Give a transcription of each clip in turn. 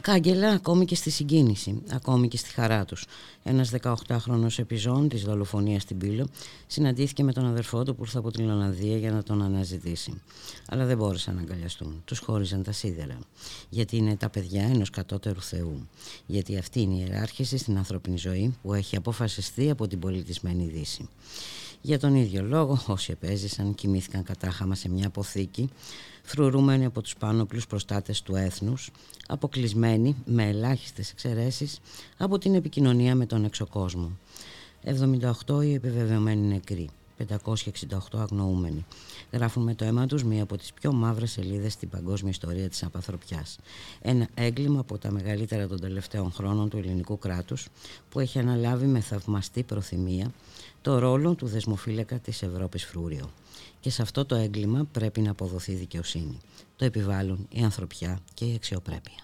Κάγκελα ακόμη και στη συγκίνηση, ακόμη και στη χαρά τους. Ένας 18χρονος επιζών της δολοφονίας στην Πύλο συναντήθηκε με τον αδερφό του που ήρθε από την Ολλανδία για να τον αναζητήσει. Αλλά δεν μπόρεσαν να αγκαλιαστούν. Τους χώριζαν τα σίδερα. Γιατί είναι τα παιδιά ενός κατώτερου Θεού. Γιατί αυτή είναι η ιεράρχηση στην ανθρώπινη ζωή που έχει αποφασιστεί από την πολιτισμένη Δύση. Για τον ίδιο λόγο, όσοι επέζησαν κοιμήθηκαν κατάχαμα σε μια αποθήκη, φρουρούμενοι από τους πάνωπλους προστάτες του έθνους, αποκλεισμένοι, με ελάχιστες εξαιρέσεις, από την επικοινωνία με τον εξωκόσμο. 78 οι επιβεβαιωμένοι νεκροί, 568 αγνοούμενοι. Γράφουν με το αίμα τους μία από τις πιο μαύρες σελίδες στην παγκόσμια ιστορία της απανθρωπιάς. Ένα έγκλημα από τα μεγαλύτερα των τελευταίων χρόνων του ελληνικού κράτους, που έχει αναλάβει με θαυμαστή προθυμία το ρόλο του δεσμοφύλακα της Ευρώπης Φρούριο. Και σε αυτό το έγκλημα πρέπει να αποδοθεί δικαιοσύνη. Το επιβάλλουν η ανθρωπιά και η αξιοπρέπεια.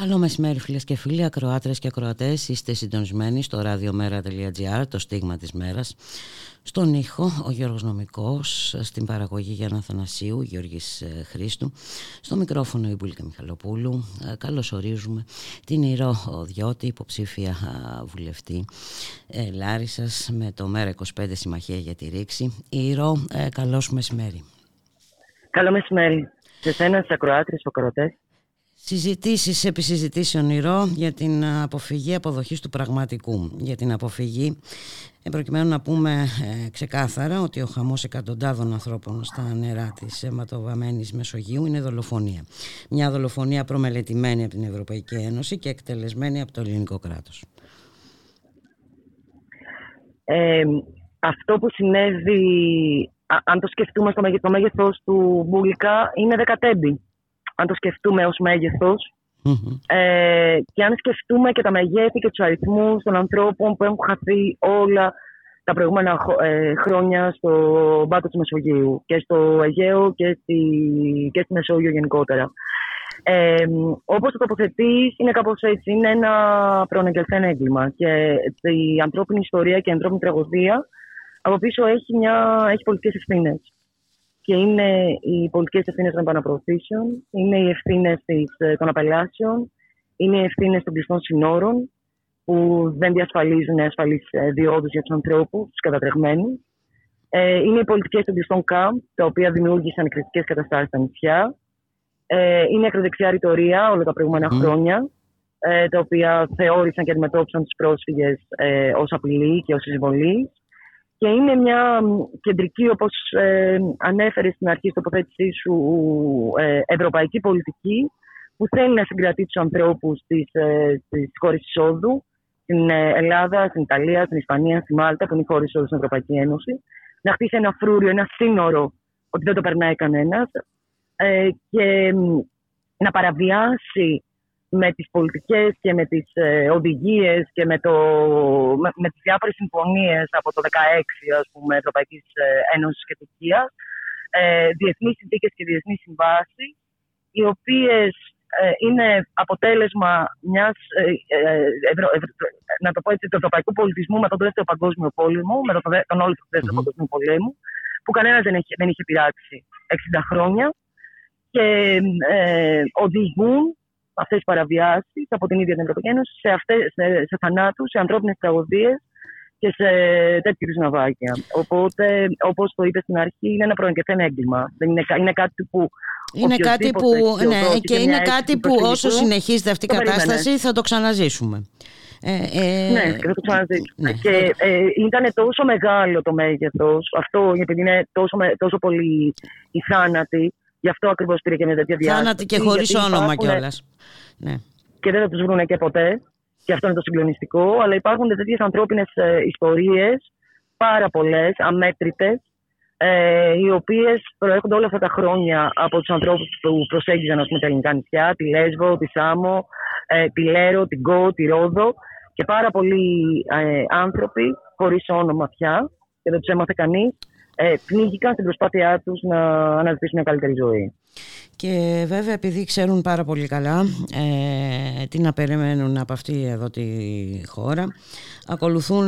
Καλό μεσημέρι φίλες και φίλοι, ακροάτρες και ακροατές. Είστε συντονισμένοι στο radiomera.gr, το στίγμα της μέρας. Στον ήχο ο Γιώργος Νομικός, στην παραγωγή Γιάννα Θανασίου, Γιώργης Χρήστου, στο μικρόφωνο η Μπουλίκα Μιχαλοπούλου. Καλωσορίζουμε την Ιρώ Διώτη, υποψήφια βουλευτή Λάρισσας με το ΜΕΡΑ25 Συμμαχία για τη ρήξη. Ιρώ, καλό σου μεσημέρι. Καλό μεσημέρι. Σε εσένα, στις ακροάτρες, ακροατές. Συζητήσεις επί συζητήσεων, Ιρώ, για την αποφυγή αποδοχής του πραγματικού. Για την αποφυγή, προκειμένου να πούμε ξεκάθαρα ότι ο χαμός εκατοντάδων ανθρώπων στα νερά της αιματοβαμμένης Μεσογείου είναι δολοφονία. Μια δολοφονία προμελετημένη από την Ευρωπαϊκή Ένωση και εκτελεσμένη από το ελληνικό κράτος. Αυτό που συνέβη, αν το σκεφτούμε στο μέγεθος του Μπουλικά, είναι δεκατέμπη. Αν το σκεφτούμε ως μέγεθος, και αν σκεφτούμε και τα μεγέθη και τους αριθμούς των ανθρώπων που έχουν χαθεί όλα τα προηγούμενα χρόνια στο βάθος της Μεσογείου και στο Αιγαίο και στη Μεσόγειο γενικότερα. Όπως το τοποθετείς, είναι κάπως έτσι, είναι ένα προαναγγελθέν έγκλημα και η ανθρώπινη ιστορία και η ανθρώπινη τραγωδία από πίσω έχει πολιτικές ευθύνες. Και είναι οι πολιτικές ευθύνες των επαναπροωθήσεων, είναι οι ευθύνες των απελάσεων, είναι οι ευθύνες των κλειστών συνόρων που δεν διασφαλίζουν ασφαλείς διόδους για τους ανθρώπους, τους κατατρεγμένους. Είναι οι πολιτικές των κλειστών ΚΑΜ, τα οποία δημιούργησαν κριτικές καταστάσεις στα νησιά. Είναι η ακροδεξιά ρητορία όλα τα προηγούμενα χρόνια, τα οποία θεώρησαν και αντιμετώπισαν τους πρόσφυγες ως απειλή και ως εισβολή. Και είναι μια κεντρική, όπως ανέφερε στην αρχή στην τοποθέτησή σου, ευρωπαϊκή πολιτική που θέλει να συγκρατεί τους ανθρώπους στις χώρες εισόδου, στην Ελλάδα, στην Ιταλία, στην Ισπανία, στη Μάλτα, που είναι οι χώρες εισόδου στην Ευρωπαϊκή Ένωση, να χτίσει ένα φρούριο, ένα σύνορο, ότι δεν το περνάει κανένας, και να παραβιάσει με τις πολιτικές και με τις οδηγίες και με τις διάφορες συμφωνίες από το 2016, ας πούμε, Ευρωπαϊκής Ένωσης και Τουρκίας, διεθνείς συνθήκες και διεθνείς συμβάσεις, οι οποίες είναι αποτέλεσμα μιας, να το πω έτσι, του ευρωπαϊκού πολιτισμού μετά τον Δεύτερο Παγκόσμιο Πόλεμο, μετά τον όλο του Δεύτερου Παγκόσμιου Πολέμου, που κανένας δεν είχε πειράξει 60 χρόνια και οδηγούν αυτές οι παραβιάσεις από την ίδια την Ευρωπαϊκή Ένωση σε θανάτους, σε ανθρώπινες τραγωδίες και σε τέτοιου είδους ναυάγια. Οπότε, όπως το είπε στην αρχή, είναι ένα προαναγγελθέν έγκλημα. Είναι κάτι που. Είναι κάτι που. Ναι, και είναι κάτι που όσο συνεχίζεται αυτή η κατάσταση θα το ξαναζήσουμε. Ναι, θα το ξαναζήσουμε. Ναι. Και ήταν τόσο μεγάλο το μέγεθος, αυτό επειδή είναι τόσο πολύ οι θάνατοι. Γι' αυτό ακριβώς πήρε και μια τέτοια διάσταση. Θάνατοι και χωρίς όνομα κιόλας. Ναι. Και δεν θα τους βρούνε και ποτέ. Και αυτό είναι το συγκλονιστικό. Αλλά υπάρχουν τέτοιες ανθρώπινες ιστορίες, πάρα πολλές, αμέτρητες, οι οποίες προέρχονται όλα αυτά τα χρόνια από τους ανθρώπους που προσέγγιζαν, ας πούμε, τα ελληνικά νησιά, τη Λέσβο, τη Σάμο, τη Λέρο, την Κο, τη Ρόδο. Και πάρα πολλοί άνθρωποι, χωρίς όνομα πια, και δεν τους έμαθε κανείς, πνίγηκαν στην προσπάθειά τους να αναζητήσουν μια καλύτερη ζωή. Και βέβαια, επειδή ξέρουν πάρα πολύ καλά τι να περιμένουν από αυτή εδώ τη χώρα, ακολουθούν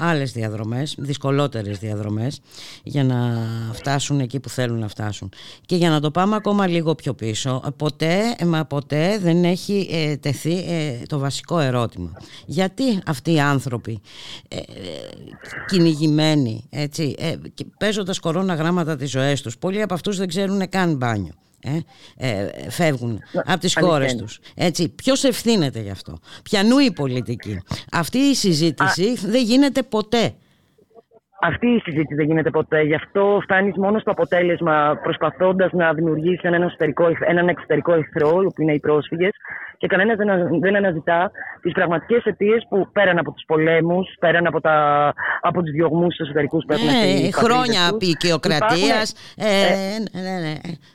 άλλες διαδρομές, δυσκολότερες διαδρομές, για να φτάσουν εκεί που θέλουν να φτάσουν. Και για να το πάμε ακόμα λίγο πιο πίσω, ποτέ δεν έχει τεθεί το βασικό ερώτημα. Γιατί αυτοί οι άνθρωποι κυνηγημένοι, έτσι, παίζοντας κορώνα γράμματα τις ζωές τους, πολλοί από αυτούς δεν ξέρουν καν μπάνιο. Φεύγουν από τις χώρες τους. Ποιος ευθύνεται γι' αυτό? Ποιανού η πολιτική? Αυτή η συζήτηση δεν γίνεται ποτέ. Αυτή η συζήτηση δεν γίνεται ποτέ. Γι' αυτό φτάνεις μόνο στο αποτέλεσμα, προσπαθώντας να δημιουργήσεις έναν εξωτερικό εχθρό, που είναι οι πρόσφυγες, και κανένας δεν αναζητά τις πραγματικές αιτίες που πέραν από τους πολέμους, πέραν από τους διωγμούς εσωτερικούς που έχουν χρόνια απεικιοκρατίας.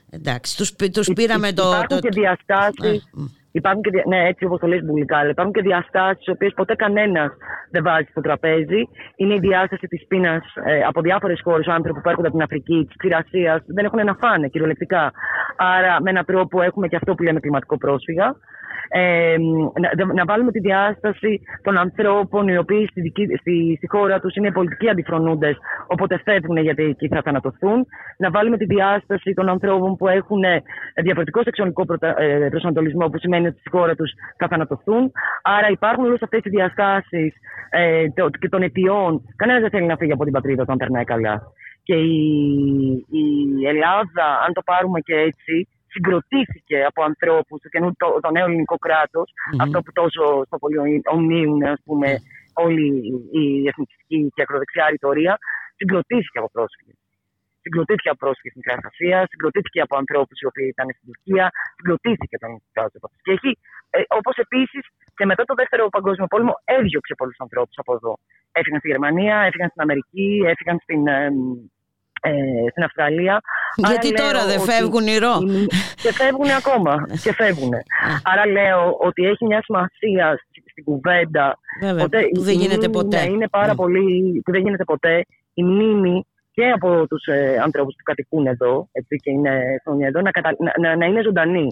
Εντάξει, τους πήραμε το. Υπάρχουν και διαστάσεις. Υπάρχουν και, ναι, έτσι όπως το λες, Μπουλικά, υπάρχουν και διαστάσεις, οι οποίες ποτέ κανένας δεν βάζει στο τραπέζι. Είναι η διάσταση της πείνας από διάφορες χώρες, άνθρωποι που έρχονται από την Αφρική, της ξηρασίας, δεν έχουν να φάνε κυριολεκτικά. Άρα, με έναν τρόπο έχουμε και αυτό που λέμε κλιματικό πρόσφυγα. Να βάλουμε τη διάσταση των ανθρώπων οι οποίοι στη χώρα τους είναι πολιτικοί αντιφρονούντες, οπότε φεύγουν γιατί εκεί θα θανατωθούν. Να βάλουμε τη διάσταση των ανθρώπων που έχουν διαφορετικό σεξουαλικό προσανατολισμό, που σημαίνει ότι στη χώρα τους θα θανατωθούν. Άρα υπάρχουν όλες αυτές οι διαστάσεις και των αιτιών. Κανένας δεν θέλει να φύγει από την πατρίδα του αν περνάει καλά. Και η Ελλάδα, αν το πάρουμε και έτσι, συγκροτήθηκε από ανθρώπους το νέο ελληνικό κράτος, αυτό που τόσο στο πολύ ομοίουν, ας πούμε, όλη η εθνική και ακροδεξιά ρητορία, συγκροτήθηκε από πρόσφυγες. Συγκροτήθηκε από πρόσφυγες στην Μικρά Ασία, συγκροτήθηκε από ανθρώπους οι οποίοι ήταν στην Τουρκία, συγκροτήθηκε τον Ιταλικό. Και εκεί, όπως επίσης και μετά το Δεύτερο Παγκόσμιο Πόλεμο, έδιωξε πολλούς ανθρώπους από εδώ. Έφυγαν στη Γερμανία, έφυγαν στην Αμερική, έφυγαν στην Αυστραλία. Γιατί τώρα δεν φεύγουν οι Ρο. Και φεύγουν ακόμα. Και φεύγουν. Άρα λέω ότι έχει μια σημασία στην κουβέντα. Βέβαια, που δεν γίνεται ποτέ. Είναι πάρα πολύ. Που δεν γίνεται ποτέ η μνήμη και από τους ανθρώπους που κατοικούν εδώ, έτσι, και είναι χρόνια εδώ, να είναι ζωντανή.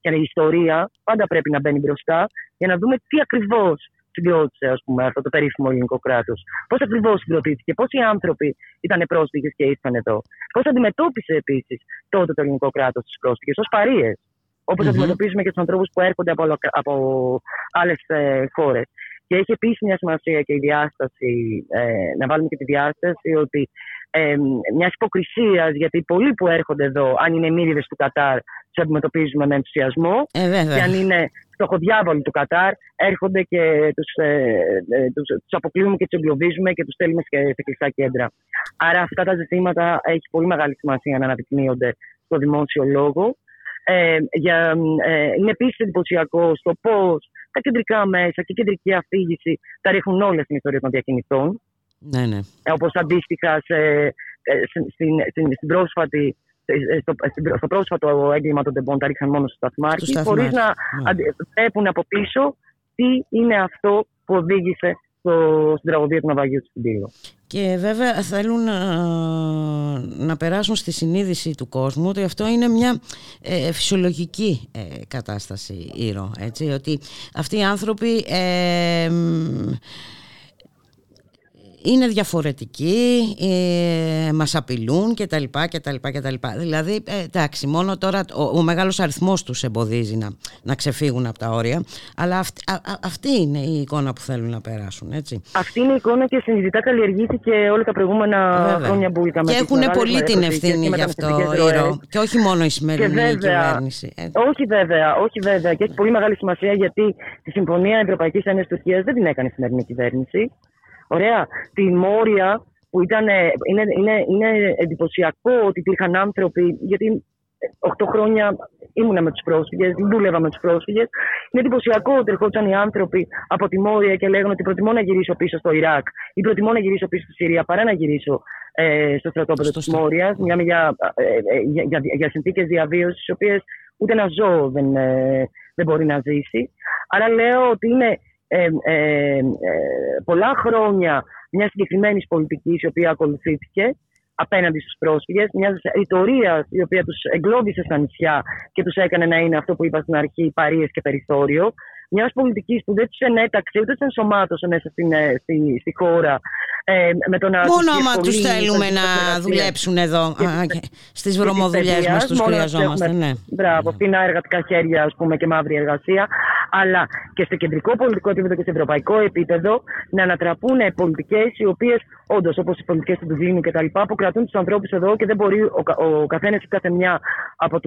Και η ιστορία πάντα πρέπει να μπαίνει μπροστά για να δούμε τι ακριβώς συγκρότησε, ας πούμε, αυτό το περίφημο ελληνικό κράτος. Πώς ακριβώς συγκροτήθηκε, πόσοι άνθρωποι ήταν πρόσφυγες και ήρθαν εδώ. Πώς αντιμετώπισε επίσης τότε το ελληνικό κράτος τους πρόσφυγες ως παρείες. Όπως αντιμετωπίζουμε και τους ανθρώπους που έρχονται από άλλες χώρες. Και έχει επίσης μια σημασία και η διάσταση, να βάλουμε και τη διάσταση ότι μια υποκρισία, γιατί πολλοί που έρχονται εδώ, αν είναι μύριδες του Κατάρ, τους αντιμετωπίζουμε με ενθουσιασμό. Και αν είναι στοχοδιάβολοι του Κατάρ, έρχονται και τους αποκλείουμε και τους εγκλωβίζουμε και τους στέλνουμε σε κλειστά κέντρα. Άρα αυτά τα ζητήματα έχει πολύ μεγάλη σημασία να αναδεικνύονται στο δημόσιο λόγο. Είναι επίσης εντυπωσιακό στο πώς τα κεντρικά μέσα και η κεντρική αφήγηση τα ρίχνουν όλα στην ιστορία των διακινητών. Ναι, ναι. Όπως αντίστοιχα στο πρόσφατο έγκλημα των τεμπών τα ρίχναν μόνο στο σταθμάρχη, χωρίς να βλέπουν από πίσω τι είναι αυτό που οδήγησε στην τραγωδία του ναυαγίου του Πύλου. Και βέβαια θέλουν να περάσουν στη συνείδηση του κόσμου ότι αυτό είναι μια φυσιολογική κατάσταση, Ήρο, έτσι, ότι αυτοί οι άνθρωποι είναι διαφορετικοί, μας απειλούν κτλ. Δηλαδή, εντάξει, μόνο τώρα ο μεγάλος αριθμός τους εμποδίζει να ξεφύγουν από τα όρια, αλλά αυτή είναι η εικόνα που θέλουν να περάσουν, έτσι. Αυτή είναι η εικόνα και συνειδητά καλλιεργήθηκε όλα τα προηγούμενα χρόνια που είχαμε. Και έχουν πολύ την ευθύνη γι' αυτό, Ήρο, και όχι μόνο η σημερινή κυβέρνηση. Όχι βέβαια, και έχει πολύ μεγάλη σημασία, γιατί τη Συμφωνία Ευρωπαϊκής Ένωσης Τουρκίας δεν την έκανε η σημερινή κυβέρνηση. Ωραία. Τη Μόρια, που είναι εντυπωσιακό ότι υπήρχαν άνθρωποι, γιατί 8 χρόνια ήμουνα με τους πρόσφυγες, δούλευα με τους πρόσφυγες. Είναι εντυπωσιακό ότι ερχόντουσαν οι άνθρωποι από τη Μόρια και λέγανε ότι προτιμώ να γυρίσω πίσω στο Ιράκ ή προτιμώ να γυρίσω πίσω στη Συρία παρά να γυρίσω στο στρατόπεδο της Μόριας. Μιλάμε για συνθήκες διαβίωσης, τις οποίες ούτε ένα ζώο δεν μπορεί να ζήσει. Άρα λέω ότι είναι πολλά χρόνια μια συγκεκριμένη πολιτική η οποία ακολουθήθηκε απέναντι στους πρόσφυγες, μια ρητορία η οποία τους εγκλώβησε στα νησιά και τους έκανε να είναι αυτό που είπα στην αρχή, παρείες και περιθώριο, μια πολιτική που δεν τους ενέταξε ούτε τους ενσωμάτωσε μέσα στη χώρα. Μόνο άμα τους θέλουμε να δουλέψουν εδώ, στις βρωμοδουλειές μας τους χρειαζόμαστε. Μπράβο, φθηνά εργατικά χέρια, ας πούμε, και μαύρη εργασία. Αλλά και στο κεντρικό πολιτικό επίπεδο και στο ευρωπαϊκό επίπεδο να ανατραπούν πολιτικές οι οποίες, όντως, όπως οι πολιτικές του Δουβλίνου κτλ., που κρατούν τους ανθρώπους εδώ και δεν μπορεί ο καθένας ή καθεμιά από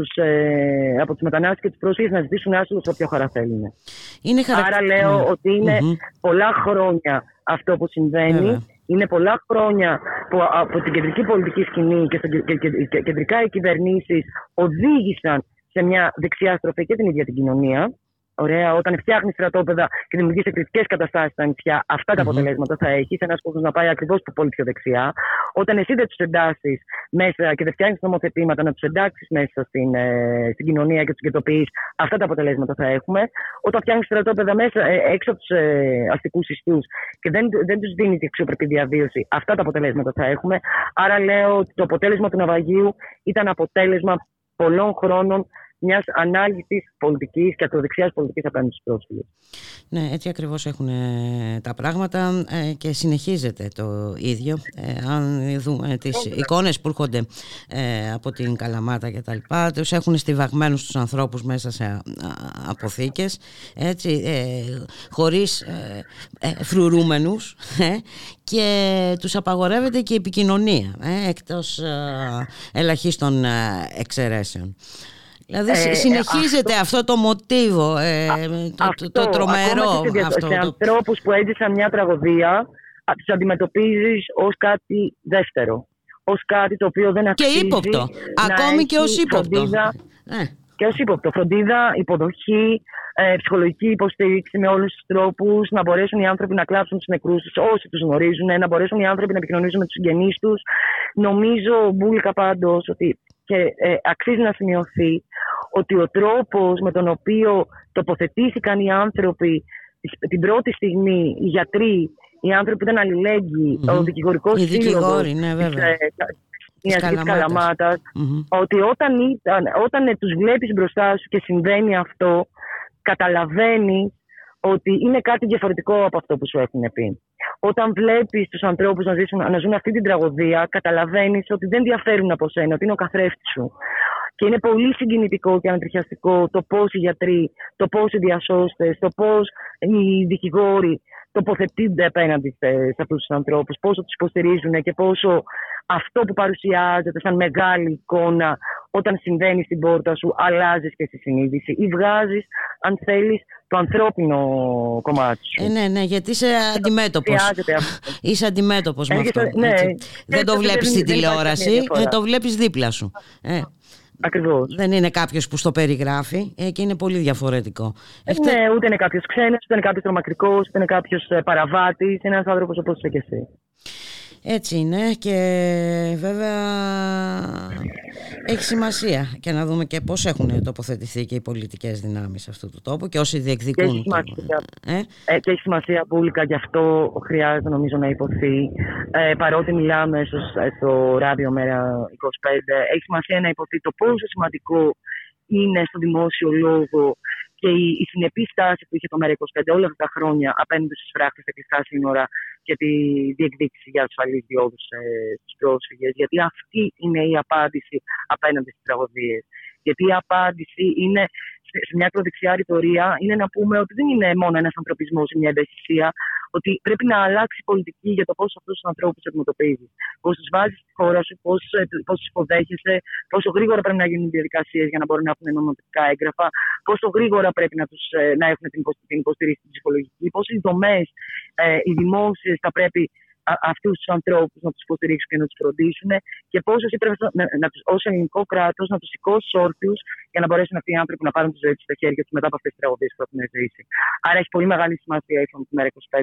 τους μετανάστες και τους πρόσφυγες να ζητήσουν άσυλο σε όποια χώρα θέλουν. Άρα λέω ότι είναι πολλά χρόνια αυτό που συμβαίνει. Είναι πολλά χρόνια που από την κεντρική πολιτική σκηνή και κεντρικά οι κυβερνήσεις οδήγησαν σε μια δεξιά στροφή και την ίδια την κοινωνία. Ωραία, όταν φτιάχνει στρατόπεδα και δημιουργεί εκρηκτικές καταστάσεις στα νησιά, αυτά τα αποτελέσματα θα έχει. Ένα κόσμο να πάει ακριβώς πολύ πιο δεξιά. Όταν εσύ δεν τους εντάσεις μέσα και δεν φτιάχνεις νομοθετήματα να τους εντάξεις μέσα στην κοινωνία και τους κεντροποιείς, αυτά τα αποτελέσματα θα έχουμε. Όταν φτιάχνεις στρατόπεδα μέσα, έξω από τους αστικούς ιστούς και δεν τους δίνει την αξιοπρεπή διαβίωση, αυτά τα αποτελέσματα θα έχουμε. Άρα λέω ότι το αποτέλεσμα του ναυαγίου ήταν αποτέλεσμα πολλών χρόνων μιας ανάλυσης πολιτικής και ακροδεξιάς πολιτικής απέναντι στους πρόσφυγες. Ναι, έτσι ακριβώς έχουν τα πράγματα και συνεχίζεται το ίδιο. Αν δούμε τις εικόνες που έρχονται από την Καλαμάτα και τα λοιπά, τους έχουν στιβαγμένους τους ανθρώπους μέσα σε αποθήκες, έτσι, χωρίς φρουρούμενους, και τους απαγορεύεται και η επικοινωνία, εκτός ελαχίστων εξαιρέσεων. Δηλαδή συνεχίζεται αυτό το μοτίβο, το τρομερό. Σε ανθρώπους που έζησαν μια τραγωδία, τους αντιμετωπίζεις ως κάτι δεύτερο. Ως κάτι το οποίο δεν αξίζει. Και ύποπτο. Ακόμη και ως ύποπτο. Και ως ύποπτο. Φροντίδα, υποδοχή, ψυχολογική υποστήριξη με όλους τους τρόπους, να μπορέσουν οι άνθρωποι να κλάψουν τους νεκρούς τους, όσοι τους γνωρίζουν, να μπορέσουν οι άνθρωποι να επικοινωνίζουν με τους συγγενείς τους. Νομίζω, Μπούλικα, πάντως ότι. Και αξίζει να σημειωθεί ότι ο τρόπος με τον οποίο τοποθετήθηκαν οι άνθρωποι την πρώτη στιγμή, οι γιατροί, οι άνθρωποι που ήταν αλληλέγγυοι, ο δικηγορικός σύλλογος της Καλαμάτας, ότι όταν τους βλέπεις μπροστά σου και συμβαίνει αυτό, καταλαβαίνει ότι είναι κάτι διαφορετικό από αυτό που σου έχουν πει. Όταν βλέπεις τους ανθρώπους να ζουν αυτή την τραγωδία, καταλαβαίνεις ότι δεν διαφέρουν από σένα, ότι είναι ο καθρέφτης σου. Και είναι πολύ συγκινητικό και ανατριχιαστικό το πώς οι γιατροί, το πώς οι διασώστες, το πώς οι δικηγόροι τοποθετούνται απέναντι σε αυτούς τους ανθρώπους, πόσο τους υποστηρίζουν και πόσο αυτό που παρουσιάζεται σαν μεγάλη εικόνα, όταν συμβαίνει στην πόρτα σου, αλλάζεις και στη συνείδηση ή βγάζεις, αν θέλεις, το ανθρώπινο κομμάτι σου. Ναι, γιατί είσαι αντιμέτωπος. Είσαι αντιμέτωπος με αυτό. Δεν το βλέπεις στην τηλεόραση, το βλέπεις δίπλα σου. Ακριβώς. Δεν είναι κάποιος που στο περιγράφει και είναι πολύ διαφορετικό. Ναι, ούτε είναι κάποιος ξένος, ούτε είναι κάποιος τρομακτικός, ούτε είναι κάποιος παραβάτης. Είναι ένας άνθρωπος όπως είσαι και εσύ. Έτσι είναι, και βέβαια έχει σημασία και να δούμε και πώς έχουν τοποθετηθεί και οι πολιτικές δυνάμεις αυτού του τόπου και όσοι διεκδικούν. Και έχει σημασία, Μπούλικα, γι' αυτό χρειάζεται νομίζω να υποθεί. Παρότι μιλάμε στο ράδιο ΜΕΡΑ25, έχει σημασία να υποθεί το πόσο σημαντικό είναι στο δημόσιο λόγο και η συνεπή στάση που είχε το ΜΕΡΑ25 όλα αυτά τα χρόνια απέναντι στους φράχτες στα κλειστά σύνορα και τη διεκδίκηση για ασφαλείς διόδους στους πρόσφυγες. Γιατί αυτή είναι η απάντηση απέναντι στις τραγωδίες. Γιατί η απάντηση είναι σε μια ακροδεξιά ρητορία, είναι να πούμε ότι δεν είναι μόνο ένας ανθρωπισμός ή μια ευαισθησία, ότι πρέπει να αλλάξει η πολιτική για το πώς αυτούς τους ανθρώπους αντιμετωπίζεις. Πώς τους βάζεις στη χώρα σου, πώς τους υποδέχεσαι, πόσο γρήγορα πρέπει να γίνουν διαδικασίες για να μπορούν να έχουν νομοθετικά έγγραφα, πόσο γρήγορα πρέπει να έχουν την υποστήριξη την ψυχολογική, πώς οι δομές, οι δημόσιες θα πρέπει αυτούς τους ανθρώπους να τους υποστηρίξουν και να τους φροντίσουν, και πόσο εσύ πρέπει ως ελληνικό κράτος να τους σηκώσεις όρθιους για να μπορέσουν αυτοί οι άνθρωποι να πάρουν τη ζωή τους στα χέρια τους μετά από αυτές τις τραγωδίες που έχουν ζήσει. Άρα έχει πολύ μεγάλη σημασία από τη ΜΕΡΑ25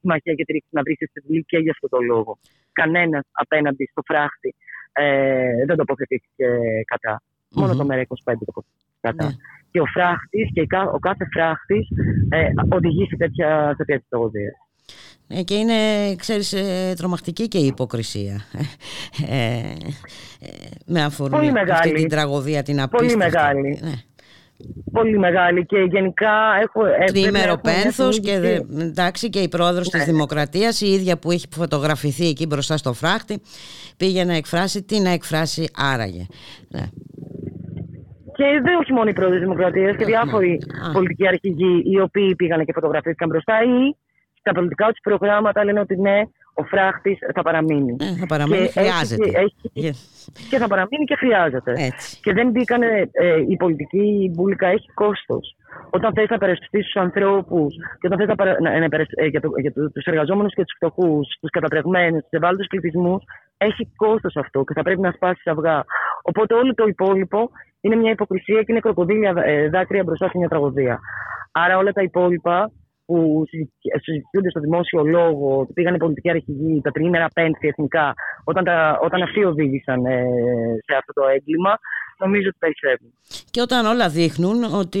Συμμαχία για τη Ρήξη να βρίσκεται στη Βουλή και για αυτόν τον λόγο. Κανένας απέναντι στο φράχτη δεν τοποθετήθηκε κατά. Μόνο το ΜΕΡΑ25 τοποθετήθηκε κατά. Και ο φράχτης και ο κάθε φράχτης οδηγεί σε τέτοια τραγωδία. Και είναι, ξέρεις, τρομακτική και η υποκρισία με αφορμή αυτή την τραγωδία, την απίστευτη. Πολύ μεγάλη. Πολύ μεγάλη, και γενικά τρίμερο πένθος και η πρόεδρος της Δημοκρατίας, η ίδια που έχει φωτογραφηθεί εκεί μπροστά στο φράχτη, πήγε να εκφράσει άραγε. Ναι. Και δεν όχι μόνο οι πρόεδροι της Δημοκρατίας και διάφοροι πολιτικοί αρχηγοί οι οποίοι πήγαν και φωτογραφήθηκαν μπροστά, ή τα πολιτικά του προγράμματα λένε ότι ναι, ο φράχτης θα παραμείνει. Θα παραμείνει, χρειάζεται. Και θα παραμείνει και χρειάζεται. Έτσι. Και δεν μπήκανε, η πολιτική Μπούλικα έχει κόστος. Όταν θες να περασπιστείς τους ανθρώπους, και όταν θες για τους εργαζόμενους και τους φτωχούς, τους κατατρεγμένους, τους ευάλωτους πληθυσμούς, έχει κόστος αυτό και θα πρέπει να σπάσεις αυγά. Οπότε όλο το υπόλοιπο είναι μια υποκρισία και είναι κροκοδίλια δάκρυα μπροστά σε μια τραγωδία. Άρα όλα τα υπόλοιπα που συζητούνται στο δημόσιο λόγο, πήγαν οι πολιτικοί αρχηγοί τα τριήμερα πέμπτη εθνικά, όταν αυτοί οδήγησαν σε αυτό το έγκλημα, νομίζω ότι τα εξεύουν. Και όταν όλα δείχνουν ότι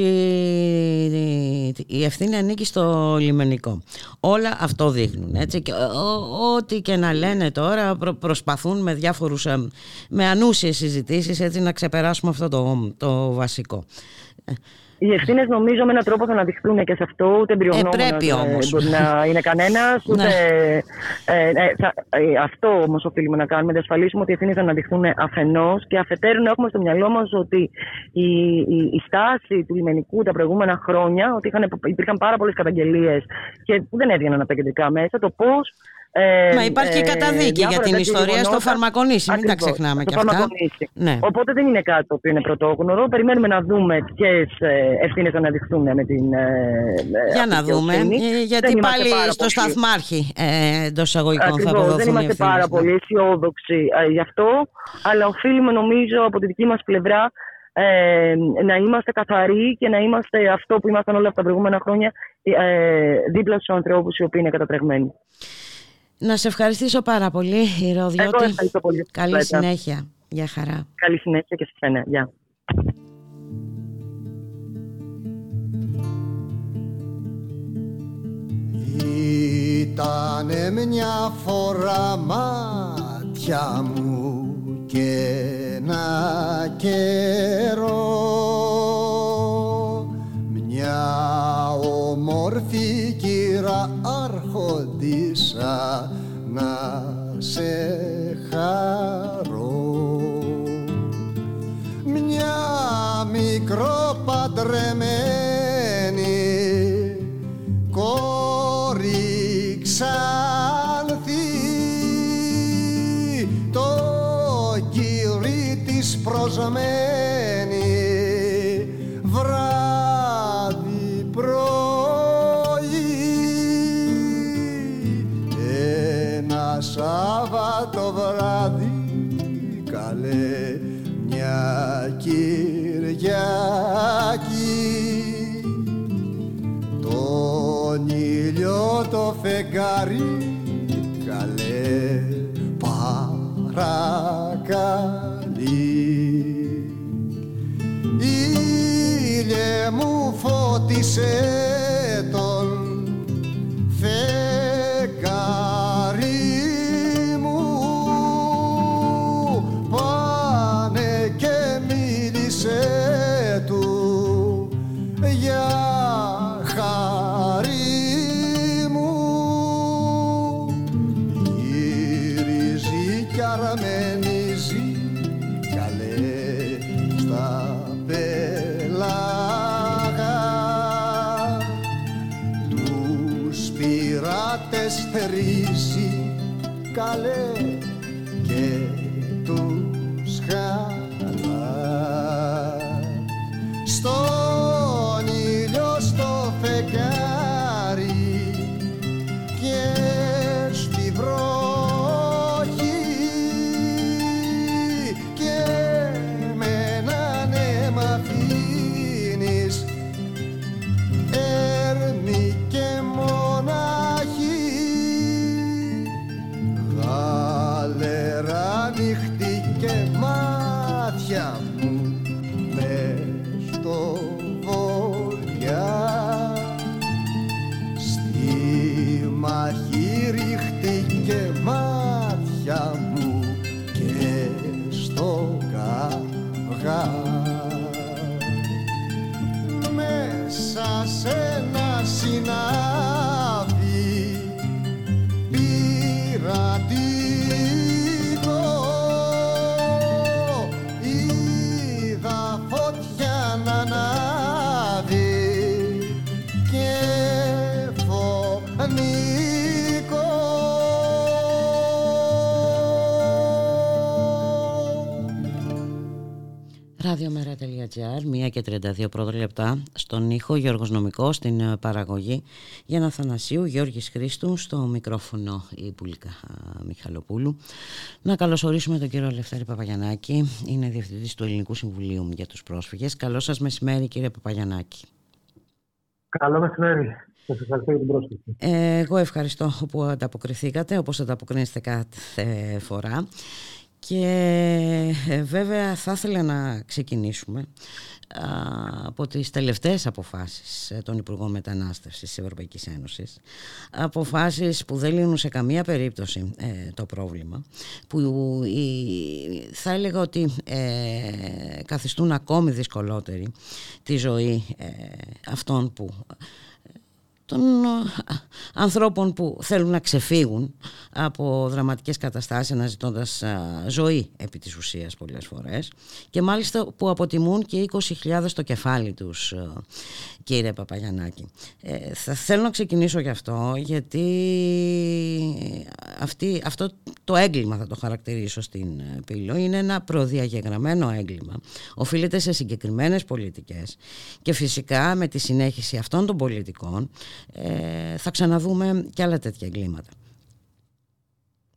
η ευθύνη ανήκει στο λιμενικό. Όλα αυτό δείχνουν. Έτσι. Και ό,τι και να λένε τώρα, προσπαθούν με διάφορους, με ανούσιες συζητήσεις, έτσι, να ξεπεράσουμε αυτό το βασικό. Οι ευθύνες νομίζω με έναν τρόπο θα αναδειχθούν και σε αυτό, ούτε εμπειριονόμενος μπορεί να είναι κανένας, ούτε... αυτό όμως οφείλουμε να κάνουμε, να ασφαλίσουμε ότι οι ευθύνες θα αναδειχθούν αφενός και αφετέρου να έχουμε στο μυαλό μας ότι η στάση του λιμενικού τα προηγούμενα χρόνια, ότι υπήρχαν πάρα πολλές καταγγελίες και δεν έβγαιναν από τα κεντρικά μέσα, το πώς... Μα υπάρχει και καταδίκη για την ιστορία στο Φαρμακονήσι, μην τα ξεχνάμε κι αυτά. Ναι. Οπότε δεν είναι κάτι το οποίο είναι πρωτόγνωρο. Περιμένουμε να δούμε ποιες ευθύνες θα αναδειχθούν με την. Για να δούμε. Γιατί πάλι στο σταθμάρχη εντός εισαγωγικών θα αποδοθούν. Δεν είμαστε πάρα πολύ αισιόδοξοι γι' αυτό, αλλά οφείλουμε νομίζω από τη δική μας πλευρά να είμαστε καθαροί και να είμαστε αυτό που ήμασταν όλα αυτά τα προηγούμενα χρόνια, δίπλα στους ανθρώπους οι οποίοι είναι κατατρεγμένοι. Να σε ευχαριστήσω πάρα πολύ, Ιρώ Διώτη. Καλή συνέχεια. Γεια χαρά. Καλή συνέχεια και σε σένα. Γεια. Ήτανε μια φορά μάτια μου και ένα καιρό μια ομορφή κύρα αρχοντίσα να σε χαρώ. Μια μικροπαντρεμένη κόρη ξαλθή το κύρι της προσμένη βράδυ πρωί. Ένα Σάββατο βράδυ, καλέ, μια Κυριακή, τον ήλιο το φεγγάρι, καλέ, παρακαλεί. Ήλιε μου φώτισε τον φεγγάρι μου, πάνε και μίλησε του για χαρί μου. Γυρίζει κι αρμενίζει, καλέ, στα πελάγα, τους πειράτες θερίζει, καλέ, και τους χαλά. Στον ήλιο στο φεγγάρι και στη βροχή και με να ναι μ' αφήνεις έρμη και μοναχή. Γαλερά νύχτη και μάτια μου μες στο βοριά, στη μάχη ρίχτη και μάτια μου και στο καυγά. Μέσα σε ένα συνάβι πειρατικό είδα φωτιά να ανάβει και φωνικό. Ραδιομέρα.gr, 1:32 πρώτα λεπτά. Στον ήχο Γιώργος Νομικός, στην παραγωγή Γιάννα Θανασίου, Γιώργης Χρήστου, στο μικρόφωνο η Πουλίκα Μιχαλοπούλου. Να καλωσορίσουμε τον κύριο Λευτέρη Παπαγιανάκη, είναι διευθυντής του Ελληνικού Συμβουλίου για τους Πρόσφυγες. Καλό σας μεσημέρι, κύριε Παπαγιανάκη. Καλό μεσημέρι. Σας ευχαριστώ για την πρόσκληση. Εγώ ευχαριστώ που ανταποκριθήκατε, όπως ανταποκρίνεστε κάθε φορά. Και βέβαια θα ήθελα να ξεκινήσουμε από τις τελευταίες αποφάσεις των Υπουργών Μετανάστευσης της Ευρωπαϊκής Ένωσης. Αποφάσεις που δεν λύνουν σε καμία περίπτωση το πρόβλημα, που θα έλεγα ότι καθιστούν ακόμη δυσκολότερη τη ζωή αυτών των ανθρώπων που θέλουν να ξεφύγουν από δραματικές καταστάσεις, αναζητώντας ζωή επί της ουσίας πολλές φορές, και μάλιστα που αποτιμούν και 20.000 το κεφάλι τους, κύριε Παπαγιαννάκη. Θα θέλω να ξεκινήσω γι' αυτό, γιατί αυτό το έγκλημα, θα το χαρακτηρίσω στην Πύλο, είναι ένα προδιαγεγραμμένο έγκλημα. Οφείλεται σε συγκεκριμένες πολιτικές και φυσικά με τη συνέχιση αυτών των πολιτικών θα ξαναδούμε και άλλα τέτοια εγκλήματα.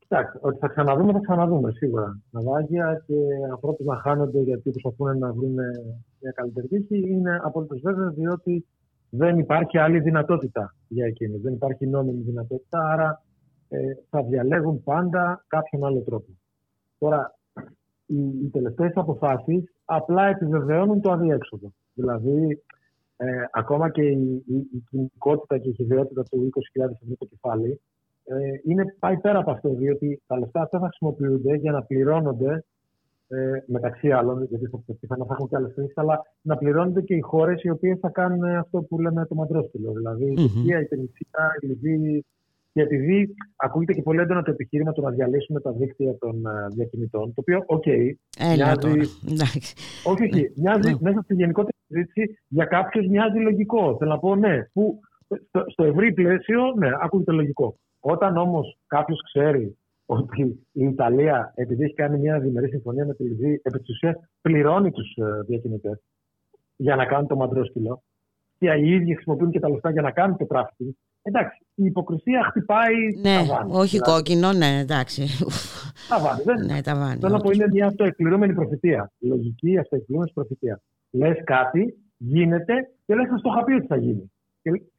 Εντάξει, ότι θα ξαναδούμε σίγουρα. Ναυάγια και ανθρώπους να χάνονται γιατί προσπαθούν να βρουν μια καλύτερη λύση είναι απολύτως βέβαιο, διότι δεν υπάρχει άλλη δυνατότητα για εκείνους. Δεν υπάρχει νόμιμη δυνατότητα, άρα θα διαλέγουν πάντα κάποιον άλλο τρόπο. Τώρα, οι τελευταίες αποφάσεις απλά επιβεβαιώνουν το αδιέξοδο. Δηλαδή, ακόμα και η κοινωνικότητα και η χειδαιότητα του 20.000 ευρώ το κεφάλι πάει πέρα από αυτό, διότι τα λεφτά αυτά θα χρησιμοποιούνται για να πληρώνονται, μεταξύ άλλων, γιατί θα έχουν και άλλες θέσεις, αλλά να πληρώνονται και οι χώρες οι οποίες θα κάνουν αυτό που λέμε το μαντρόστιλο. Δηλαδή η Τουρκία, η Τινησία, η Λιβύη. Και επειδή ακούγεται και πολύ έντονα το επιχείρημα του να διαλύσουμε τα δίκτυα των διακινητών, το οποίο, μοιάζει μέσα στη γενικότερη συζήτηση, για κάποιους μοιάζει λογικό. Θέλω να πω, που στο ευρύ πλαίσιο, ακούγεται λογικό. Όταν όμως κάποιος ξέρει ότι η Ιταλία, επειδή έχει κάνει μια διμερή συμφωνία με τη Λιβύη, επί της ουσίας πληρώνει τους διακινητές για να κάνουν το μαντρόσκυλο, και οι ίδιοι χρησιμοποιούν και τα λεφτά για να κάνουν το τράφικινγκ. Εντάξει, η υποκρισία χτυπάει τα βάνη. Όχι δηλαδή, κόκκινο, εντάξει. Τα βάνη, Θέλω να πω, είναι μια αυτοεκκληρούμενη προφητεία. Λογική αυτοεκκληρούμενη προφητεία. Λες κάτι, γίνεται και λες να στο είχα πει ότι θα γίνει.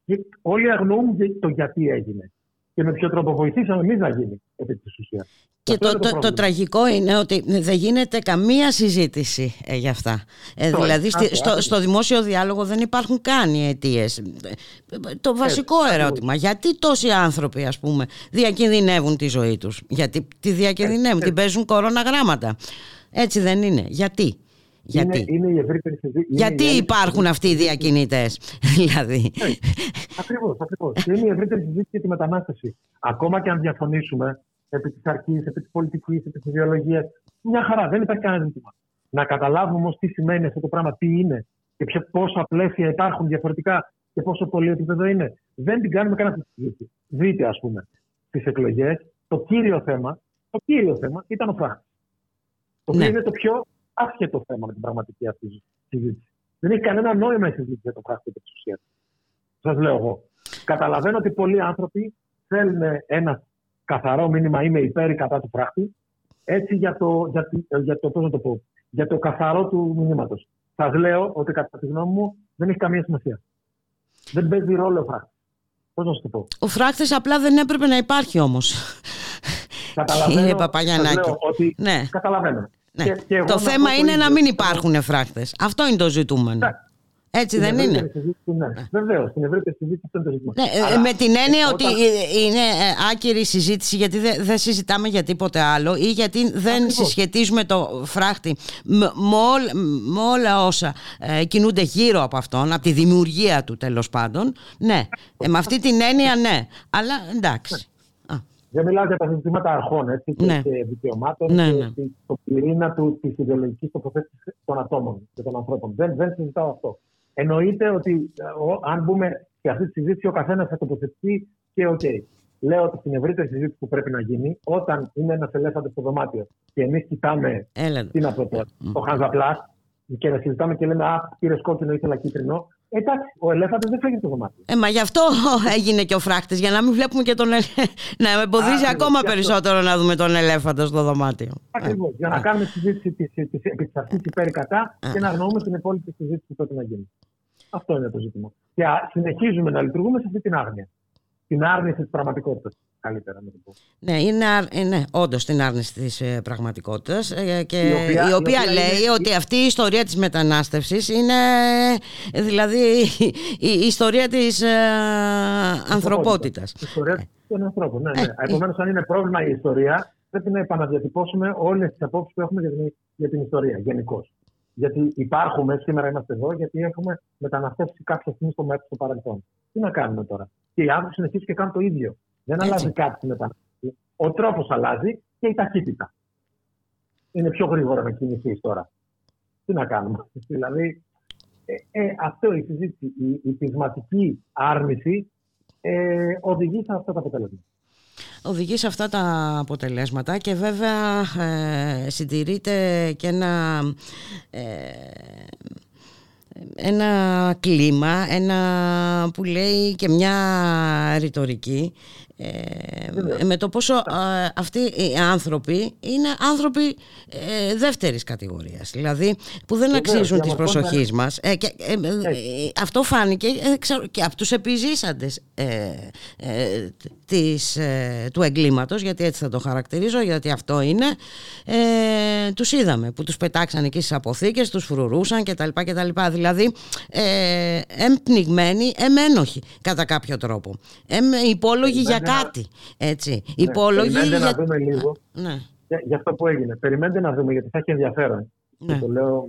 Και όλοι αγνοούν το γιατί έγινε. Και με ποιο τρόπο βοηθήσαμε εμείς να γίνει επί της ουσίας. Και το τραγικό είναι ότι δεν γίνεται καμία συζήτηση για αυτά. Δηλαδή στο δημόσιο διάλογο δεν υπάρχουν καν οι αιτίες. Το βασικό ερώτημα, γιατί τόσοι άνθρωποι, ας πούμε, διακινδυνεύουν τη ζωή τους? Γιατί τη διακινδυνεύουν, την παίζουν κορώνα γράμματα. Έτσι δεν είναι? Γιατί. Γιατί υπάρχουν αυτοί οι διακινητές, δηλαδή. Ακριβώς. Είναι η ευρύτερη συζήτηση για τη μετανάστευση. Ακόμα και αν διαφωνήσουμε επί της αρχής, επί της πολιτικής, επί της ιδεολογίας, μια χαρά, δεν υπάρχει κανένα ζήτημα. Να καταλάβουμε όμως τι σημαίνει αυτό το πράγμα, τι είναι και πόσα πλαίσια υπάρχουν διαφορετικά και πόσο πολύ επίπεδο είναι. Δεν την κάνουμε κανένα συζήτηση. Δείτε, ας πούμε, τις εκλογές, το κύριο θέμα ήταν ο φράχτης. Το οποίο είναι το πιο άσχετο θέμα με την πραγματική αυτή συζήτηση. Δεν έχει κανένα νόημα η συζήτηση για το φράχτη και τη ουσία. Σας λέω εγώ. Καταλαβαίνω ότι πολλοί άνθρωποι θέλουν ένα καθαρό μήνυμα, είμαι υπέρ ή κατά του φράχτη, έτσι για το καθαρό του μηνύματος. Σας λέω ότι κατά τη γνώμη μου δεν έχει καμία σημασία. Δεν παίζει ρόλο ο φράχτης. Πώς να σου το πω. Ο φράχτης απλά δεν έπρεπε να υπάρχει όμως. Κύριε Παπαγιαννάκη. Καταλαβαίνω. Το θέμα είναι να μην υπάρχουν φράχτες. Αυτό είναι το ζητούμενο. Έτσι δεν είναι? Βεβαίως, στην ευρύτερη συζήτηση αυτό είναι το ζήτημα. Με την έννοια ότι είναι άκυρη συζήτηση, γιατί δεν συζητάμε για τίποτε άλλο ή γιατί δεν συσχετίζουμε το φράχτη με όλα όσα κινούνται γύρω από αυτόν, από τη δημιουργία του τέλος πάντων. Ναι, με αυτή την έννοια ναι, αλλά εντάξει. Δεν μιλάω για τα ζητήματα αρχών, έτσι, και δικαιωμάτων, και το πυρήνα της ιδεολογικής τοποθέτησης των ατόμων και των ανθρώπων. Δεν συζητάω αυτό. Εννοείται ότι αν μπούμε σε αυτή τη συζήτηση, ο καθένας θα τοποθετηθεί και λέω ότι στην ευρύτερη συζήτηση που πρέπει να γίνει, όταν είναι ένας ελέφαντας στο δωμάτιο και εμείς κοιτάμε το Χανζαπλάς και να συζητάμε και λέμε «Α, πήρες κόκκινο, ήθελα κίτρινο». Εντάξει, ο ελέφαντας δεν φεύγει το δωμάτιο. Μα γι' αυτό έγινε και ο φράκτης, για να μην βλέπουμε και να εμποδίζει ακόμα περισσότερο να δούμε τον ελέφαντα στο δωμάτιο. Ακριβώς, για να κάνουμε συζήτηση επί της αρχής υπέρ κατά και να γνωρούμε την υπόλοιπη συζήτηση που πρέπει να γίνει. Αυτό είναι το ζήτημα. Και συνεχίζουμε να λειτουργούμε σε αυτή την άγνοια. Την άρνηση της πραγματικότητας, καλύτερα να το πω. Ναι, είναι όντως την άρνηση της πραγματικότητας. Η οποία λέει είναι... ότι αυτή η ιστορία της μετανάστευσης είναι δηλαδή η ιστορία της ανθρωπότητας. Η ιστορία των ανθρώπων, ναι. Επομένως, αν είναι πρόβλημα η ιστορία, πρέπει να επαναδιατυπώσουμε όλες τις απόψεις που έχουμε για την ιστορία γενικώς. Γιατί υπάρχουμε, σήμερα είμαστε εδώ, γιατί έχουμε μεταναστεύσει κάποια στιγμή στο μέλλον, στο παρελθόν. Τι να κάνουμε τώρα. Και οι άνθρωποι συνεχίζουν και κάνουν το ίδιο. Δεν αλλάζει κάτι μεταναστεύση. Ο τρόπος αλλάζει και η ταχύτητα. Είναι πιο γρήγορα να κινηθείς τώρα. Τι να κάνουμε. Δηλαδή, αυτό η συζήτηση, η πεισματική άρνηση οδηγεί σε αυτά τα αποτελέσματα. Οδηγεί σε αυτά τα αποτελέσματα και βέβαια συντηρείται και ένα κλίμα, ένα που λέει και μια ρητορική με το πόσο αυτοί οι άνθρωποι είναι άνθρωποι δεύτερης κατηγορίας, δηλαδή που δεν αξίζουν της προσοχής μας. Αυτό φάνηκε και από τους επιζήσαντες του εγκλήματος, γιατί έτσι θα το χαρακτηρίζω, γιατί αυτό είναι. Τους είδαμε που τους πετάξαν εκεί στις αποθήκες, τους φρουρούσαν κτλ. Δηλαδή εμπνιγμένοι, εμένοχοι κατά κάποιο τρόπο, υπόλογοι για κάτι, έτσι. Ναι, περιμένετε να δούμε λίγο για αυτό που έγινε. Περιμένετε να δούμε, γιατί θα έχει ενδιαφέρον. Ναι. Το λέω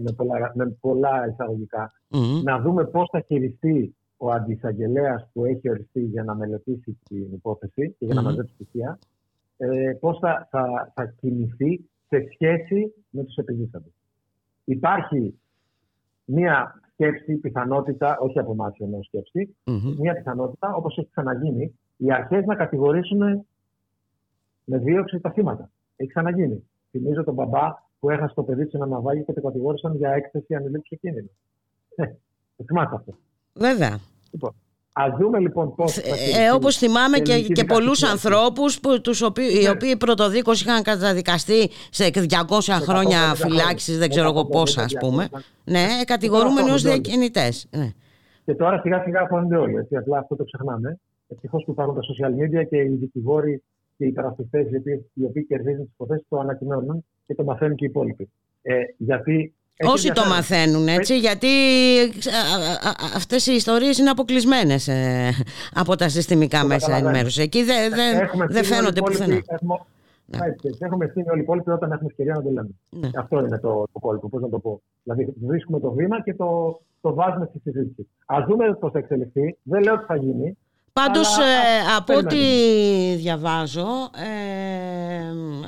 με πολλά εισαγωγικά. Να δούμε πώς θα χειριστεί ο αντιεισαγγελέας που έχει οριστεί για να μελετήσει την υπόθεση και για να μαζέψει στοιχεία, πώς θα κινηθεί σε σχέση με τους επιζήσαντες. Υπάρχει μία σκέψη, πιθανότητα, όχι από εμάς εννοώ σκέψη, μία πιθανότητα, όπως έχει ξαναγίνει, οι αρχές να κατηγορήσουν με δίωξη τα θύματα. Έχει ξαναγίνει. Θυμίζω τον μπαμπά που έχασε το παιδί του σε ένα ναυάγιο και το κατηγόρησαν για έκθεση ανηλίκου σε κίνδυνο. Το θυμάστε αυτό. Βέβαια. Λοιπόν, ας δούμε λοιπόν πώς. Όπως θυμάμαι και πολλούς ανθρώπους οι οποίοι πρωτοδίκως είχαν καταδικαστεί σε 200 χρόνια φυλάκισης, δεν ξέρω εγώ πόσα, ας πούμε. Ναι, κατηγορούμενοι ως διακινητές. Και τώρα σιγά σιγά φαίνονται όλοι. Απλά αυτό το ξεχνάμε. Ευτυχώς που υπάρχουν τα social media και οι δικηγόροι και οι υπερασπιστές οι οποίοι κερδίζουν τις υποθέσεις το ανακοινώνουν και το μαθαίνουν και οι υπόλοιποι. Γιατί όσοι το μαθαίνουν, έτσι, γιατί αυτές οι ιστορίες είναι αποκλεισμένες από τα συστημικά μέσα ενημέρωση. Εκεί δεν φαίνονται πουθενά. Έχουμε ευθύνη όλοι οι υπόλοιποι όταν έχουμε ευκαιρία να το λέμε. Ναι. Αυτό είναι το κόλπο, πώς να το πω. Δηλαδή, βρίσκουμε το βήμα και το βάζουμε στη συζήτηση. Ας δούμε πώς θα εξελιχθεί. Δεν λέω ότι θα γίνει. Πάντως, από ό,τι διαβάζω,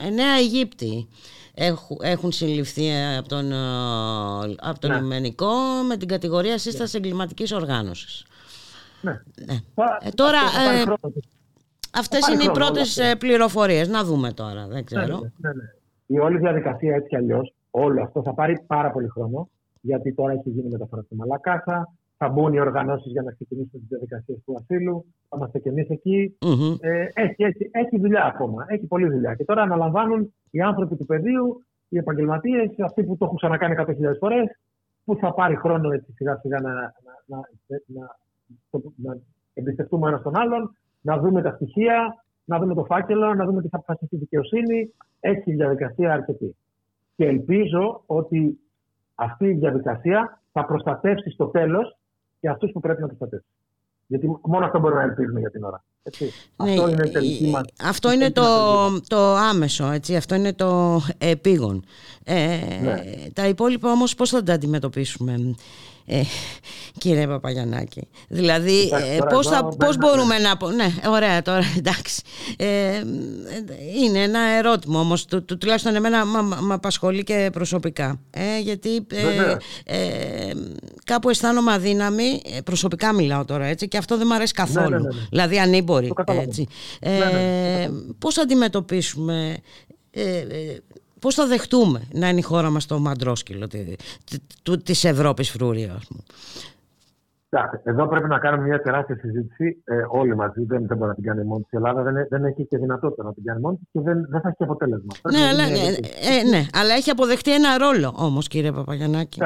9 Αιγύπτιοι έχουν συλληφθεί από τον Ιωμενικό με την κατηγορία σύσταση εγκληματικής οργάνωσης. Ναι. Τώρα, αυτές είναι οι πρώτες πληροφορίες. Να δούμε τώρα, δεν ξέρω. Η όλη διαδικασία έτσι κι αλλιώς, όλο αυτό θα πάρει πάρα πολύ χρόνο, γιατί τώρα έχει γίνει μεταφορά στη Μαλακάσα. Θα μπουν οι οργανώσεις για να ξεκινήσουν τις διαδικασίες του ασύλου. Θα είμαστε και εμείς εκεί. Έχει δουλειά ακόμα. Έχει πολλή δουλειά. Και τώρα αναλαμβάνουν οι άνθρωποι του πεδίου, οι επαγγελματίες, αυτοί που το έχουν ξανακάνει 100.000 φορές, που θα πάρει χρόνο έτσι σιγά σιγά να εμπιστευτούμε ένας τον άλλον, να δούμε τα στοιχεία, να δούμε το φάκελο, να δούμε τι θα αποφασίσει η δικαιοσύνη. Έχει διαδικασία αρκετή. Και ελπίζω ότι αυτή η διαδικασία θα προστατεύσει στο τέλος και αυτούς που πρέπει να προστατεύσουν. Γιατί μόνο αυτό μπορούμε να ελπίζουμε για την ώρα. Ναι, αυτό είναι, αυτό είναι το άμεσο, έτσι. Αυτό είναι το επίγον. Τα υπόλοιπα όμως πώς θα τα αντιμετωπίσουμε, κύριε Παπαγιαννάκη? Δηλαδή, πώς μπορούμε να... Ναι, ωραία τώρα, εντάξει. Είναι ένα ερώτημα όμως, τουλάχιστον εμένα με απασχολεί και προσωπικά. Γιατί κάπου αισθάνομαι αδύναμη, προσωπικά μιλάω τώρα, έτσι, και αυτό δεν μου αρέσει καθόλου. Δηλαδή, ανήμποροι, έτσι. Πώς θα αντιμετωπίσουμε... Πώς θα δεχτούμε να είναι η χώρα μας το μαντρόσκυλο της Ευρώπης φρουρία, ας πούμε? Εδώ πρέπει να κάνουμε μια τεράστια συζήτηση όλοι μαζί. Δεν μπορεί να την κάνει μόνη της. Η Ελλάδα δεν έχει και δυνατότητα να την κάνει μόνη της και δεν θα έχει αποτέλεσμα. Ναι, αλλά έχει αποδεχτεί ένα ρόλο όμως, κύριε Παπαγιαννάκη.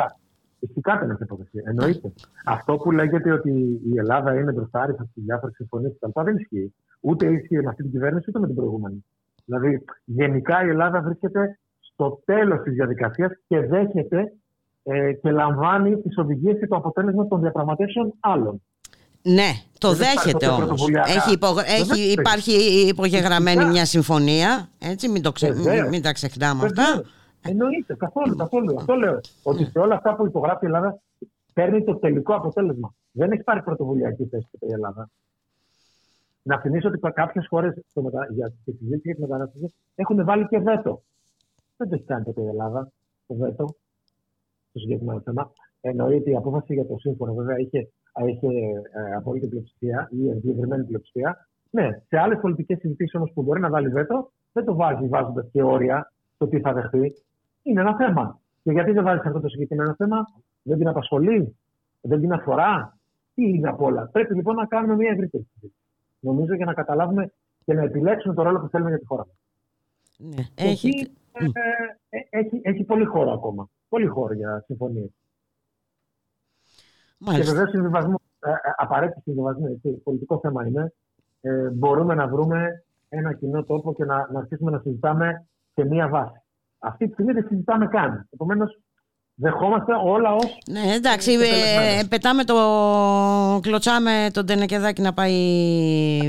Φυσικά δεν έχει αποδοχή. Εννοείται. Αυτό που λέγεται ότι η Ελλάδα είναι μπροστάρισα στις διάφορες συμφωνίες κτλ. Δεν ισχύει. Ούτε ισχύει με αυτή την κυβέρνηση ούτε με την προηγούμενη. Δηλαδή, γενικά η Ελλάδα βρίσκεται στο τέλος της διαδικασίας και δέχεται και λαμβάνει τις οδηγίες και το αποτέλεσμα των διαπραγματεύσεων άλλων. Ναι, το δέχεται όμως. Υπάρχει υπογεγραμμένη μια συμφωνία. Έτσι, μην τα ξεχνάμε αυτά. Εννοείται, καθόλου. Αυτό λέω. Ότι σε όλα αυτά που υπογράφει η Ελλάδα παίρνει το τελικό αποτέλεσμα. Δεν έχει πάρει πρωτοβουλιακή θέση η Ελλάδα. Να θυμίσω ότι κάποιες χώρες για τη συζήτηση και τη μετανάστευση έχουν βάλει και βέτο. Δεν το έχει κάνει τότε η Ελλάδα το βέτο στο συγκεκριμένο θέμα. Εννοείται η απόφαση για το σύμφωνο, βέβαια, είχε απόλυτη πλειοψηφία ή εγκεκριμένη πλειοψηφία. Ναι, σε άλλες πολιτικές συζητήσεις όμως που μπορεί να βάλει βέτο, δεν το βάζει βάζοντας και όρια στο τι θα δεχτεί. Είναι ένα θέμα. Και γιατί δεν βάζει αυτό το συγκεκριμένο θέμα, δεν την απασχολεί, δεν την αφορά, τι είναι απ' όλα. Πρέπει λοιπόν να κάνουμε μια ευρύτερη συζήτηση. Νομίζω για να καταλάβουμε και να επιλέξουμε το ρόλο που θέλουμε για τη χώρα μας. Ναι, έχει πολύ χώρο ακόμα. Πολύ χώρο για συμφωνίες. Και βεβαίως συμβιβασμό, απαραίτητο συμβιβασμό, πολιτικό θέμα είναι. Μπορούμε να βρούμε ένα κοινό τόπο και να αρχίσουμε να συζητάμε σε μία βάση. Αυτή τη στιγμή δεν συζητάμε καν. Επομένως, δεχόμαστε όλα ως... Ναι, εντάξει, πετάμε το... κλωτσάμε τον τενεκεδάκι να πάει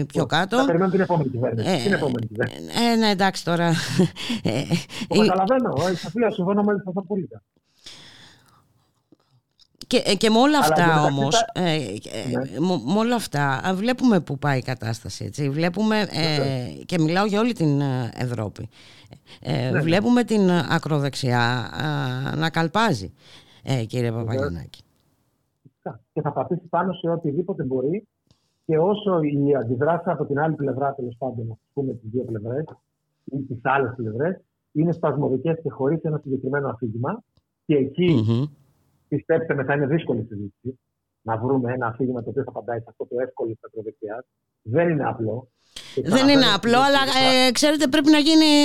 πιο κάτω. Θα περιμένουμε την επόμενη κυβέρνηση. Ναι, εντάξει τώρα. Το καταλαβαίνω, σαφία, συμφωνώ με αυτά πολύ. Και με όλα αυτά όμως, με όλα αυτά βλέπουμε που πάει η κατάσταση, έτσι. Βλέπουμε, και μιλάω για όλη την Ευρώπη, βλέπουμε την ακροδεξιά να καλπάζει, κύριε Παπαγιαννάκη. Και θα πατήσει πάνω σε οτιδήποτε μπορεί και όσο η αντιδράση από την άλλη πλευρά, τέλος πάντων, ας πούμε τις δύο πλευρές ή τις άλλες πλευρές, είναι σπασμωδικές και χωρίς ένα συγκεκριμένο αφήγημα και εκεί... Πιστέψτε με, θα είναι δύσκολη συζήτηση να βρούμε ένα αφήγημα το οποίο θα απαντάει σε αυτό το εύκολο τη ακροδεξιά. Δεν είναι απλό. Δεν είναι απλό, αλλά ξέρετε, πρέπει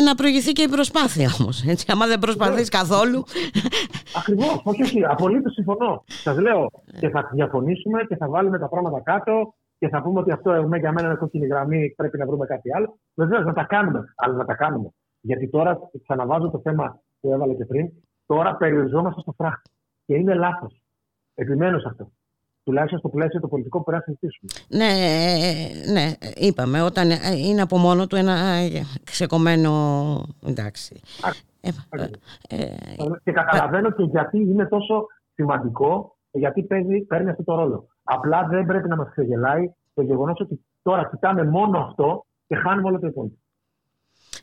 να προηγηθεί και η προσπάθεια όμως. Άμα δεν προσπαθείς καθόλου. Ακριβώς, όχι. Απολύτως συμφωνώ. Σας λέω και θα διαφωνήσουμε και θα βάλουμε τα πράγματα κάτω και θα πούμε ότι αυτό για μένα είναι κόκκινη γραμμή. Πρέπει να βρούμε κάτι άλλο. Βεβαίως να τα κάνουμε. Αλλά να τα κάνουμε. Γιατί τώρα, ξαναβάζω το θέμα που έβαλα και πριν, τώρα περιοριζόμαστε στο φράχτη. Και είναι λάθος. Επιμένω σε αυτό. Τουλάχιστον στο πλαίσιο το πολιτικό που πρέπει να συζητήσουμε. Ναι, είπαμε. Όταν είναι από μόνο του ένα ξεκομμένο. Εντάξει. Και καταλαβαίνω και γιατί είναι τόσο σημαντικό, γιατί παίρνει αυτό το ρόλο. Απλά δεν πρέπει να μας ξεγελάει το γεγονός ότι τώρα κοιτάμε μόνο αυτό και χάνουμε όλο το υπόλοιπο.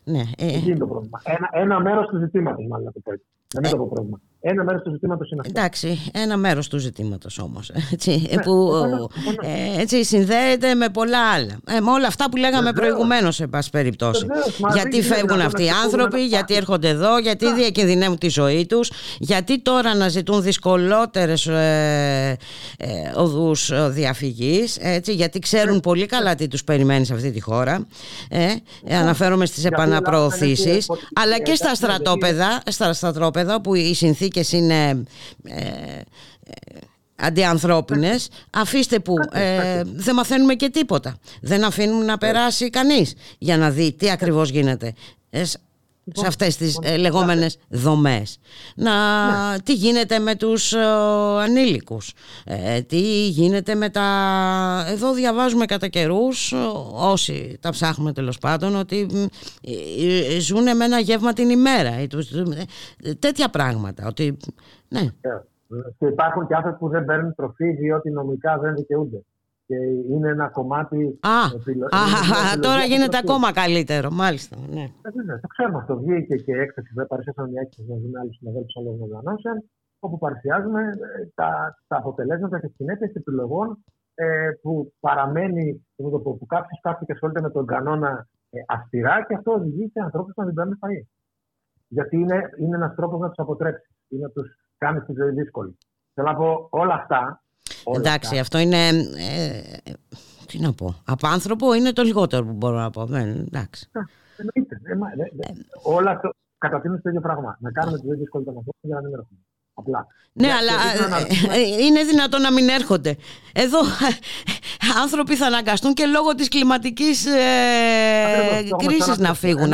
Ναι, εκεί είναι το πρόβλημα. Ένα μέρος του ζητήματος, μάλλον να το πω έτσι. Να μην το πω πρόβλημα. Ένα μέρος του ζητήματος είναι αυτό. Εντάξει, ένα μέρος του ζητήματος όμως. Έτσι, ναι, που έτσι συνδέεται με πολλά άλλα. Με όλα αυτά που λέγαμε προηγουμένως, εν πάση περιπτώσει. Γιατί φεύγουν αυτοί οι άνθρωποι, γιατί έρχονται εδώ, γιατί διακινδυνεύουν τη ζωή τους, γιατί τώρα αναζητούν δυσκολότερες οδούς διαφυγής, γιατί ξέρουν πολύ καλά τι τους περιμένει σε αυτή τη χώρα. Αναφέρομαι στις επαναπροωθήσεις, αλλά και στα στρατόπεδα που οι συνθήκες είναι αντιανθρώπινες. Αφήστε που δεν μαθαίνουμε και τίποτα. Δεν αφήνουν να περάσει κανείς για να δει τι ακριβώς γίνεται σε αυτές τις λεγόμενες δομές. Τι γίνεται με τους ανήλικους, τι γίνεται με τα... Εδώ διαβάζουμε κατά καιρούς, όσοι τα ψάχνουμε τέλος πάντων, ότι ζουνε με ένα γεύμα την ημέρα, τέτοια πράγματα. Ότι... Ναι. Και υπάρχουν και άνθρωποι που δεν παίρνουν τροφή διότι νομικά δεν δικαιούνται. Και είναι ένα κομμάτι. Τώρα γίνεται ακόμα καλύτερο, μάλιστα. Ναι. Το ξέρουμε αυτό. Βγήκε και έκθεση, παρουσιάσαμε μια έκθεση μαζί με άλλου συναδέλφου άλλων οργανώσεων, όπου παρουσιάζουμε τα αποτελέσματα και τι συνέπειε επιλογών που παραμένει, που κάποιο κάθεται και ασχολείται με τον κανόνα αυστηρά και αυτό οδηγεί σε ανθρώπου να μην παίρνουν φαΐ. Γιατί είναι ένα τρόπο να του αποτρέψει ή να του κάνει τη ζωή δύσκολη. Θέλω να πω όλα αυτά. Εντάξει, αυτό είναι. Τι να πω. Απάνθρωπο είναι το λιγότερο που μπορώ να πω. Εντάξει. Εννοείται. Όλα κατατείνουν στο ίδιο πράγμα. Να κάνουμε τη ζωή δύσκολη των ανθρώπων για να μην έρχονται. Απλά. Ναι, αλλά είναι δυνατόν να μην έρχονται. Εδώ άνθρωποι θα αναγκαστούν και λόγω της κλιματικής κρίσης να φύγουν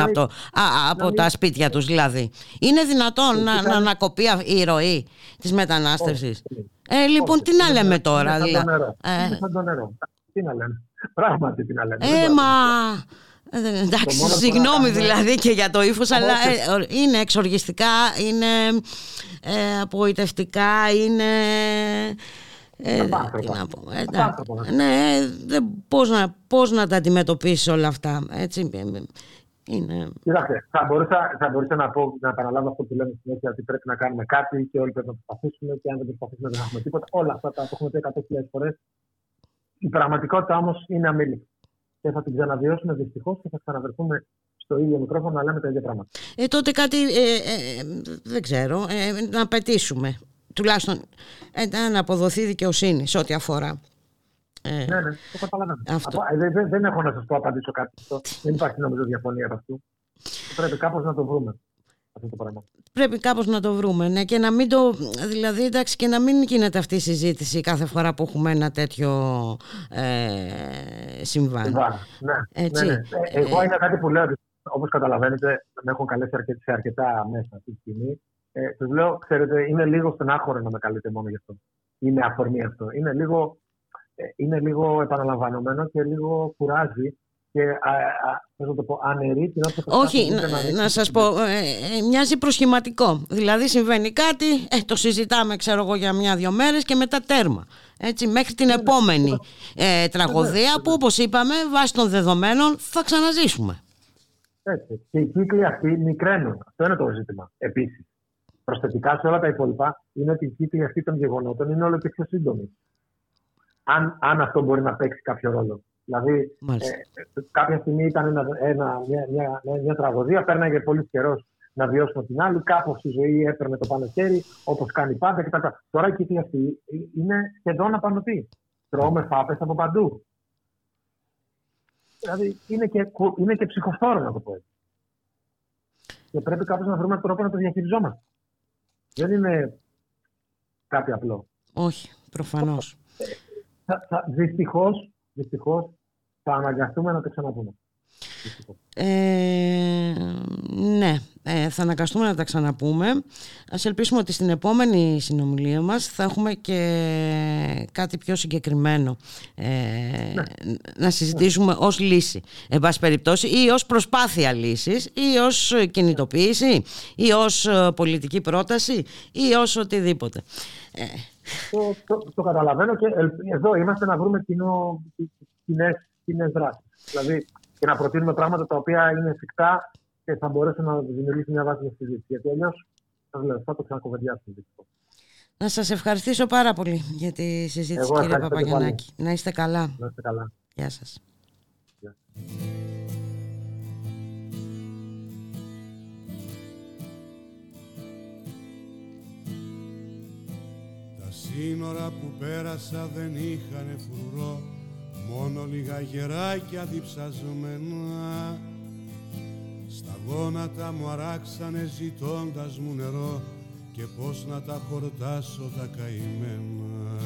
από τα σπίτια τους, δηλαδή. Είναι δυνατόν να ανακοπεί η ροή της μετανάστευσης? Λοιπόν, τι να λέμε τώρα? Είναι σαν το νερό. Τι να λέμε? Πράγματι, τι να λέμε? Εντάξει, συγγνώμη δηλαδή και για το ύφος, αλλά είναι εξοργιστικά, είναι απογοητευτικά, είναι... Πώς να τα αντιμετωπίσεις όλα αυτά, έτσι... Κοιτάξτε, θα μπορούσα να επαναλάβω αυτό που λέμε συνέχεια, ότι πρέπει να κάνουμε κάτι και όλοι πρέπει να προσπαθήσουμε, και αν δεν προσπαθήσουμε δεν έχουμε τίποτα. Όλα αυτά τα έχουμε πει 100.000 φορές. Η πραγματικότητα όμως είναι αμήλικτη. Και θα την ξαναβιώσουμε δυστυχώς και θα ξαναβρεθούμε στο ίδιο μικρόφωνο να λέμε τα ίδια πράγματα. Τότε κάτι, δεν ξέρω, να απαιτήσουμε. Τουλάχιστον να αποδοθεί δικαιοσύνη σε ό,τι αφορά. Ναι, το καταλαβαίνω. Δεν έχω να σας πω απαντήσω κάτι. Δεν υπάρχει νομίζω διαφωνία από αυτού. Πρέπει κάπως να το βρούμε. Πρέπει κάπως να το βρούμε, ναι, και να μην δηλαδή, εντάξει, και να μην γίνεται αυτή η συζήτηση κάθε φορά που έχουμε ένα τέτοιο συμβάν. Ναι. Εγώ είναι κάτι που λέω, όπως καταλαβαίνετε, με έχουν καλέσει σε αρκετά μέσα αυτή τη στιγμή. Τους λέω, ξέρετε, είναι λίγο στενάχωρο να με καλείτε μόνο γι' αυτό. Είναι αφορμή αυτό. Είναι λίγο επαναλαμβανωμένο και λίγο κουράζει. Όχι, να σας πω, μοιάζει προσχηματικό. Δηλαδή συμβαίνει κάτι, το συζητάμε ξέρω εγώ για 1-2 μέρες και μετά τέρμα. Έτσι, μέχρι την επόμενη τραγωδία που, όπως είπαμε, βάσει των δεδομένων θα ξαναζήσουμε. Έτσι. Και οι κύκλοι αυτοί μικραίνουν. Αυτό είναι το ζήτημα. Επίσης, προσθετικά σε όλα τα υπόλοιπα, είναι ότι οι κύκλοι αυτοί των γεγονότων είναι όλο και πιο σύντομοι. Αν αυτό μπορεί να παίξει κάποιο ρόλο. Δηλαδή, κάποια στιγμή ήταν μια τραγωδία, πέρναγε πολύ καιρό να βιώσουμε την άλλη. Κάπως η ζωή έπαιρνε το πάνω χέρι, όπως κάνει πάντα κτλ. Τώρα η κύκλη αυτή είναι σχεδόν απανωτή. Τρώμε φάπες από παντού. Δηλαδή, είναι και ψυχοφθόρο να το πω έτσι. Και πρέπει κάπως να βρούμε τρόπο να το διαχειριζόμαστε. Δεν είναι κάτι απλό. Όχι, προφανώς. Δυστυχώς θα αναγκαστούμε να το ξαναπούμε. Ναι, θα αναγκαστούμε να τα ξαναπούμε. Ας ελπίσουμε ότι στην επόμενη συνομιλία μας θα έχουμε και κάτι πιο συγκεκριμένο να συζητήσουμε ως λύση, εν πάση περιπτώσει, ή ως προσπάθεια λύσης, ή ως κινητοποίηση, ή ως πολιτική πρόταση, ή ως οτιδήποτε. Το καταλαβαίνω και εδώ είμαστε να βρούμε κοινές δράσεις. Δηλαδή και να προτείνουμε πράγματα τα οποία είναι εφικτά και θα μπορέσουν να δημιουργήσουν μια βάση για τη συζήτηση. Γιατί αλλιώς θα το ξανακοβεντιάσουμε. Να σας ευχαριστήσω πάρα πολύ για τη συζήτηση, κύριε Παπαγιαννάκη. Να είστε καλά. Γεια σας. Σύνορα που πέρασα δεν είχανε φρουρό, μόνο λίγα γεράκια διψαζομένα. Στα γόνατα μου αράξανε ζητώντας μου νερό και πώς να τα χορτάσω τα καημένα.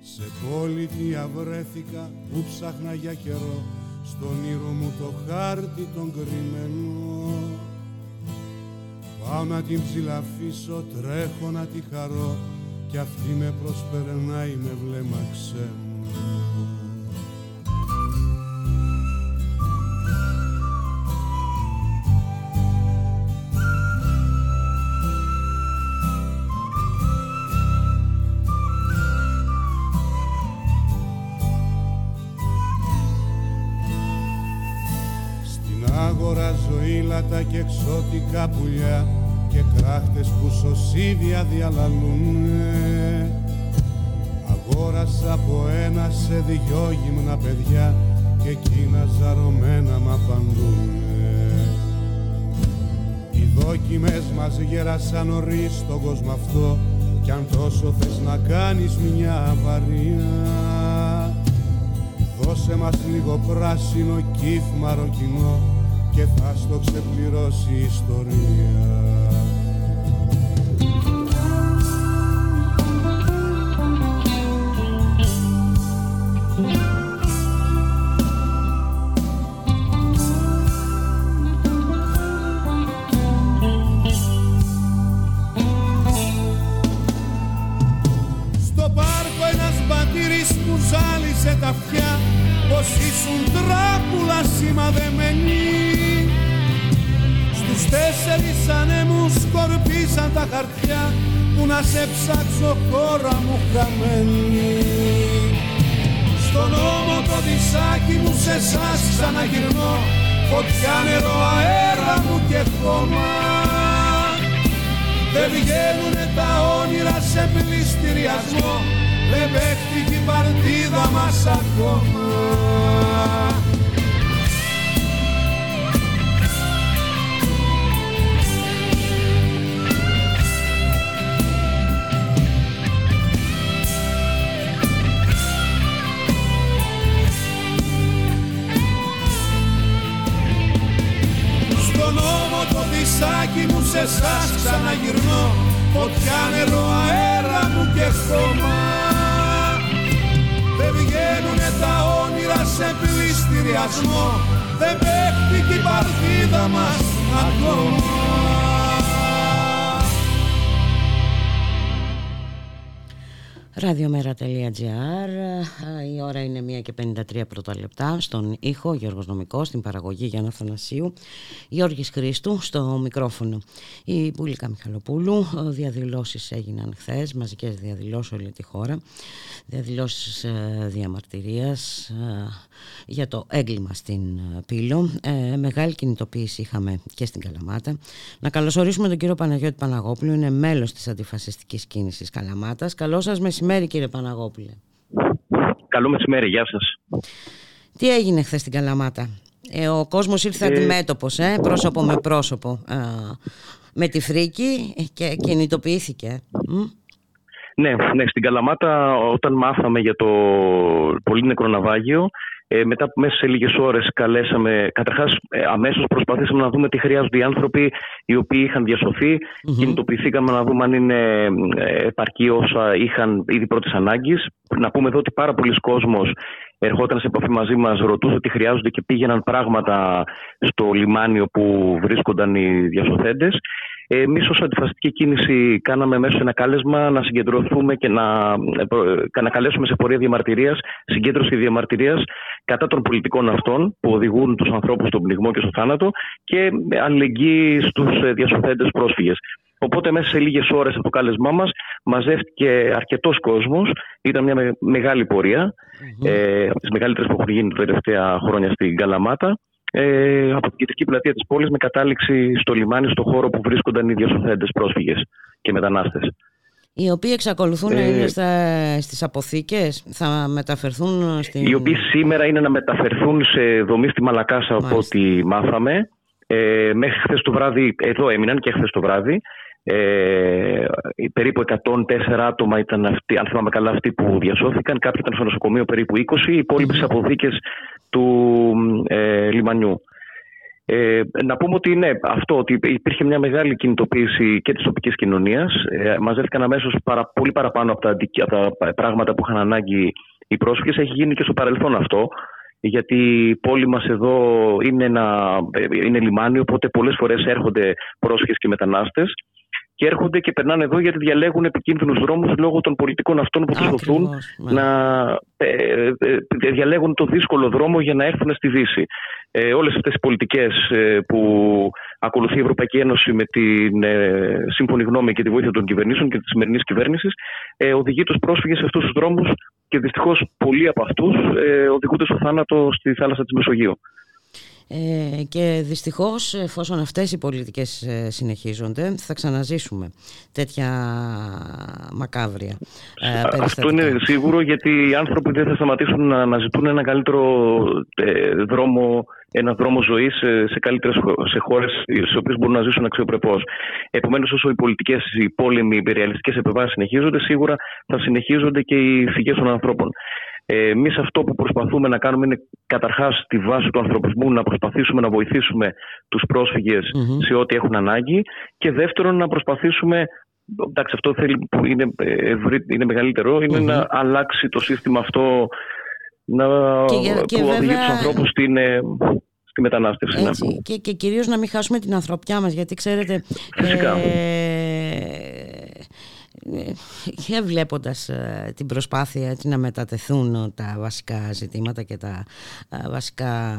Σε πολιτεία βρέθηκα που ψάχνα για καιρό, στον ήρω μου το χάρτη τον κρυμμένο. Πάω να την ψηλαφίσω, τρέχω να τη χαρώ, κι αυτή με προσπερνάει με βλέμμα ξένο. Στην άγορα ζωήλατα και εξωτικά πουλιά και κράχτες που σωσίδια διαλαλούνε. Αγόρασα από ένα σε 2 γυμνά παιδιά και εκείνα ζαρωμένα μ' απαντούνε. Οι δόκιμες μας γέρασαν νωρίς στον κόσμο αυτό, κι αν τόσο θες να κάνεις μια αβαρία, δώσε μας λίγο πράσινο κύφμα ροκινό και θα στο ξεπληρώσει η ιστορία. τα αυτιά πως ήσουν τράπουλα σημαδεμένοι. Στους τέσσερις ανέμους σκορπίσαν τα χαρτιά που να σε ψάξω χώρα μου χαμένη. Στον ώμο το δισάκι μου σε σας ξαναγυρνώ, φωτιά, νερό, αέρα μου και χώμα. Δεν βγαίνουνε τα όνειρα σε πληστηριασμό, δεν παίχτηκε η παρτίδα μας ακόμα. Στον ώμο το πισάκι μου σε εσάς ξαναγυρνώ, φωτιά, νερό, αέρα μου και χώμα. Δεν βγαίνουνε τα όνειρα σε πληστηριασμό, δεν παίχτηκε η παρτίδα μας ακόμα. Ραδιομέρα.gr. Η ώρα είναι 1:53 πρώτα λεπτά. Στον ήχο Γιώργος Νομικός, στην παραγωγή Γιάννα Θανασίου, Γιώργης Χρήστου στο μικρόφωνο η Μπούλικα Μιχαλοπούλου. Διαδηλώσεις έγιναν χθες, μαζικές διαδηλώσεις όλη τη χώρα. Διαδηλώσεις διαμαρτυρίας για το έγκλημα στην Πύλο. Μεγάλη κινητοποίηση είχαμε και στην Καλαμάτα. Να καλωσορίσουμε τον κύριο Παναγιώτη Παναγόπουλο, είναι μέλος της αντιφασιστικής κίνησης Καλαμάτας. Καλώς σας μεσημέρι. Καλημέρα κύριε Παναγόπουλε. Καλό μεσημέρι, γεια σας. Τι έγινε χθες στην Καλαμάτα? Ο κόσμος ήρθε αντιμέτωπος, πρόσωπο με πρόσωπο με τη φρίκη και κινητοποιήθηκε. Ναι, στην Καλαμάτα όταν μάθαμε για το πολύ νεκρό ναυάγιο, μετά μέσα σε λίγες ώρες καλέσαμε, καταρχάς αμέσως προσπαθήσαμε να δούμε τι χρειάζονται οι άνθρωποι οι οποίοι είχαν διασωθεί. Κινητοποιηθήκαμε να δούμε αν είναι επαρκή όσα είχαν ήδη πρώτες ανάγκες. Να πούμε εδώ ότι πάρα πολλοί κόσμος ερχόταν σε επαφή μαζί μας, ρωτούσε τι χρειάζονται και πήγαιναν πράγματα στο λιμάνι όπου βρίσκονταν οι διασωθέντες. Εμείς ως αντιφασιστική κίνηση κάναμε μέσω ένα κάλεσμα να συγκεντρωθούμε και να καλέσουμε σε πορεία διαμαρτυρίας, συγκέντρωση διαμαρτυρίας κατά των πολιτικών αυτών που οδηγούν τους ανθρώπους στον πνιγμό και στο θάνατο και αλληλεγγύη στους διασωθέντες πρόσφυγες. Οπότε μέσα σε λίγες ώρες από το κάλεσμά μας μαζεύτηκε αρκετός κόσμος. Ήταν μια μεγάλη πορεία, από τις μεγαλύτερες που έχουν γίνει τα τελευταία χρόνια στην Καλαμάτα. Από την κεντρική πλατεία της πόλης με κατάληξη στο λιμάνι, στο χώρο που βρίσκονταν οι διασωθέντες πρόσφυγες και μετανάστες. Οι οποίοι εξακολουθούν να είναι στις αποθήκες, θα μεταφερθούν στην... Οι οποίοι σήμερα είναι να μεταφερθούν σε δομή στη Μαλακάσα, από ό,τι μάθαμε. Μέχρι χθες το βράδυ, εδώ έμειναν και χθες το βράδυ. Περίπου 104 άτομα ήταν αυτοί, αν θυμάμαι καλά, αυτοί που διασώθηκαν. Κάποιοι ήταν στο νοσοκομείο, περίπου 20, οι υπόλοιποι στις αποθήκες του λιμανιού. Να πούμε ότι ναι, αυτό, ότι υπήρχε μια μεγάλη κινητοποίηση και της τοπικής κοινωνίας. Μαζεύτηκαν αμέσως πολύ παραπάνω από τα πράγματα που είχαν ανάγκη οι πρόσφυγες. Έχει γίνει και στο παρελθόν αυτό, γιατί η πόλη μας εδώ είναι λιμάνι, οπότε πολλές φορές έρχονται πρόσφυγες και μετανάστες. Και έρχονται και περνάνε εδώ γιατί διαλέγουν επικίνδυνους δρόμους λόγω των πολιτικών αυτών που τους οθούν να διαλέγουν το δύσκολο δρόμο για να έρθουν στη Δύση. Όλες αυτές οι πολιτικές που ακολουθεί η Ευρωπαϊκή Ένωση με την σύμφωνη γνώμη και τη βοήθεια των κυβερνήσεων και της σημερινής κυβέρνησης οδηγεί τους πρόσφυγες σε αυτούς τους δρόμους και δυστυχώς πολλοί από αυτούς οδηγούνται στο θάνατο στη θάλασσα της Μεσογείου. Και δυστυχώς, εφόσον αυτές οι πολιτικές συνεχίζονται, θα ξαναζήσουμε τέτοια μακάβρια περιστατικά. Αυτό είναι σίγουρο, γιατί οι άνθρωποι δεν θα σταματήσουν να αναζητούν ένα καλύτερο δρόμο, ένα δρόμο ζωής σε καλύτερες χώρες στις οποίες μπορούν να ζήσουν αξιοπρεπώς. Επομένως, όσο οι πολιτικές, οι πόλεμοι, οι υπεριαλιστικές επεμβάσεις συνεχίζονται, σίγουρα θα συνεχίζονται και οι φυγές των ανθρώπων. Εμείς αυτό που προσπαθούμε να κάνουμε είναι καταρχάς τη βάση του ανθρωπισμού, να προσπαθήσουμε να βοηθήσουμε τους πρόσφυγες σε ό,τι έχουν ανάγκη, και δεύτερον να προσπαθήσουμε, εντάξει αυτό που είναι μεγαλύτερο, είναι να αλλάξει το σύστημα αυτό που οδηγεί τους ανθρώπους στην... Τη μετανάστευση. Έτσι, και κυρίως να μην χάσουμε την ανθρωπιά μας, γιατί ξέρετε και βλέποντας την προσπάθεια να μετατεθούν τα βασικά ζητήματα και τα βασικά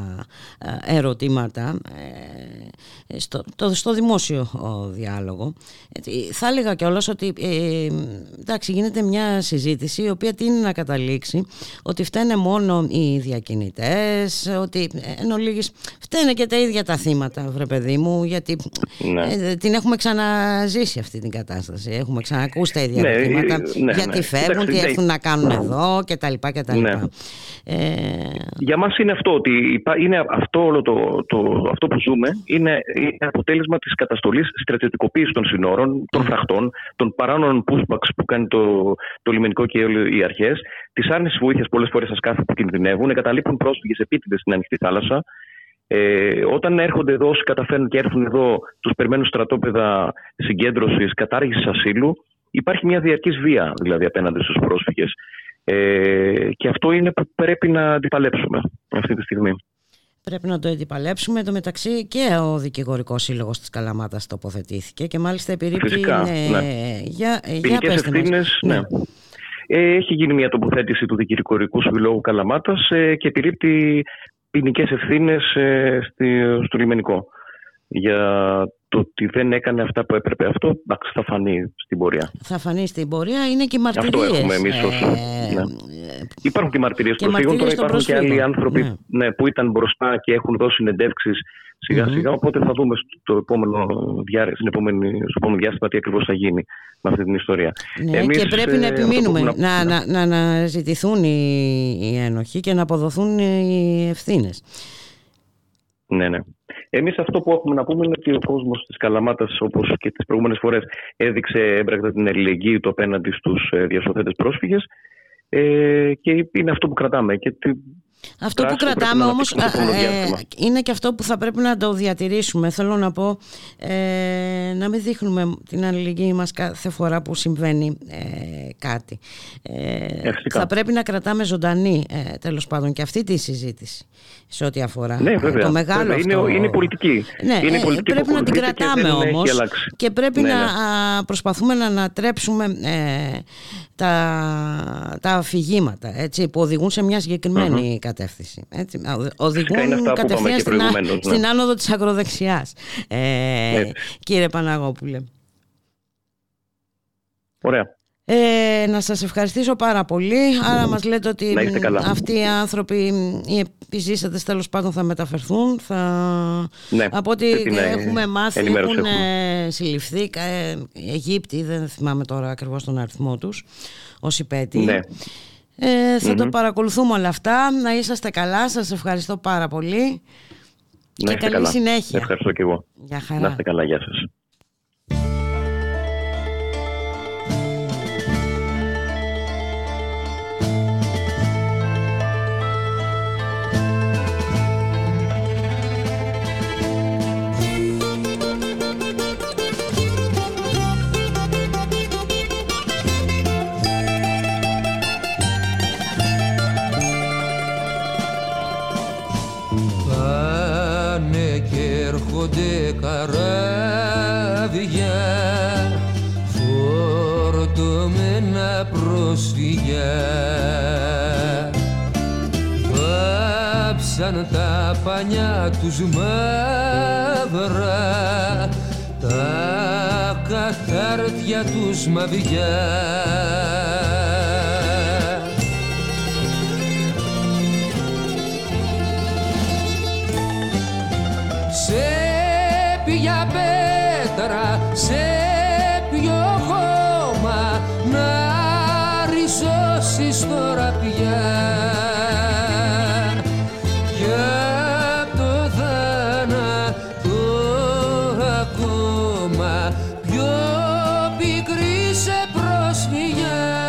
ερωτήματα στο δημόσιο διάλογο, θα έλεγα κιόλας ότι εντάξει, γίνεται μια συζήτηση η οποία τείνει να καταλήξει ότι φταίνε μόνο οι διακινητές, ότι εν ολίγης φταίνε και τα ίδια τα θύματα, βρε παιδί μου, γιατί την έχουμε ξαναζήσει αυτή την κατάσταση, έχουμε ξανακούσει τα ίδια θύματα, γιατί φεύγουν, τι έχουν να κάνουν εδώ κτλ. Για μας είναι αυτό, ότι είναι αυτό, όλο αυτό που ζούμε είναι αποτέλεσμα της καταστολής, στρατιωτικοποίησης των συνόρων, των φραχτών, των παράνομων pushbacks που κάνει το λιμενικό και οι αρχές, της άρνησης βοήθειας πολλές φορές στα σκάφη που κινδυνεύουν, εγκαταλείπουν πρόσφυγες επίτηδες στην ανοιχτή θάλασσα. Όταν έρχονται εδώ, όσοι καταφέρνουν και έρχονται εδώ, τους περιμένουν στρατόπεδα συγκέντρωσης, κατάργησης ασύλου. Υπάρχει μια διαρκής βία δηλαδή απέναντι στους πρόσφυγες. Και αυτό είναι που πρέπει να αντιπαλέψουμε αυτή τη στιγμή. Πρέπει να το αντιπαλέψουμε. Εν τω μεταξύ και ο δικηγορικός σύλλογος της Καλαμάτας τοποθετήθηκε και μάλιστα επιρρύπτει. Φυσικά, ναι. Ποινικές ευθύνες, ναι. Έχει γίνει μια τοποθέτηση του δικηγορικού σύλλογου Καλαμάτας και επιρρύπτει ποινικές ευθύνες στο λιμενικό για το ότι δεν έκανε αυτά που έπρεπε. Αυτό θα φανεί στην πορεία. Θα φανεί στην πορεία, είναι και οι μαρτυρίες. Αυτό έχουμε εμείς ναι. Υπάρχουν και μαρτυρίες προσφύγων, τώρα υπάρχουν προσφύγων. Και άλλοι άνθρωποι που ήταν μπροστά και έχουν δώσει συνεντεύξεις σιγά-σιγά. Οπότε θα δούμε στο επόμενο διάστημα τι ακριβώς θα γίνει με αυτή την ιστορία. Ναι, εμείς, και πρέπει να επιμείνουμε να αναζητηθούν οι ένοχοι και να αποδοθούν οι ευθύνες. Ναι, ναι. Εμείς αυτό που έχουμε να πούμε είναι ότι ο κόσμος της Καλαμάτας, όπως και τις προηγούμενες φορές, έδειξε έμπρακτα την αλληλεγγύη του απέναντι στους διασωθέντες πρόσφυγες και είναι αυτό που κρατάμε. Αυτό που κρατάμε όμως είναι και αυτό που θα πρέπει να το διατηρήσουμε. Θέλω να πω, να μην δείχνουμε την αλληλεγγύη μας κάθε φορά που συμβαίνει κάτι. Θα πρέπει να κρατάμε ζωντανή τέλος πάντων και αυτή τη συζήτηση σε ό,τι αφορά το μεγάλο αυτό. Είναι πολιτική. Πρέπει να την κρατάμε όμως και πρέπει να προσπαθούμε να ανατρέψουμε τα αφηγήματα που οδηγούν σε μια συγκεκριμένη κατεύθυνση. Έτσι, οδηγούν κατευθείαν στην άνοδο της ακροδεξιάς. Κύριε Παναγόπουλε. Ωραία. Να σας ευχαριστήσω πάρα πολύ. Άρα μας λέτε ότι αυτοί οι άνθρωποι, οι επιζήσατες τέλος πάντων, θα μεταφερθούν. Από ό,τι έχουμε μάθει, έχουν συλληφθεί Αιγύπτιοι, δεν θυμάμαι τώρα ακριβώς τον αριθμό τους, ως υπέτειοι. Ναι. Θα το παρακολουθούμε όλα αυτά. Να είσαστε καλά. Σας ευχαριστώ πάρα πολύ. Και καλή συνέχεια. Ευχαριστώ και εγώ. Για χαρά. Να είστε καλά. Γεια σας. Έρχονται καράβια φορτωμένα πρόσφυγια. Βάψαν τα πανιά τους μαύρα, τα κατάρτια τους μαυριά. Σε ποιο χώμα να ριζώσεις τώρα πια, για το θάνατο ακόμα πιο πικρή σε προσφυγιά.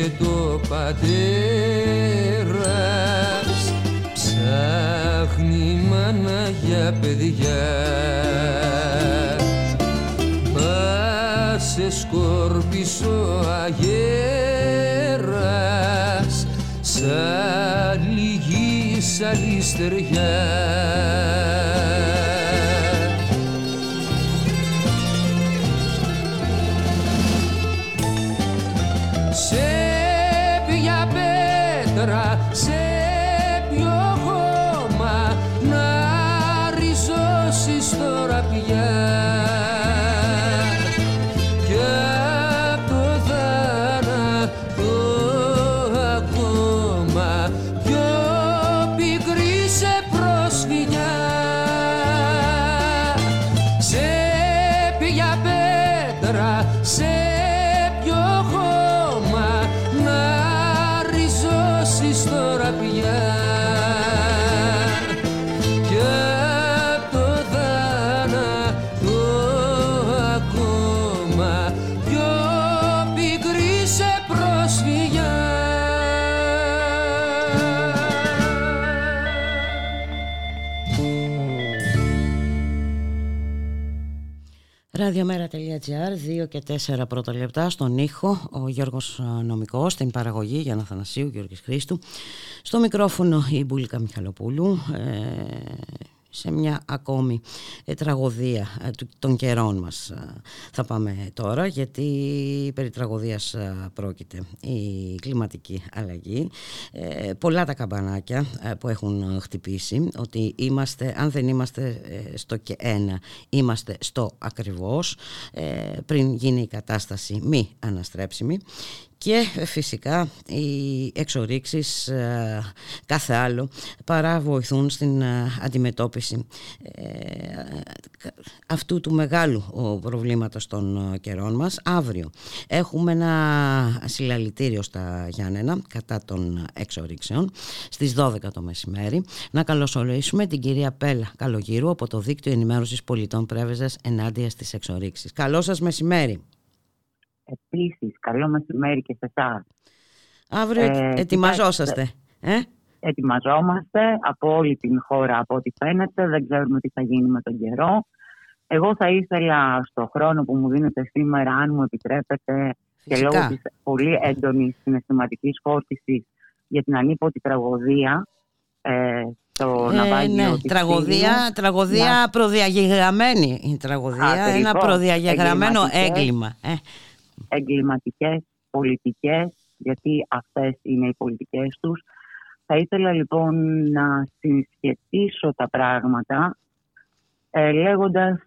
και το πατέρας ψάχνει μάνα για παιδιά. Μα σε σκόρπισε ο αγέρας σαν λυγή, σαν ληστεριά. Ραδιομέρα.gr, 2 και 4 πρώτα λεπτά, στον ήχο ο Γιώργος Νομικός, στην παραγωγή Γιάννα Θανασίου, Γιώργης Χρήστου, στο μικρόφωνο η Μπούλικα Μιχαλοπούλου, σε μια ακόμη τραγωδία των καιρών μας θα πάμε τώρα, γιατί περί τραγωδίας πρόκειται η κλιματική αλλαγή. Πολλά τα καμπανάκια που έχουν χτυπήσει ότι είμαστε, αν δεν είμαστε στο και ένα, είμαστε στο ακριβώς, πριν γίνει η κατάσταση μη αναστρέψιμη. Και φυσικά οι εξορίξεις κάθε άλλο παρά βοηθούν στην αντιμετώπιση αυτού του μεγάλου προβλήματος των καιρών μας. Αύριο έχουμε ένα συλλαλητήριο στα Γιάννενα κατά των εξορίξεων στις 12 το μεσημέρι. Να καλωσορίσουμε την κυρία Πέλα Καλογύρου από το Δίκτυο Ενημέρωσης Πολιτών Πρέβεζας ενάντια στις εξορίξεις. Καλό σας μεσημέρι. Επίσης, καλό μεσημέρι και σε εσάς. Αύριο ετοιμαζόσαστε. Ετοιμαζόμαστε από όλη την χώρα, από ό,τι φαίνεται. Δεν ξέρουμε τι θα γίνει με τον καιρό. Εγώ θα ήθελα στον χρόνο που μου δίνετε σήμερα, αν μου επιτρέπετε, φυσικά, και λόγω της πολύ έντονης συναισθηματικής φόρτισης για την ανίπωτη τραγωδία, ναι, τραγωδία να... προδιαγεγραμμένη. Η τραγωδία, ένα προδιαγεγραμμένο έγκλημα. Εγκληματικές πολιτικές, γιατί αυτές είναι οι πολιτικές τους. Θα ήθελα λοιπόν να συσχετήσω τα πράγματα λέγοντας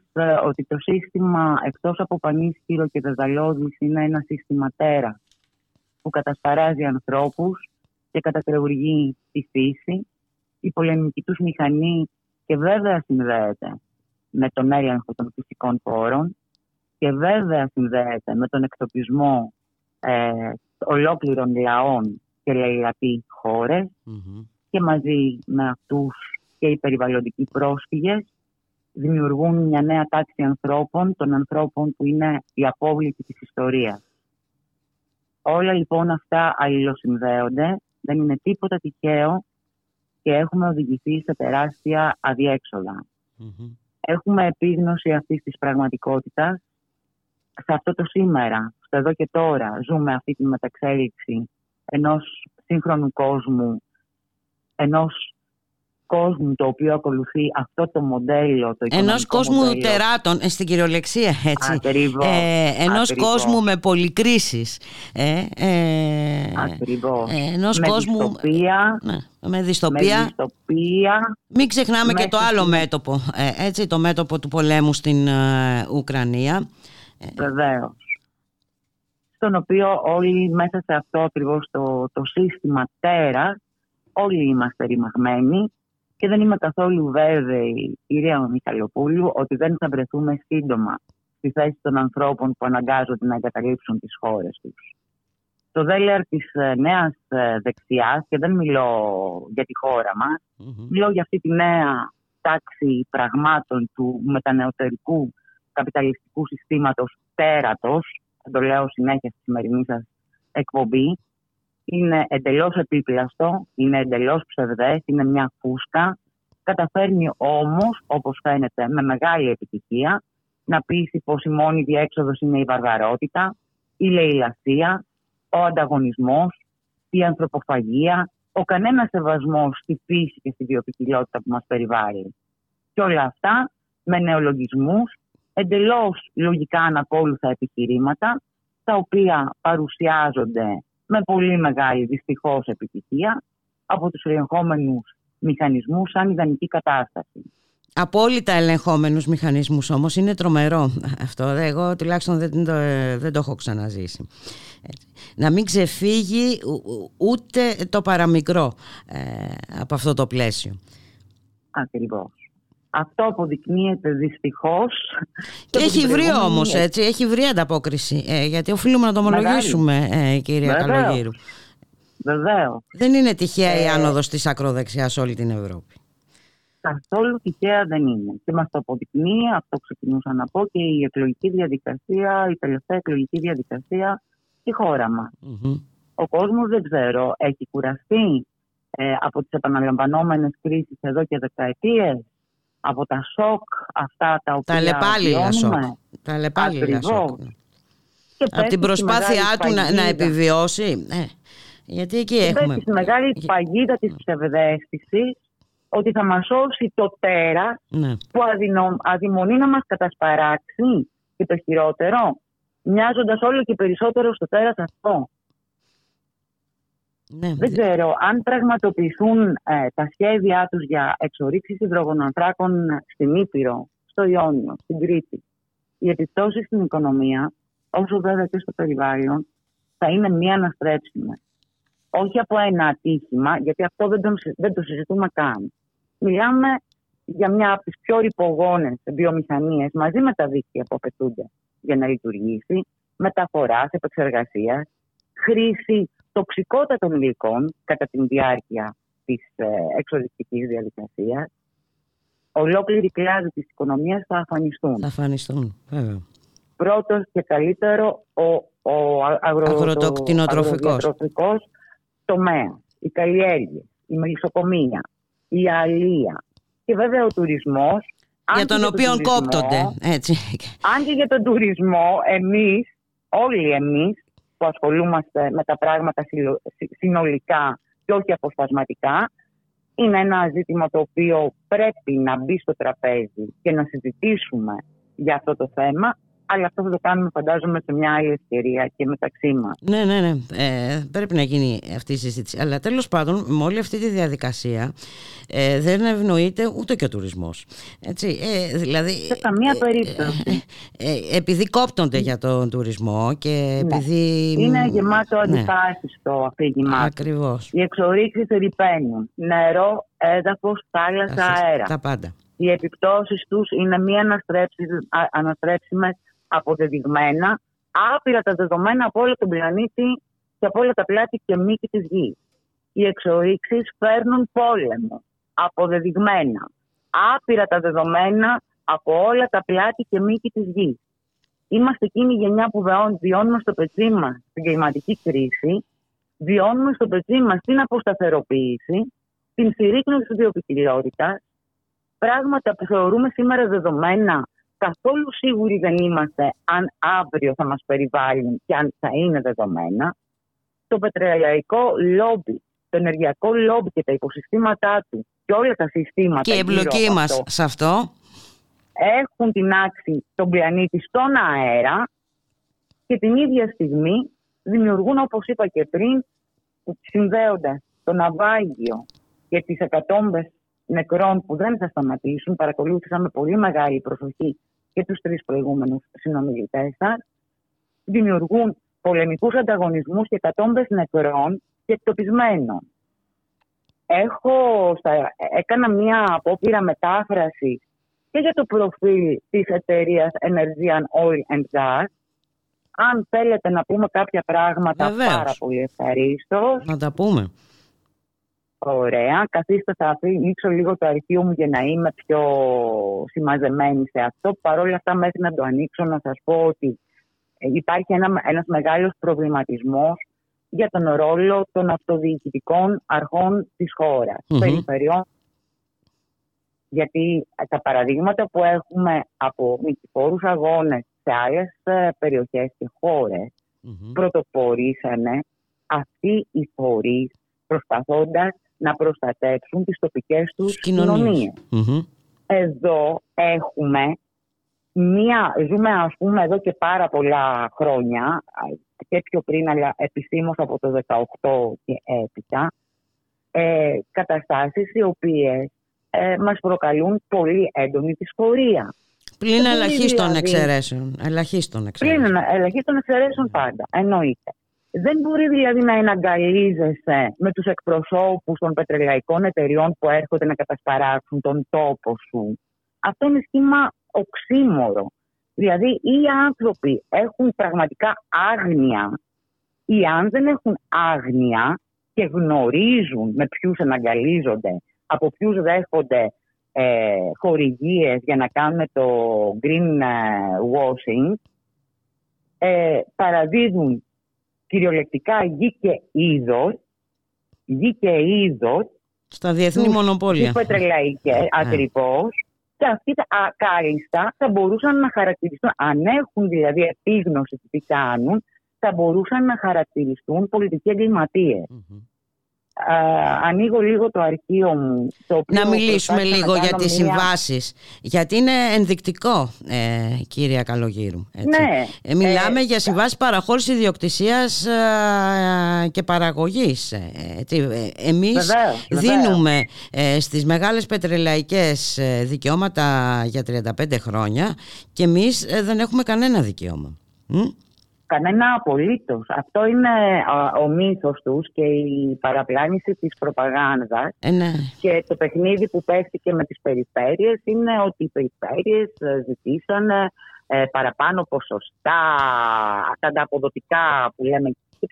ότι το σύστημα, εκτός από πανίσχυρο και δεδαλώδης, είναι ένα σύστημα τέρας που κατασπαράζει ανθρώπους και κατακρεουργεί τη φύση. Η πολεμική τους μηχανή και βέβαια συνδέεται με τον έλεγχο των φυσικών πόρων και βέβαια συνδέεται με τον εκτοπισμό ολόκληρων λαών και λαϊλατή χώρες, mm-hmm, και μαζί με αυτούς και οι περιβαλλοντικοί πρόσφυγες δημιουργούν μια νέα τάξη ανθρώπων, των ανθρώπων που είναι η απόβλητη της ιστορίας. Όλα λοιπόν αυτά αλληλοσυνδέονται, δεν είναι τίποτα τυχαίο και έχουμε οδηγηθεί σε τεράστια αδιέξοδα. Mm-hmm. Έχουμε επίγνωση αυτής της πραγματικότητας. Σε αυτό το σήμερα, στο εδώ και τώρα, ζούμε αυτή τη μεταξέλιξη ενός σύγχρονου κόσμου, ενός κόσμου το οποίο ακολουθεί αυτό το μοντέλο. Ενός κόσμου μοντέλο τεράτων, στην κυριολεξία, έτσι. Ακριβώς. Ενός κόσμου με πολυκρίσεις. Ακριβώς. Ενός κόσμου δυστοπία, με δυστοπία. Μην ξεχνάμε και το άλλο μέτωπο, έτσι, το μέτωπο του πολέμου στην Ουκρανία. Βεβαίως. Στον οποίο όλοι μέσα σε αυτό ακριβώς το σύστημα τέρας, όλοι είμαστε ρημαγμένοι και δεν είμαι καθόλου βέβαιη, κυρία Μιχαλοπούλου, ότι δεν θα βρεθούμε σύντομα στη θέση των ανθρώπων που αναγκάζονται να εγκαταλείψουν τις χώρες τους. Το δέλεαρ της νέας δεξιάς, και δεν μιλώ για τη χώρα μας, mm-hmm, μιλώ για αυτή τη νέα τάξη πραγμάτων του μετανεωτερικού καπιταλιστικού συστήματος τέρατος, το λέω συνέχεια στη σημερινή σας εκπομπή, είναι εντελώς επίπλαστο, είναι εντελώς ψευδές, είναι μια φούσκα. Καταφέρνει όμως, όπως φαίνεται, με μεγάλη επιτυχία να πείσει πως η μόνη διέξοδος είναι η βαρβαρότητα, η λεηλασία, ο ανταγωνισμός, η ανθρωποφαγία, ο κανένας σεβασμός στη φύση και στη βιοποικιλότητα που μας περιβάλλει. Και όλα αυτά με νεολογισμούς, εντελώς λογικά ανακόλουθα επιχειρήματα, τα οποία παρουσιάζονται με πολύ μεγάλη δυστυχώς επιτυχία από τους ελεγχόμενους μηχανισμούς σαν ιδανική κατάσταση. Απόλυτα ελεγχόμενους μηχανισμούς όμως, είναι τρομερό αυτό. Εγώ τουλάχιστον δεν το έχω ξαναζήσει. Να μην ξεφύγει ούτε το παραμικρό από αυτό το πλαίσιο. Ακριβώς. Αυτό αποδεικνύεται δυστυχώς. Και έχει βρει όμως, έτσι, έχει βρει ανταπόκριση. Γιατί οφείλουμε να το ομολογήσουμε, κυρία Καλογύρου. Βεβαίως. Δεν είναι τυχαία η άνοδος της ακροδεξιάς όλη την Ευρώπη. Καθόλου τυχαία δεν είναι. Και μας το αποδεικνύει, αυτό ξεκινούσα να πω, και η εκλογική διαδικασία, η τελευταία εκλογική διαδικασία στη χώρα μας. Mm-hmm. Ο κόσμος, δεν ξέρω, έχει κουραστεί από τις επαναλαμβανόμενες κρίσεις εδώ και δεκαετίες, από τα σοκ αυτά τα οποία βιώνουμε. Τα λεπάλληλα σοκ. Από την προσπάθειά του να επιβιώσει. Γιατί εκεί έχουμε τη μεγάλη παγίδα της ψευδαίσθησης ότι θα μας σώσει το τέρας, ναι, που αδειμονεί να μας κατασπαράξει, και το χειρότερο, μοιάζοντας όλο και περισσότερο στο τέρας αυτό. Ναι. Δεν ξέρω αν πραγματοποιηθούν τα σχέδιά τους για εξορίξεις υδρογονανθράκων στην Ήπειρο, στο Ιόνιο, στην Κρήτη. Οι επιπτώσεις στην οικονομία, όσο βέβαια και στο περιβάλλον, θα είναι μη αναστρέψιμες. Όχι από ένα ατύχημα, γιατί αυτό δεν το συζητούμε καν. Μιλάμε για μια από τις πιο ρυπογόνες βιομηχανίες, μαζί με τα δίκτυα που απαιτούνται για να λειτουργήσει, μεταφοράς, επεξεργασίας, χρήση τοξικότατων υλικών κατά τη διάρκεια της εξορυκτικής διαδικασίας. Ολόκληρη κλάδη της οικονομίας θα αφανιστούν. Θα αφανιστούν, βέβαια. Πρώτος και καλύτερο ο αγροδιατροφικός τομέας, οι καλλιέργειες, η μελισσοκομεία, η αλεία και βέβαια ο τουρισμός. Για τον οποίο κόπτονται. Έτσι. Αν και για τον τουρισμό, εμείς, όλοι εμείς που ασχολούμαστε με τα πράγματα συνολικά και όχι αποσπασματικά, είναι ένα ζήτημα το οποίο πρέπει να μπει στο τραπέζι και να συζητήσουμε για αυτό το θέμα. Αλλά αυτό θα το κάνουμε, φαντάζομαι, σε μια άλλη ευκαιρία και μεταξύ μας. Ναι. Πρέπει να γίνει αυτή η συζήτηση. Αλλά τέλος πάντων, με όλη αυτή τη διαδικασία δεν ευνοείται ούτε και ο τουρισμός. Έτσι, δηλαδή, σε καμία περίπτωση. Επειδή κόπτονται για τον τουρισμό και επειδή. Είναι γεμάτο αντιφάσεις το αφήγημά. Ακριβώς. Οι εξορίξεις ρυπαίνουν. Νερό, έδαφος, θάλασσα, αέρα. Τα πάντα. Οι επιπτώσεις τους είναι μη αναστρέψιμες, αποδεδειγμένα, άπειρα τα δεδομένα από όλο τον πλανήτη και από όλα τα πλάτη και μήκη της γης. Οι εξορίξεις φέρνουν πόλεμο, αποδεδειγμένα, άπειρα τα δεδομένα από όλα τα πλάτη και μήκη της γης. Είμαστε εκείνη η γενιά που βιώνουμε στο πετσί μας την κλιματική κρίση, βιώνουμε στο πετσί μας την αποσταθεροποίηση, την συρρίκνωση της βιοποικιλότητας, πράγματα που θεωρούμε σήμερα δεδομένα. Καθόλου σίγουροι δεν είμαστε αν αύριο θα μας περιβάλλουν και αν θα είναι δεδομένα. Το πετρελαϊκό λόμπι, το ενεργειακό λόμπι και τα οικοσυστήματά του και όλα τα συστήματα. Και η εμπλοκή μας σε αυτό. Έχουν την άξη τον πλανήτη στον αέρα και την ίδια στιγμή δημιουργούν, όπως είπα και πριν, συνδέοντας το ναυάγιο και τις εκατόμπες νεκρών που δεν θα σταματήσουν. Παρακολούθησα με πολύ μεγάλη προσοχή και τους τρεις προηγούμενους συνομιλητές σας. Δημιουργούν πολεμικούς ανταγωνισμούς και εκατόμπες νεκρών και εκτοπισμένων. Έκανα μία απόπειρα μετάφραση και για το προφίλ της εταιρείας Energean Oil and Gas. Αν θέλετε να πούμε κάποια πράγματα, βεβαίως, πάρα πολύ ευχαρίστως. Να τα πούμε. Ωραία, καθίστε, θα ανοίξω λίγο το αρχείο μου για να είμαι πιο συμμαζεμένη σε αυτό. Παρ' όλα αυτά, μέχρι να το ανοίξω, να σας πω ότι υπάρχει ένας μεγάλος προβληματισμός για τον ρόλο των αυτοδιοικητικών αρχών της χώρας, περιφερειών. Γιατί τα παραδείγματα που έχουμε από νικηφόρους αγώνες σε άλλες περιοχές και χώρες πρωτοπορήσανε αυτοί οι φορείς προσπαθώντας να προστατεύσουν τις τοπικές τους κοινωνίες. Εδώ έχουμε ζούμε ας πούμε εδώ και πάρα πολλά χρόνια και πιο πριν, αλλά επισήμως από το 18 και έπειτα, καταστάσεις οι οποίες μας προκαλούν πολύ έντονη δυσφορία. Πλην ελαχίστων εξαιρέσεων. Πλην ελαχίστων εξαιρέσεων πάντα, εννοείται. Δεν μπορεί δηλαδή να εναγκαλίζεσαι με τους εκπροσώπους των πετρελαϊκών εταιριών που έρχονται να κατασπαράξουν τον τόπο σου. Αυτό είναι σχήμα οξύμορο. Δηλαδή οι άνθρωποι έχουν πραγματικά άγνοια, ή αν δεν έχουν άγνοια και γνωρίζουν με ποιους εναγκαλίζονται, από ποιους δέχονται χορηγίες για να κάνουν το green washing, παραδίδουν κυριολεκτικά γη και είδος, στα διεθνή μονοπόλια. Πετρελαϊκές ακριβώς. Και αυτοί κάλλιστα θα μπορούσαν να χαρακτηριστούν, αν έχουν δηλαδή επίγνωση τι κάνουν, θα μπορούσαν να χαρακτηριστούν πολιτικοί εγκληματίες. Ανοίγω λίγο το αρχείο μου. Να μιλήσουμε λίγο για τις συμβάσεις, γιατί είναι ενδεικτικό, κυρία Καλογύρου. Έτσι. Ναι, μιλάμε για συμβάσεις παραχώρησης ιδιοκτησίας και παραγωγής. Εμείς δίνουμε στις μεγάλες πετρελαϊκές δικαιώματα για 35 χρόνια και εμείς δεν έχουμε κανένα δικαίωμα. Κανένα απολύτως. Αυτό είναι ο μύθος τους και η παραπλάνηση της προπαγάνδας. Ναι. Και το παιχνίδι που παίχτηκε με τις περιφέρειες είναι ότι οι περιφέρειες ζητήσαν παραπάνω ποσοστά, τα ανταποδοτικά που λέμε. Και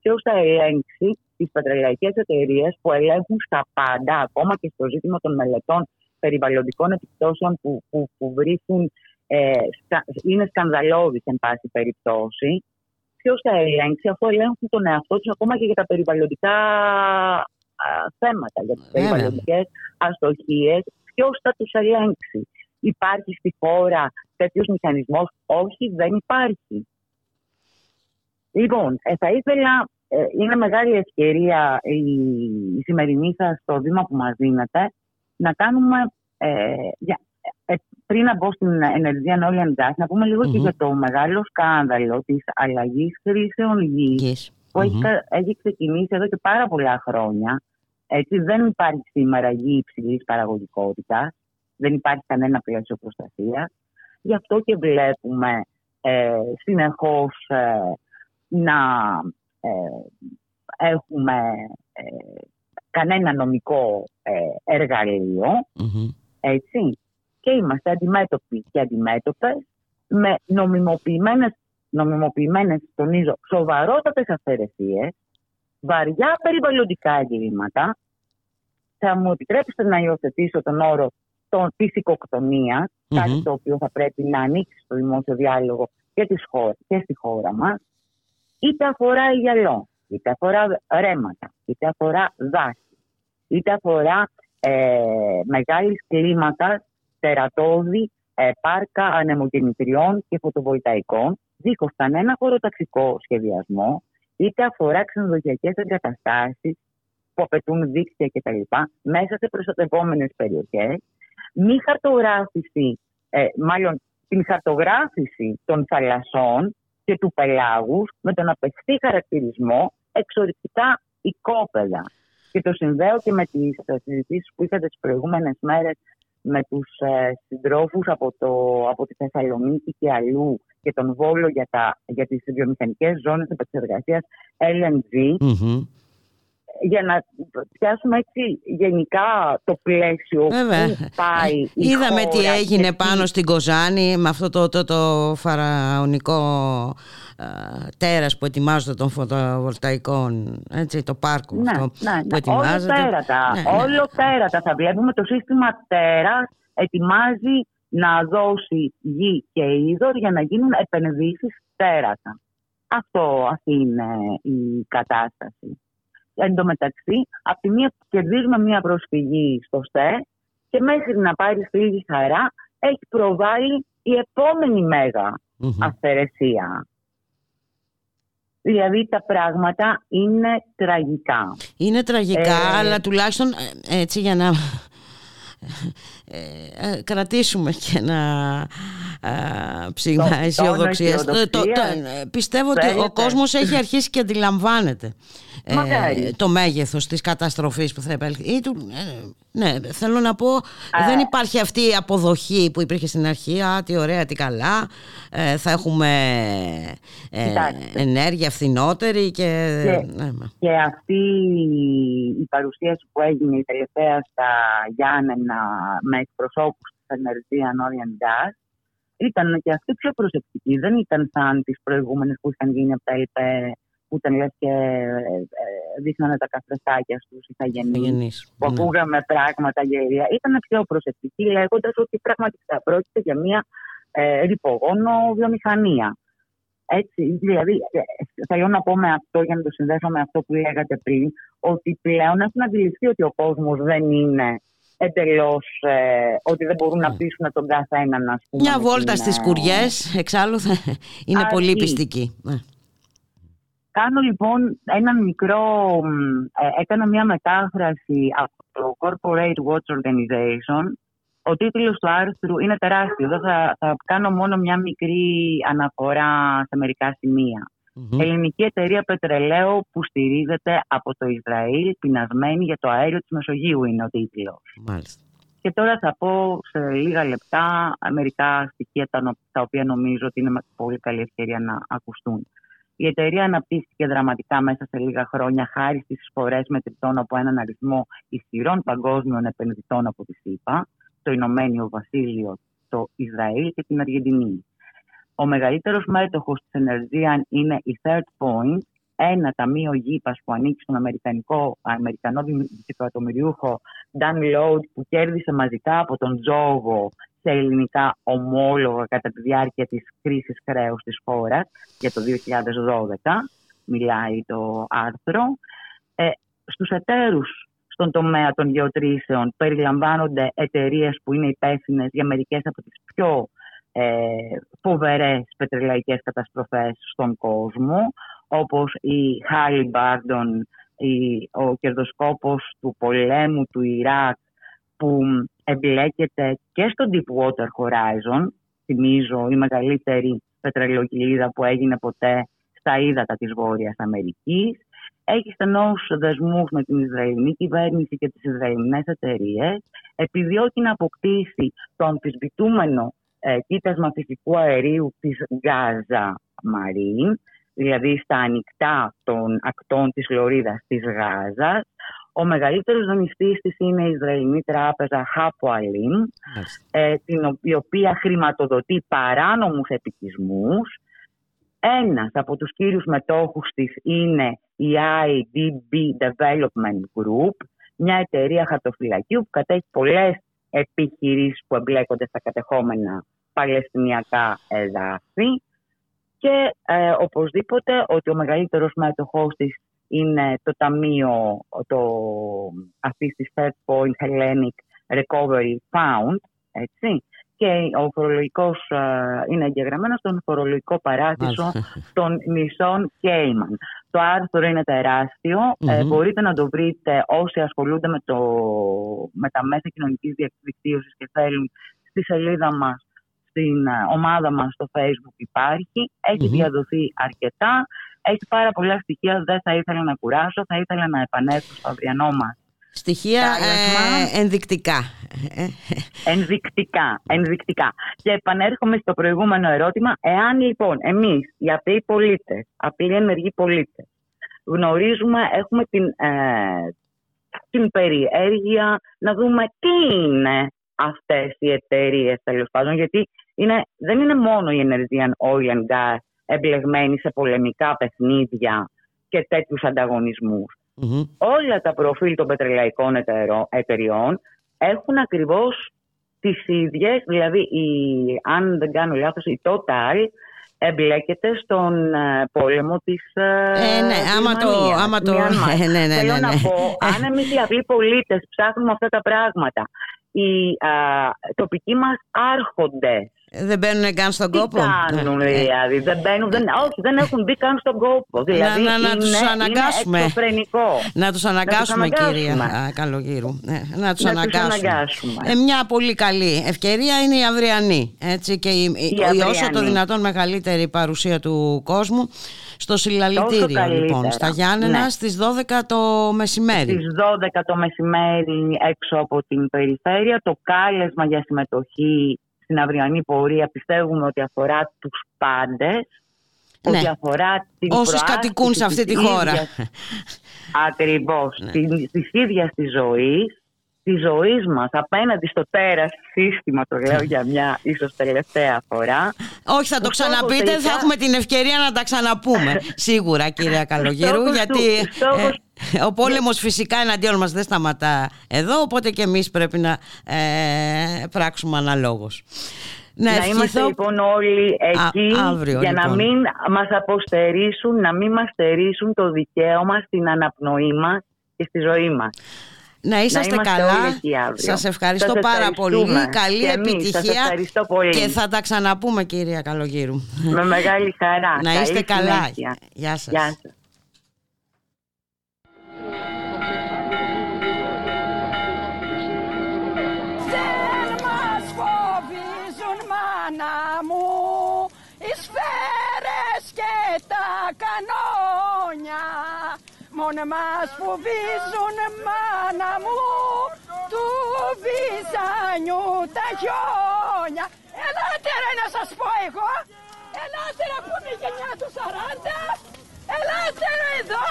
ποιος θα ελέγξει τις πετρελαϊκές εταιρείες που ελέγχουν στα πάντα, ακόμα και στο ζήτημα των μελετών περιβαλλοντικών επιπτώσεων που βρίσκουν. Είναι σκανδαλώδης εν πάση περιπτώσει. Ποιος θα ελέγξει, αφού ελέγχουν τον εαυτό τους ακόμα και για τα περιβαλλοντικά θέματα, για τις περιβαλλοντικές αστοχίες, ποιος θα τους ελέγξει? Υπάρχει στη χώρα τέτοιος μηχανισμός? Όχι, δεν υπάρχει. Λοιπόν, θα ήθελα, είναι μεγάλη ευκαιρία η σημερινή σας το βήμα που μας δίνετε, να κάνουμε πριν να μπω στην ενεργεία να όλοι εντάσσουν, να πούμε λίγο και για το μεγάλο σκάνδαλο της αλλαγής χρήσεων γης που έχει ξεκινήσει εδώ και πάρα πολλά χρόνια. Έτσι, δεν υπάρχει σήμερα γη υψηλής παραγωγικότητας, δεν υπάρχει κανένα πλαίσιο προστασίας. Γι' αυτό και βλέπουμε συνεχώς έχουμε κανένα νομικό εργαλείο. Έτσι. Και είμαστε αντιμέτωποι και αντιμέτωπες με νομιμοποιημένες, τονίζω, σοβαρότατες αυθαιρεσίες, βαριά περιβαλλοντικά εγκλήματα. Θα μου επιτρέψετε να υιοθετήσω τον όρο της οικοκτονίας, κάτι το οποίο θα πρέπει να ανοίξει στο δημόσιο διάλογο και στη χώρα μας, είτε αφορά γυαλό, είτε αφορά ρέματα, είτε αφορά δάση, είτε αφορά μεγάλης κλίμακας τερατώδη πάρκα ανεμογεννητριών και φωτοβολταϊκών, δίχως κανένα χωροταξικό σχεδιασμό, είτε αφορά ξενοδοχειακές εγκαταστάσεις που απαιτούν δίκτυα κτλ. Μέσα σε προστατευόμενες περιοχές, την χαρτογράφηση των θαλασσών και του πελάγους με τον απεχθή χαρακτηρισμό εξορυκτικά οικόπεδα. Και το συνδέω και με τις συζητήσεις που είχατε τις προηγούμενες μέρες με τους συντρόφους από τη Θεσσαλονίκη και αλλού και τον Βόλο για τις βιομηχανικές ζώνες επεξεργασίας LNG, για να πιάσουμε έτσι γενικά το πλαίσιο που πάει η χώρα. Είδαμε τι έγινε πάνω στην Κοζάνη με αυτό το φαραωνικό τέρας που ετοιμάζεται των φωτοβολταϊκών, έτσι, το πάρκο που ετοιμάζεται. Όλο τέρατα θα βλέπουμε. Το σύστημα τέρας ετοιμάζει να δώσει γη και είδωρ για να γίνουν επενδύσεις τέρατα. Αυτή είναι η κατάσταση. Εν τω μεταξύ, από τη μία κερδίζουμε μία προσφυγή στο ΣΤΕ και μέχρι να πάρει λίγη χαρά έχει προβάλλει η επόμενη μέγα αυθαιρεσία. Δηλαδή τα πράγματα είναι τραγικά. Είναι τραγικά, αλλά τουλάχιστον έτσι για να κρατήσουμε και να ψήγμα αισιοδοξίας. Πιστεύω ότι ο κόσμος έχει αρχίσει και αντιλαμβάνεται το μέγεθος της καταστροφής που θα επέλθει. Ναι, θέλω να πω, δεν υπάρχει αυτή η αποδοχή που υπήρχε στην αρχή. Α, τι ωραία, τι καλά. Θα έχουμε ενέργεια φθηνότερη. Και αυτή η παρουσίαση που έγινε η τελευταία στα Γιάννενα με εκπροσώπους της Ενεργείας Νόριαν Γκάς ήταν και αυτή πιο προσεκτική. Δεν ήταν σαν τις προηγούμενες που είχαν γίνει από τα ΕΠΕ, που ήταν λες και δείχνανε τα καφρεστάκια στους ηθαγενείς, που ακούγαμε πράγματα γερία. Ήταν πιο προσεκτική, λέγοντας ότι πραγματικά πρόκειται για μια ρηπογόνο βιομηχανία. Έτσι, δηλαδή, θέλω να πω με αυτό, για να το συνδέσω με αυτό που λέγατε πριν, ότι πλέον έχουν αντιληφθεί ότι ο κόσμος δεν είναι εντελώς, ότι δεν μπορούν να πείσουν τον καθέναν, ας πούμε. Μια βόλτα στις κουριές, εξάλλου είναι πολύ πιστική. Κάνω λοιπόν έκανα μια μετάφραση από το Corporate Watch Organization. Ο τίτλος του άρθρου είναι τεράστιο. Εδώ θα κάνω μόνο μια μικρή αναφορά σε μερικά σημεία. Ελληνική εταιρεία πετρελαίου που στηρίζεται από το Ισραήλ, πεινασμένη για το αέριο της Μεσογείου είναι ο τίτλος. Μάλιστα. Και τώρα θα πω σε λίγα λεπτά μερικά στοιχεία τα οποία νομίζω ότι είναι πολύ καλή ευκαιρία να ακουστούν. Η εταιρεία αναπτύχθηκε δραματικά μέσα σε λίγα χρόνια χάρη στις εισφορές μετρητών από έναν αριθμό ισχυρών παγκόσμιων επενδυτών από τη ΗΠΑ, το Ηνωμένο Βασίλειο, το Ισραήλ και την Αργεντινή. Ο μεγαλύτερος μέτοχος της Energean είναι η Third Point, ένα ταμείο γήπας που ανήκει στον Αμερικανό δικαιωματομυριούχο Dan Lode, που κέρδισε μαζικά από τον τζόγο σε ελληνικά ομόλογα κατά τη διάρκεια της κρίσης χρέους της χώρας για το 2012, μιλάει το άρθρο. Στους εταίρους στον τομέα των γεωτρήσεων περιλαμβάνονται εταιρείες που είναι υπεύθυνες για μερικές από τις πιο φοβερές πετρελαϊκές καταστροφές στον κόσμο, όπως η Halliburton, ο κερδοσκόπος του πολέμου του Ιράκ, που εμπλέκεται και στο Deepwater Horizon, θυμίζω η μεγαλύτερη πετρελαιοκυλίδα που έγινε ποτέ στα ύδατα της Βόρειας Αμερικής. Έχει στενούς δεσμούς με την Ισραηλινή κυβέρνηση και τις Ισραηλινές εταιρείες. Επιδιώκει να αποκτήσει το αμφισβητούμενο κοίτασμα φυσικού αερίου της Γάζα Μαρίν, δηλαδή στα ανοιχτά των ακτών της Λωρίδας της Γάζας. Ο μεγαλύτερος δανειστής της είναι η Ισραηλινή τράπεζα Χάπο Αλίμ, η οποία χρηματοδοτεί παράνομους επικισμούς. Ένας από τους κύριους μετόχους της είναι η IDB Development Group, μια εταιρεία χαρτοφυλακίου που κατέχει πολλές επιχειρήσεις που εμπλέκονται στα κατεχόμενα παλαιστινιακά εδάφη. Και οπωσδήποτε ότι ο μεγαλύτερος μέτοχός της είναι το ταμείο αυτής της Third Point Hellenic Recovery Fund, έτσι, και ο φορολογικός είναι εγγεγραμμένος στον φορολογικό παράδεισο των νησών Κέιμαν. Το άρθρο είναι τεράστιο, μπορείτε να το βρείτε όσοι ασχολούνται με τα μέσα κοινωνικής δικτύωσης και θέλουν, στη σελίδα μας, στην ομάδα μας στο Facebook υπάρχει, έχει διαδοθεί αρκετά. Έχει πάρα πολλά στοιχεία, δεν θα ήθελα να κουράσω, θα ήθελα να επανέλθω στο αυριανό μας. Στοιχεία ενδεικτικά. Ενδεικτικά. Και επανέρχομαι στο προηγούμενο ερώτημα. Εάν λοιπόν εμείς οι απλοί πολίτες, απλοί ενεργοί πολίτες, γνωρίζουμε, έχουμε την περιέργεια να δούμε τι είναι αυτές οι εταιρείες, τέλος πάντων, γιατί δεν είναι μόνο η Energean Oil and Gas εμπλεγμένοι σε πολεμικά παιχνίδια και τέτοιους ανταγωνισμούς. Όλα τα προφίλ των πετρελαϊκών εταιριών έχουν ακριβώς τις ίδιες, δηλαδή αν δεν κάνω λάθος η Total εμπλέκεται στον πόλεμο της Μιανμάρ. Θέλω να πω, αν εμείς οι απλοί πολίτες ψάχνουμε αυτά τα πράγματα, οι τοπικοί μας άρχοντες δεν μπαίνουν καν στον κόπο. Τι κάνουν, δηλαδή. Δεν έχουν μπει καν στον κόπο. Δηλαδή, να τους αναγκάσουμε. Είναι εξωφρενικό. Να τους αναγκάσουμε, κυρία Καλογύρου. Να τους αναγκάσουμε. Μια πολύ καλή ευκαιρία είναι η αυριανή. Έτσι, και η όσο το δυνατόν μεγαλύτερη παρουσία του κόσμου στο συλλαλητήριο, λοιπόν. Στα Γιάννενα, ναι. στις 12 το μεσημέρι. Στις 12 το μεσημέρι, έξω από την περιφέρεια, το κάλεσμα για συμμετοχή στην αυριανή πορεία πιστεύουμε ότι αφορά τους πάντες, ναι. ότι αφορά την όσους κατοικούν σε αυτή τη χώρα. Ακριβώς, ναι. της ίδιας της ζωής, της ζωής μας απέναντι στο τέρας σύστημα, το λέω για μια ίσως τελευταία φορά. Όχι, θα το ξαναπείτε, τελικά θα έχουμε την ευκαιρία να τα ξαναπούμε. Σίγουρα, κυρία Καλογύρου, γιατί ο πόλεμος φυσικά εναντίον μας δεν σταματά εδώ, οπότε και εμείς πρέπει να πράξουμε αναλόγως. Να είμαστε λοιπόν όλοι εκεί αύριο, για να μην μας αποστερήσουν, να μην μας στερήσουν το δικαίωμα στην αναπνοή μας και στη ζωή μας. Να είσαστε καλά. Σας ευχαριστώ πάρα πολύ. Καλή επιτυχία. Και θα τα ξαναπούμε, κυρία Καλογύρου. Με μεγάλη χαρά. Να είστε καλά. Γεια σας. Γεια σας. Δεν μας φοβίζουν, μάνα μου, οι σφαίρες και τα κανόνια. Μόνο μας φοβίζουν, μάνα μου, του Βυζάνιου τα χιόνια. Ελάτε ρε να σας πω εγώ, ελάτε ρε που είναι η γενιά του 40, ελάτε ρε εδώ.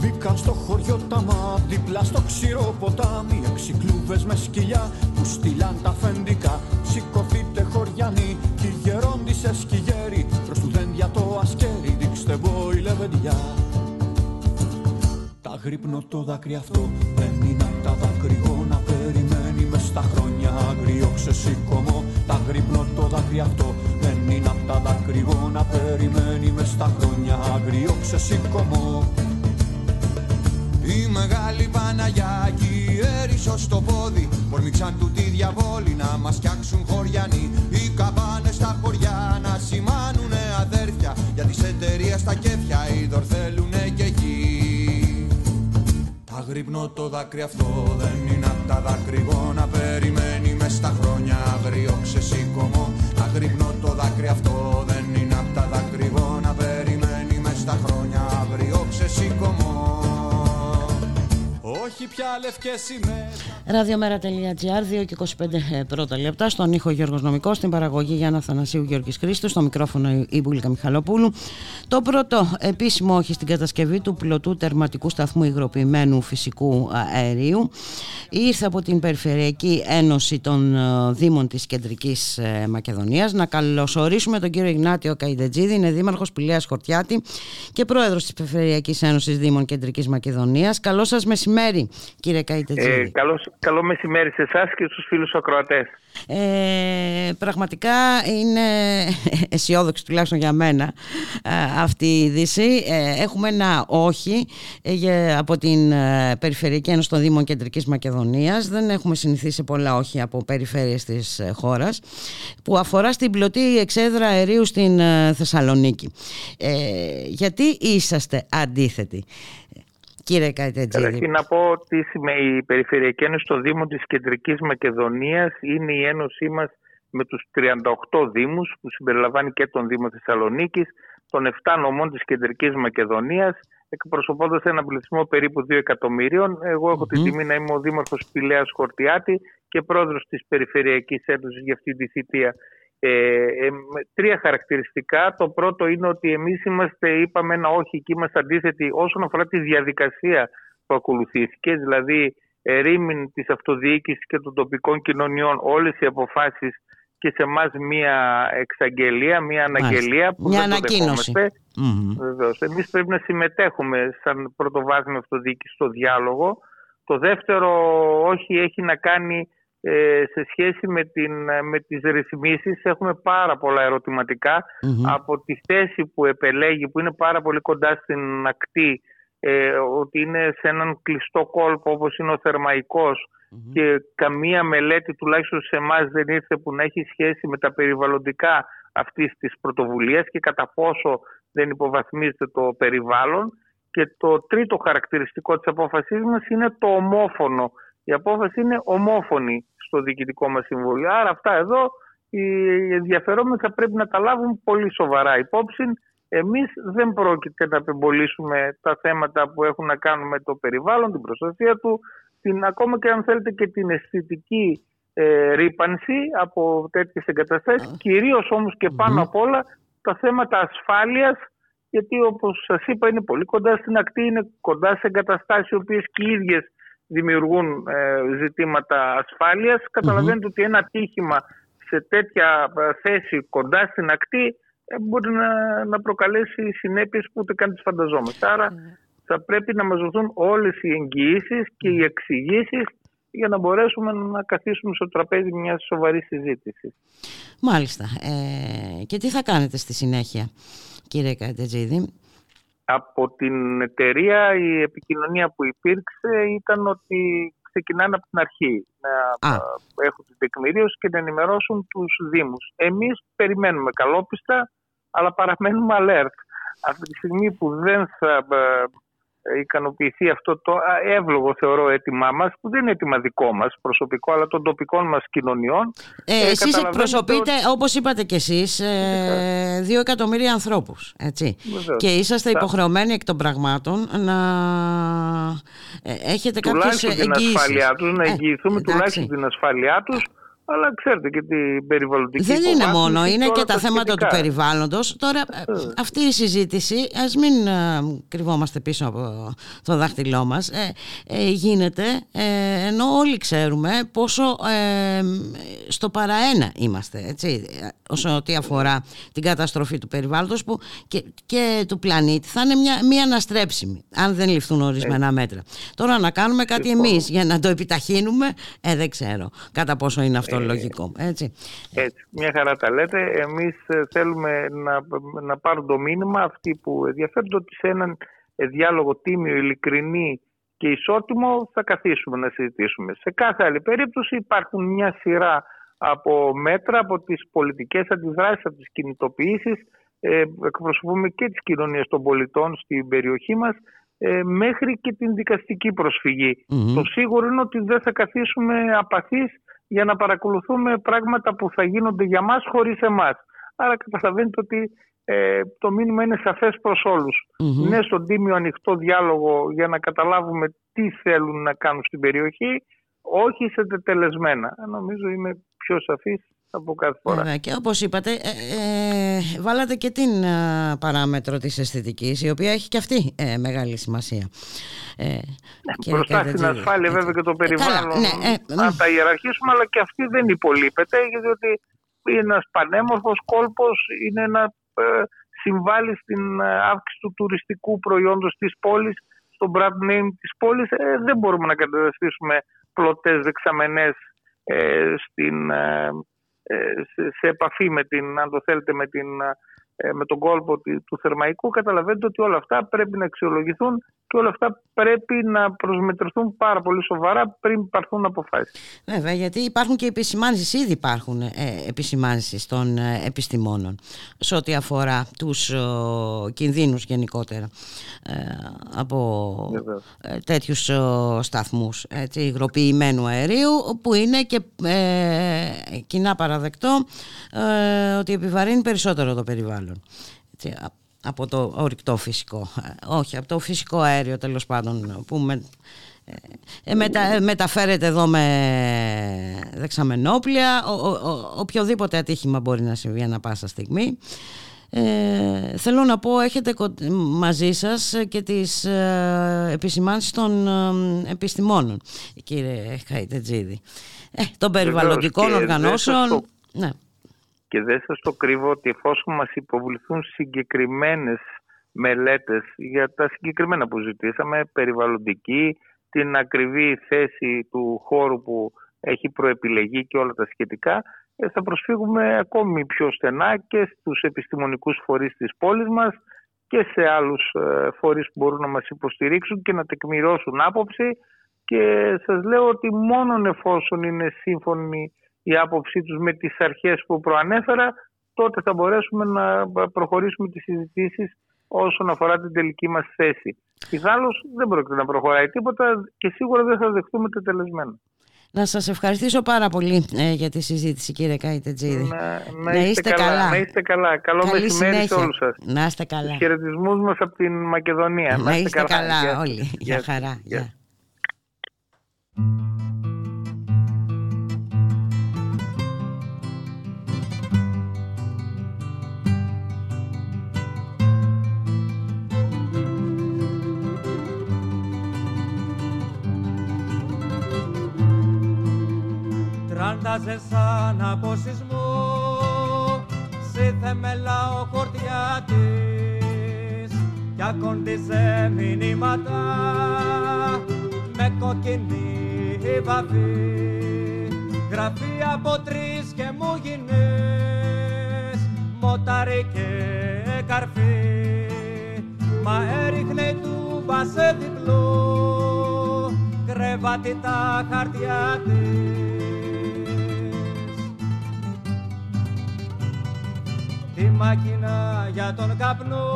Μπήκαν στο χωριό τα μάτιπλα στο ξηρό ποτάμι, 6 κλούβες με σκυλιά που στυλάν τα αφεντικά. Σηκωθείτε χωριανοί κι οι γερόντισες κι οι γέροι, προς του δέντια το ασκέρι δείξτε μπόι λεβεντιά. Τα γρύπνο το δάκρυ αυτό δεν είναι απ' τα δακρυγόνα, περιμένει μες στα χρόνια άγριο ξεσηκωμό. Τα γρύπνο το δάκρυ αυτό δεν είναι απ' τα δακρυγόνα, περιμένει μες στα χρόνια άγριο ξεσηκωμό. Η μεγάλη Παναγιά κι η Έρησο στο πόδι πορμήξαν του τη διαβόλη να μας φτιάξουν χωριανοί. Οι καμπάνες στα χωριά να σημάνουνε αδέρφια, για τις εταιρείες στα κέφια οι δορθέλουνε και εκεί. Τα γρύπνο το δάκρυ αυτό δεν είναι απ' τα δακρυγόνα, περιμένει μες στα χρόνια αγριό ξεσηκωμό. Τα γρύπνο το δάκρυ αυτό δεν είναι απ' τα δακρυγόνα, περιμένει μες στα χρόνια αγριό ξεσηκωμό. Ραδιομέρα.gr, 2:25 πρώτα λεπτά. Στον ήχο Γιώργος Νομικός, στην παραγωγή Γιάννα Θανασίου Γιώργης Χρήστου, στο μικρόφωνο η Μπούλικα Μιχαλοπούλου. Το πρώτο επίσημο όχι στην κατασκευή του πλωτού τερματικού σταθμού υγροποιημένου φυσικού αερίου ήρθε από την Περιφερειακή Ένωση των Δήμων της Κεντρικής Μακεδονίας. Να καλωσορίσουμε τον κύριο Ιγνάτιο Καϊτετζίδη, είναι δήμαρχος Πηλαίας Χορτιάτη και πρόεδρος της Περιφερειακής Ένωσης Δήμων Κεντρικής Μακεδονίας. Καλό σας μεσημέρι, κύριε Καϊτετζίδη. Καλό μεσημέρι σε εσάς και στους φίλους ακροατές. Πραγματικά είναι αισιόδοξη, τουλάχιστον για μένα, αυτή η είδηση. Έχουμε ένα όχι από την Περιφερειακή Ένωση των Δήμων Κεντρικής Μακεδονίας. Δεν έχουμε συνηθίσει πολλά όχι από περιφέρειες της χώρας, που αφορά στην πλωτή εξέδρα αερίου στην Θεσσαλονίκη. Γιατί είσαστε αντίθετοι, κύριε Καϊτετζίδη? Καταρχήν να πω ότι η Περιφερειακή Ένωση των Δήμων της Κεντρικής Μακεδονίας είναι η ένωσή μας με τους 38 δήμους που συμπεριλαμβάνει και τον Δήμο Θεσσαλονίκης, των 7 νομών της Κεντρικής Μακεδονίας, εκπροσωπώντας ένα πληθυσμό περίπου 2 εκατομμυρίων. Εγώ έχω την τιμή να είμαι ο δήμαρχος Πηλαίας Χορτιάτη και πρόεδρος της Περιφερειακής Ένωσης για αυτή τη θητεία. Τρία χαρακτηριστικά. Το πρώτο είναι ότι εμείς είπαμε ένα όχι και είμαστε αντίθετοι όσον αφορά τη διαδικασία που ακολουθήθηκε, δηλαδή ερήμην της αυτοδιοίκησης και των τοπικών κοινωνιών όλες οι αποφάσεις και σε εμάς μία εξαγγελία, μία αναγγελία που δεν δεχόμαστε. Βεβαίως. Εμείς πρέπει να συμμετέχουμε σαν πρωτοβάθμια αυτοδιοίκηση στο διάλογο, Το δεύτερο όχι έχει να κάνει σε σχέση με τις ρυθμίσεις. Έχουμε πάρα πολλά ερωτηματικά από τη θέση που επελέγει, που είναι πάρα πολύ κοντά στην ακτή, ότι είναι σε έναν κλειστό κόλπο όπως είναι ο Θερμαϊκός, και καμία μελέτη τουλάχιστον σε εμάς δεν ήρθε που να έχει σχέση με τα περιβαλλοντικά αυτής της πρωτοβουλίας και κατά πόσο δεν υποβαθμίζεται το περιβάλλον. Και το τρίτο χαρακτηριστικό της απόφασής μας είναι το ομόφωνο. Η απόφαση είναι ομόφωνη στο διοικητικό μας συμβούλιο. Άρα αυτά εδώ οι ενδιαφερόμενοι θα πρέπει να τα λάβουν πολύ σοβαρά υπόψη. Εμείς δεν πρόκειται να απεμπολίσουμε τα θέματα που έχουν να κάνουν με το περιβάλλον, την προστασία του, ακόμα και αν θέλετε και την αισθητική ρύπανση από τέτοιες εγκαταστάσεις, κυρίως όμως και πάνω απ' όλα τα θέματα ασφάλειας, γιατί όπως σας είπα είναι πολύ κοντά στην ακτή, είναι κοντά σε εγκαταστάσεις οι οποίες και οι ίδιες δημιουργούν ζητήματα ασφάλειας. Καταλαβαίνετε ότι ένα ατύχημα σε τέτοια θέση κοντά στην ακτή μπορεί να προκαλέσει συνέπειες που ούτε καν τις φανταζόμαστε. Άρα θα πρέπει να μας δοθούν όλες οι εγγυήσεις και οι εξηγήσεις για να μπορέσουμε να καθίσουμε στο τραπέζι μιας σοβαρής συζήτησης. Μάλιστα. Και τι θα κάνετε στη συνέχεια, κύριε Καϊτετζίδη? Από την εταιρεία η επικοινωνία που υπήρξε ήταν ότι ξεκινάνε από την αρχή να έχουν την τεκμηρίωση και να ενημερώσουν τους Δήμους. Εμείς περιμένουμε καλόπιστα, αλλά παραμένουμε alert. Αυτή τη στιγμή που δεν θα ικανοποιηθεί αυτό το εύλογο, θεωρώ, αίτημά μας, που δεν είναι αίτημα δικό μας προσωπικό, αλλά των τοπικών μας κοινωνιών. Εσείς εκπροσωπείτε, όπως είπατε κι εσείς, 2 εκατομμύρια ανθρώπους, έτσι. Και είσαστε υποχρεωμένοι εκ των πραγμάτων να έχετε κάποιες εγγύησεις. Να εγγυηθούμε τουλάχιστον την ασφάλειά τους, αλλά ξέρετε και την περιβαλλοντική. Δεν είναι μόνο, είναι και τα θέματα του περιβάλλοντος. Τώρα αυτή η συζήτηση, ας μην κρυβόμαστε πίσω από το δάχτυλό μας, γίνεται ενώ όλοι ξέρουμε πόσο στο παραένα είμαστε, έτσι, όσο ό,τι αφορά την καταστροφή του περιβάλλοντος που και του πλανήτη θα είναι μια αναστρέψιμη αν δεν ληφθούν ορισμένα μέτρα. Τώρα να κάνουμε κάτι εμείς για να το επιταχύνουμε, δεν ξέρω κατά πόσο είναι αυτό λογικό. Έτσι, μια χαρά τα λέτε. Εμείς θέλουμε να πάρουν το μήνυμα αυτοί που ενδιαφέρονται ότι σε έναν διάλογο τίμιο, ειλικρινή και ισότιμο θα καθίσουμε να συζητήσουμε. Σε κάθε άλλη περίπτωση υπάρχουν μια σειρά από μέτρα, από τις πολιτικές αντιδράσεις, από τις κινητοποιήσεις, εκπροσωπούμε και τις κοινωνίες των πολιτών στην περιοχή μας, μέχρι και την δικαστική προσφυγή. Το σίγουρο είναι ότι δεν θα καθίσουμε απαθείς για να παρακολουθούμε πράγματα που θα γίνονται για μας χωρίς εμάς. Άρα καταλαβαίνετε ότι το μήνυμα είναι σαφές προς όλους. Ναι, στον τίμιο ανοιχτό διάλογο για να καταλάβουμε τι θέλουν να κάνουν στην περιοχή, όχι σε τετελεσμένα. Νομίζω είμαι πιο σαφής από κάθε φορά. Βέβαια, και όπως είπατε, βάλατε και την παράμετρο της αισθητικής, η οποία έχει και αυτή μεγάλη σημασία. Μπροστά στην ασφάλεια, βέβαια, και το περιβάλλον. Αν τα ιεραρχήσουμε, αλλά και αυτή δεν υπολείπεται, γιατί είναι ένας πανέμορφος κόλπος, είναι ένα συμβάλλει στην αύξηση του τουριστικού προϊόντος της πόλης, στο brand name της πόλης. Δεν μπορούμε να καταστήσουμε πλωτές δεξαμενές σε επαφή με την, αν το θέλετε, με τον κόλπο του Θερμαϊκού. Καταλαβαίνετε ότι όλα αυτά πρέπει να αξιολογηθούν και όλα αυτά πρέπει να προσμετρηθούν πάρα πολύ σοβαρά πριν παρθούν αποφάσεις. Βέβαια, γιατί υπάρχουν και επισημάνσεις, ήδη υπάρχουν επισημάνσεις των επιστημόνων σε ό,τι αφορά τους κινδύνους γενικότερα από τέτοιους σταθμούς, έτσι, υγροποιημένου αερίου, που είναι και κοινά παραδεκτό ότι επιβαρύνει περισσότερο το περιβάλλον. Έτσι, από το ορυκτό φυσικό, όχι, από το φυσικό αέριο τέλος πάντων που μεταφέρεται εδώ με δεξαμενόπλια. Οποιοδήποτε ατύχημα μπορεί να συμβεί ανά πάσα στιγμή. Θέλω να πω, έχετε μαζί σας και τις επισημάνσεις των επιστημόνων, κύριε Καϊτετζίδη, των περιβαλλοντικών οργανώσεων. Και δεν σας το κρύβω ότι εφόσον μας υποβληθούν συγκεκριμένες μελέτες για τα συγκεκριμένα που ζητήσαμε, περιβαλλοντική, την ακριβή θέση του χώρου που έχει προεπιλεγεί και όλα τα σχετικά, θα προσφύγουμε ακόμη πιο στενά και στους επιστημονικούς φορείς της πόλης μας και σε άλλους φορείς που μπορούν να μας υποστηρίξουν και να τεκμηρώσουν άποψη. Και σας λέω ότι μόνον εφόσον είναι σύμφωνη η άποψή τους με τις αρχές που προανέφερα, τότε θα μπορέσουμε να προχωρήσουμε τις συζητήσεις όσον αφορά την τελική μας θέση. Ιδάλλως δεν πρόκειται να προχωράει τίποτα και σίγουρα δεν θα δεχτούμε τα τελεσμένα. Να σας ευχαριστήσω πάρα πολύ για τη συζήτηση, κύριε Καϊτετζίδη. Να είστε καλά. Να είστε καλά. Καλό μεσημέρι σε όλους σας. Να είστε καλά. Τους χαιρετισμούς μας από την Μακεδονία. Να είστε καλά όλοι. Για χαρά. Γεια. Τράνταζε σαν από σεισμό, σύθε με λαό κορδιά της κι ακόντιζε μηνύματα με κοκκινή βαφή. Γραφή από τρεις και μου γινές, μοτάρι και καρφί, μα έριχνε τούμπα σε διπλό κρεβάτι τα χαρτιά της. Τη μάκινα για τον καπνό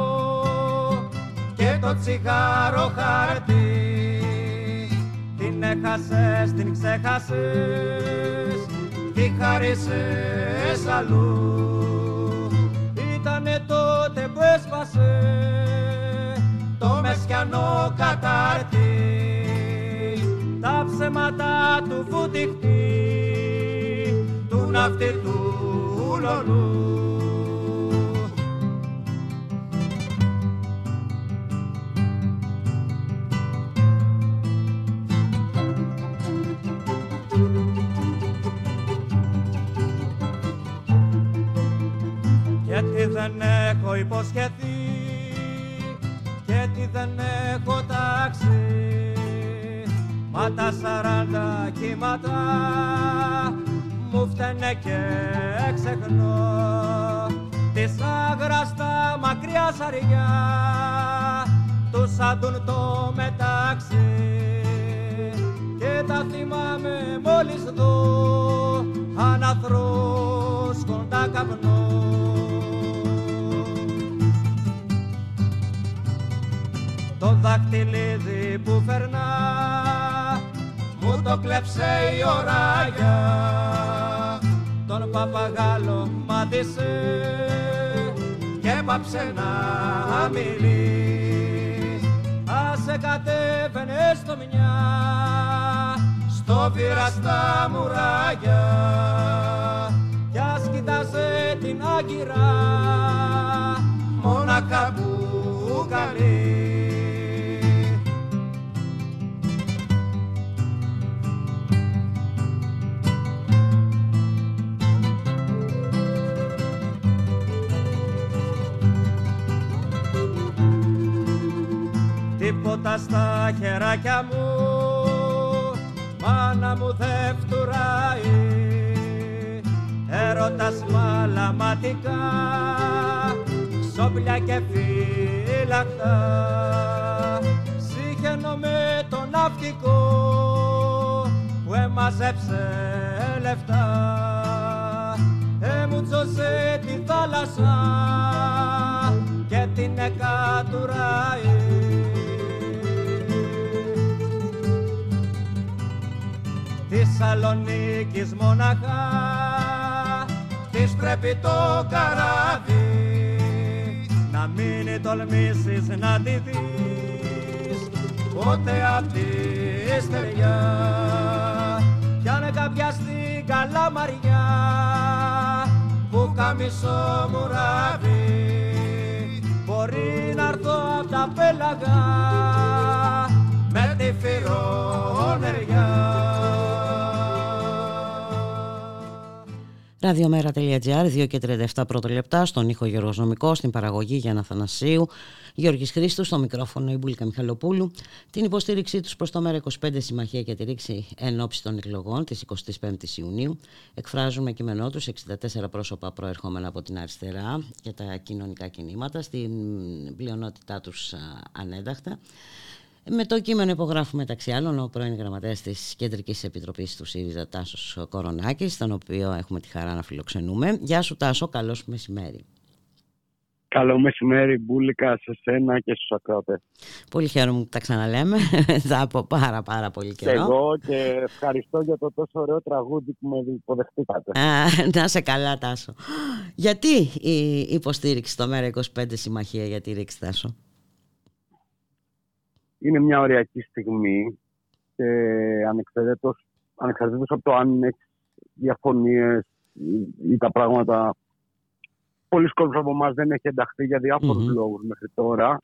και το τσιγάρο χαρτί την έχασες, την ξέχασες, τη χαρίσες αλλού. Ήτανε τότε που έσπασε το μεσιανό κατάρτι, τα ψέματα του φουτιχτή, του ναυτιλού λολού. Γιατί δεν έχω υποσχεθεί, γιατί δεν έχω τάξει, μα τα 40 κύματα μου φταίνε και ξεχνώ της άγρας τα μακριά σαριά του σαντούν το μετάξι και τα θυμάμαι μόλις δω αναθρόσκοντα καπνό. Το δαχτυλίδι που φερνά μου το κλέψε η ωράγια, τον παπαγάλο μάτισε και έπαψε να μιλεί. Άσε κατέβαινε στο μηνιά, στο πήρα στα μουράγια κι ας κοιτάζε την άγκυρα μόνακα που καλεί. Τίποτα στα χεράκια μου, μάνα μου δε φτουράει, έρωτας μαλαματικά, ξόπλια και φύλακτα. Συχαίνω με τον ναυτικό που εμαζέψε λεφτά, εμουτζωσε τη θάλασσα και την εκατουράει. Της Θεσσαλονίκης μοναχά της πρέπει το καράβι, να μην τολμήσεις να τη δεις ποτέ απ' τη στεριά. Κι αν κάποια στην Καλαμαριά που καμισό μουράβι μπορεί να έρθω απ' τα πέλαγα με τη φυρονεριά. Ραδιομέρα.gr, 2 και 37 πρώτο λεπτά, στον ήχο Γιώργος Νομικός, στην παραγωγή Γιάννα Θανασίου, Γιώργης Χρήστος, στο μικρόφωνο η Μπουλίκα Μιχαλοπούλου. Την υποστήριξή τους προς το ΜΕΡΑ25 Συμμαχία για τη ρήξη εν ώψη των εκλογών της 25ης Ιουνίου. Εκφράζουμε κείμενό τους 64 πρόσωπα προερχόμενα από την αριστερά και τα κοινωνικά κινήματα, στην πλειονότητά τους ανένταχτα. Με το κείμενο υπογράφουμε μεταξύ άλλων ο πρώην γραμματέας της Κεντρικής Επιτροπής του ΣΥΡΙΖΑ Τάσος Κορονάκης, τον οποίο έχουμε τη χαρά να φιλοξενούμε. Γεια σου Τάσο, καλώς μεσημέρι. Καλό μεσημέρι Μπούλικα, σε σένα και στους ακροατές. Πολύ χαίρομαι που τα ξαναλέμε, μετά από πάρα πολύ καιρό. Και εγώ, και ευχαριστώ για το τόσο ωραίο τραγούδι που με υποδεχτήκατε. Να σε καλά Τάσο. Γιατί η υποστήριξη στο ΜΕΡΑ25 Συμμαχία για τη ρήξη, Τάσο? Είναι μια ωριακή στιγμή και ανεξαρτήτως από το αν έχεις διαφωνίες ή τα πράγματα, πολλοί κόσμος από εμάς δεν έχει ενταχθεί για διάφορους λόγους μέχρι τώρα.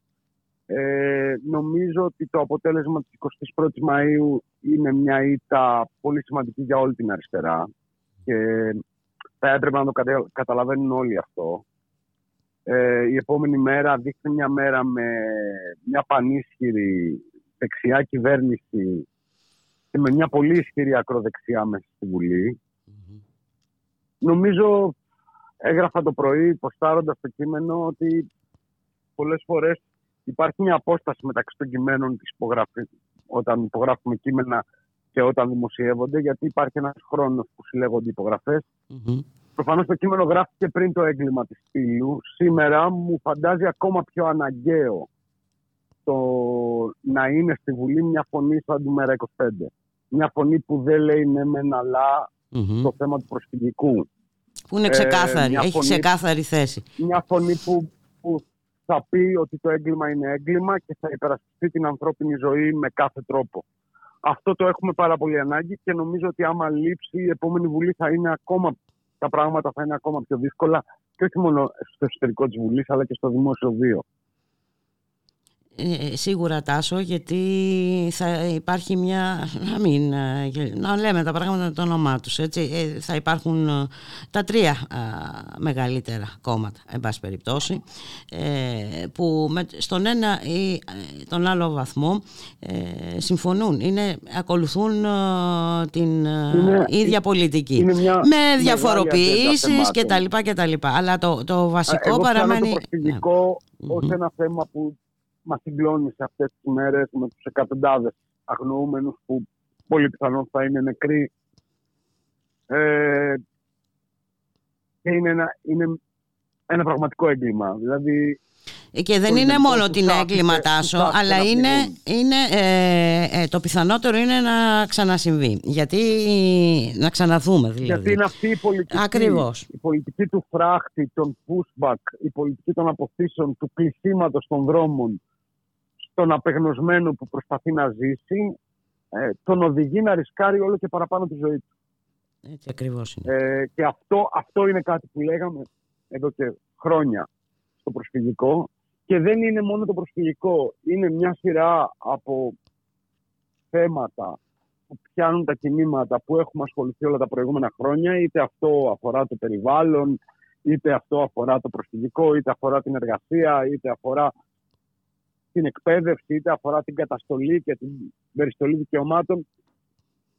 Νομίζω ότι το αποτέλεσμα της 21ης Μαΐου είναι μια ήττα πολύ σημαντική για όλη την αριστερά και θα έπρεπε να το καταλαβαίνουν όλοι αυτό. Η επόμενη μέρα δείχνει μια μέρα με μια πανίσχυρη δεξιά κυβέρνηση και με μια πολύ ισχυρή ακροδεξιά μέσα στη Βουλή. Νομίζω, έγραφα το πρωί ποστάροντας το κείμενο, ότι πολλές φορές υπάρχει μια απόσταση μεταξύ των κειμένων της υπογραφής, όταν υπογράφουμε κείμενα και όταν δημοσιεύονται, γιατί υπάρχει ένας χρόνος που συλλέγονται υπογραφές. Προφανώς το κείμενο γράφτηκε πριν το έγκλημα της Πύλου. Σήμερα μου φαντάζει ακόμα πιο αναγκαίο το να είναι στη Βουλή μια φωνή σαν του ΜΕΡΑ25. Μια φωνή που δεν λέει ναι μεν αλλά στο θέμα του προσφυγικού. Που είναι ξεκάθαρη, έχει ξεκάθαρη θέση. Μια φωνή που θα πει ότι το έγκλημα είναι έγκλημα και θα υπερασπιστεί την ανθρώπινη ζωή με κάθε τρόπο. Αυτό το έχουμε πάρα πολύ ανάγκη και νομίζω ότι άμα λείψει η επόμενη Βουλή τα πράγματα θα είναι ακόμα πιο δύσκολα, και όχι μόνο στο εσωτερικό της Βουλής, αλλά και στο δημόσιο βίο. Σίγουρα Τάσο, γιατί θα υπάρχει μια... Να λέμε τα πράγματα με το όνομά τους, έτσι. Θα υπάρχουν τα τρία μεγαλύτερα κόμματα, εν πάση περιπτώσει, που στον ένα ή τον άλλο βαθμό συμφωνούν. Ακολουθούν την ίδια πολιτική. Με διαφοροποιήσεις κτλ. Αλλά το βασικό παραμένει... Εγώ το προσφυγικό ως ένα θέμα που μας συγκλώνει σε αυτές τις μέρες, με τους εκατοντάδες αγνοούμενους που πολύ πιθανόν θα είναι νεκροί. Και είναι ένα πραγματικό έγκλημα. Δηλαδή, και δεν είναι μόνο την έγκλημα Τάσο, αλλά το πιθανότερο είναι να ξανασυμβεί. Γιατί να ξαναδούμε δηλαδή. Γιατί είναι αυτή η πολιτική. Ακριβώς. Η πολιτική του φράχτη, των pushback, η πολιτική των αποθήσεων, του κλεισίματος των δρόμων, τον απεγνωσμένο που προσπαθεί να ζήσει, τον οδηγεί να ρισκάρει όλο και παραπάνω τη ζωή του. Έτσι ακριβώς είναι. Και αυτό είναι κάτι που λέγαμε εδώ και χρόνια στο προσφυγικό, και δεν είναι μόνο το προσφυγικό, είναι μια σειρά από θέματα που πιάνουν τα κινήματα που έχουμε ασχοληθεί όλα τα προηγούμενα χρόνια, είτε αυτό αφορά το περιβάλλον, είτε αυτό αφορά το προσφυγικό, είτε αφορά την εργασία, είτε αφορά την εκπαίδευση, είτε αφορά την καταστολή και την περιστολή δικαιωμάτων,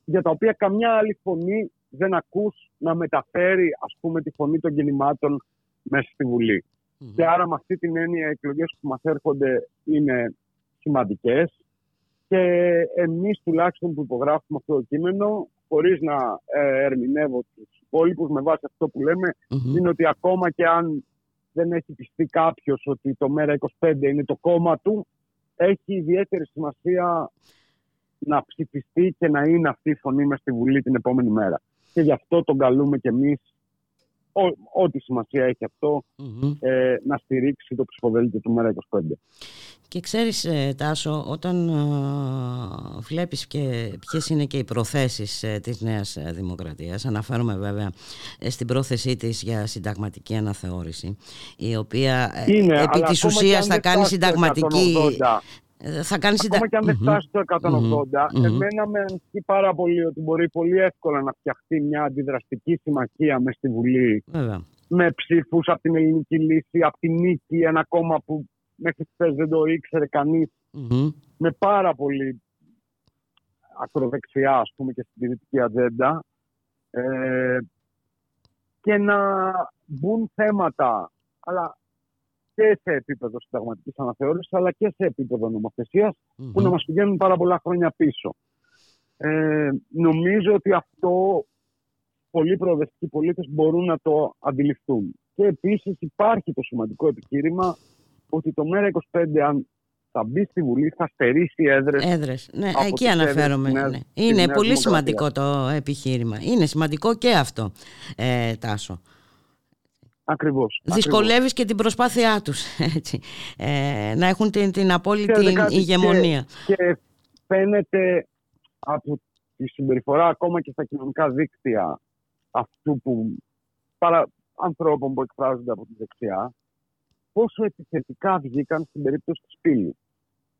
για τα οποία καμιά άλλη φωνή δεν ακούς να μεταφέρει, ας πούμε, τη φωνή των κινημάτων μέσα στη Βουλή. Και άρα με αυτή την έννοια οι εκλογές που μας έρχονται είναι σημαντικές, και εμείς τουλάχιστον που υπογράφουμε αυτό το κείμενο, χωρίς να ερμηνεύω τους υπόλοιπους, με βάση αυτό που λέμε, είναι ότι ακόμα και αν δεν έχει πιστεί κάποιος ότι το ΜΕΡΑ25 είναι το κόμμα του, έχει ιδιαίτερη σημασία να ψηφιστεί και να είναι αυτή η φωνή μας στη Βουλή την επόμενη μέρα. Και γι' αυτό τον καλούμε κι εμείς, ό,τι σημασία έχει αυτό, να στηρίξει το ψηφοδέλτιο του ΜΕΡΑ25. Και ξέρεις Τάσο, όταν βλέπεις και ποιες είναι και οι προθέσεις της Νέας Δημοκρατίας, αναφέρομαι βέβαια στην πρόθεσή της για συνταγματική αναθεώρηση, η οποία επί της ουσίας θα κάνει συνταγματική... Θα κάνεις ακόμα και αν δεν φτάσει το 180, εμένα με ανησυχεί πάρα πολύ ότι μπορεί πολύ εύκολα να φτιαχτεί μια αντιδραστική συμμαχία μες στη Βουλή, με ψήφους από την Ελληνική Λύση, από την Νίκη, ένα κόμμα που μέχρι χθες δεν το ήξερε κανείς, με πάρα πολύ ακροδεξιά, ας πούμε, και συντηρητική ατζέντα, και να μπουν θέματα, αλλά και σε επίπεδο συνταγματικής αναθεώρησης, αλλά και σε επίπεδο νομοθεσίας, που να μας πηγαίνουν πάρα πολλά χρόνια πίσω. Νομίζω ότι αυτό πολλοί προοδευτικοί πολίτες μπορούν να το αντιληφθούν. Και επίσης υπάρχει το σημαντικό επιχείρημα ότι το ΜΕΡΑ25, αν θα μπει στη Βουλή, θα στερήσει έδρες. Ναι, εκεί αναφέρομαι. Ναι. Είναι πολύ σημαντικό το επιχείρημα. Είναι σημαντικό και αυτό, Τάσο. Ακριβώς. Δυσκολεύεις και την προσπάθειά τους, έτσι, να έχουν την απόλυτη ηγεμονία. Και φαίνεται από τη συμπεριφορά ακόμα και στα κοινωνικά δίκτυα ανθρώπων που εκφράζονται από τη δεξιά, πόσο επιθετικά βγήκαν στην περίπτωση της Πύλου.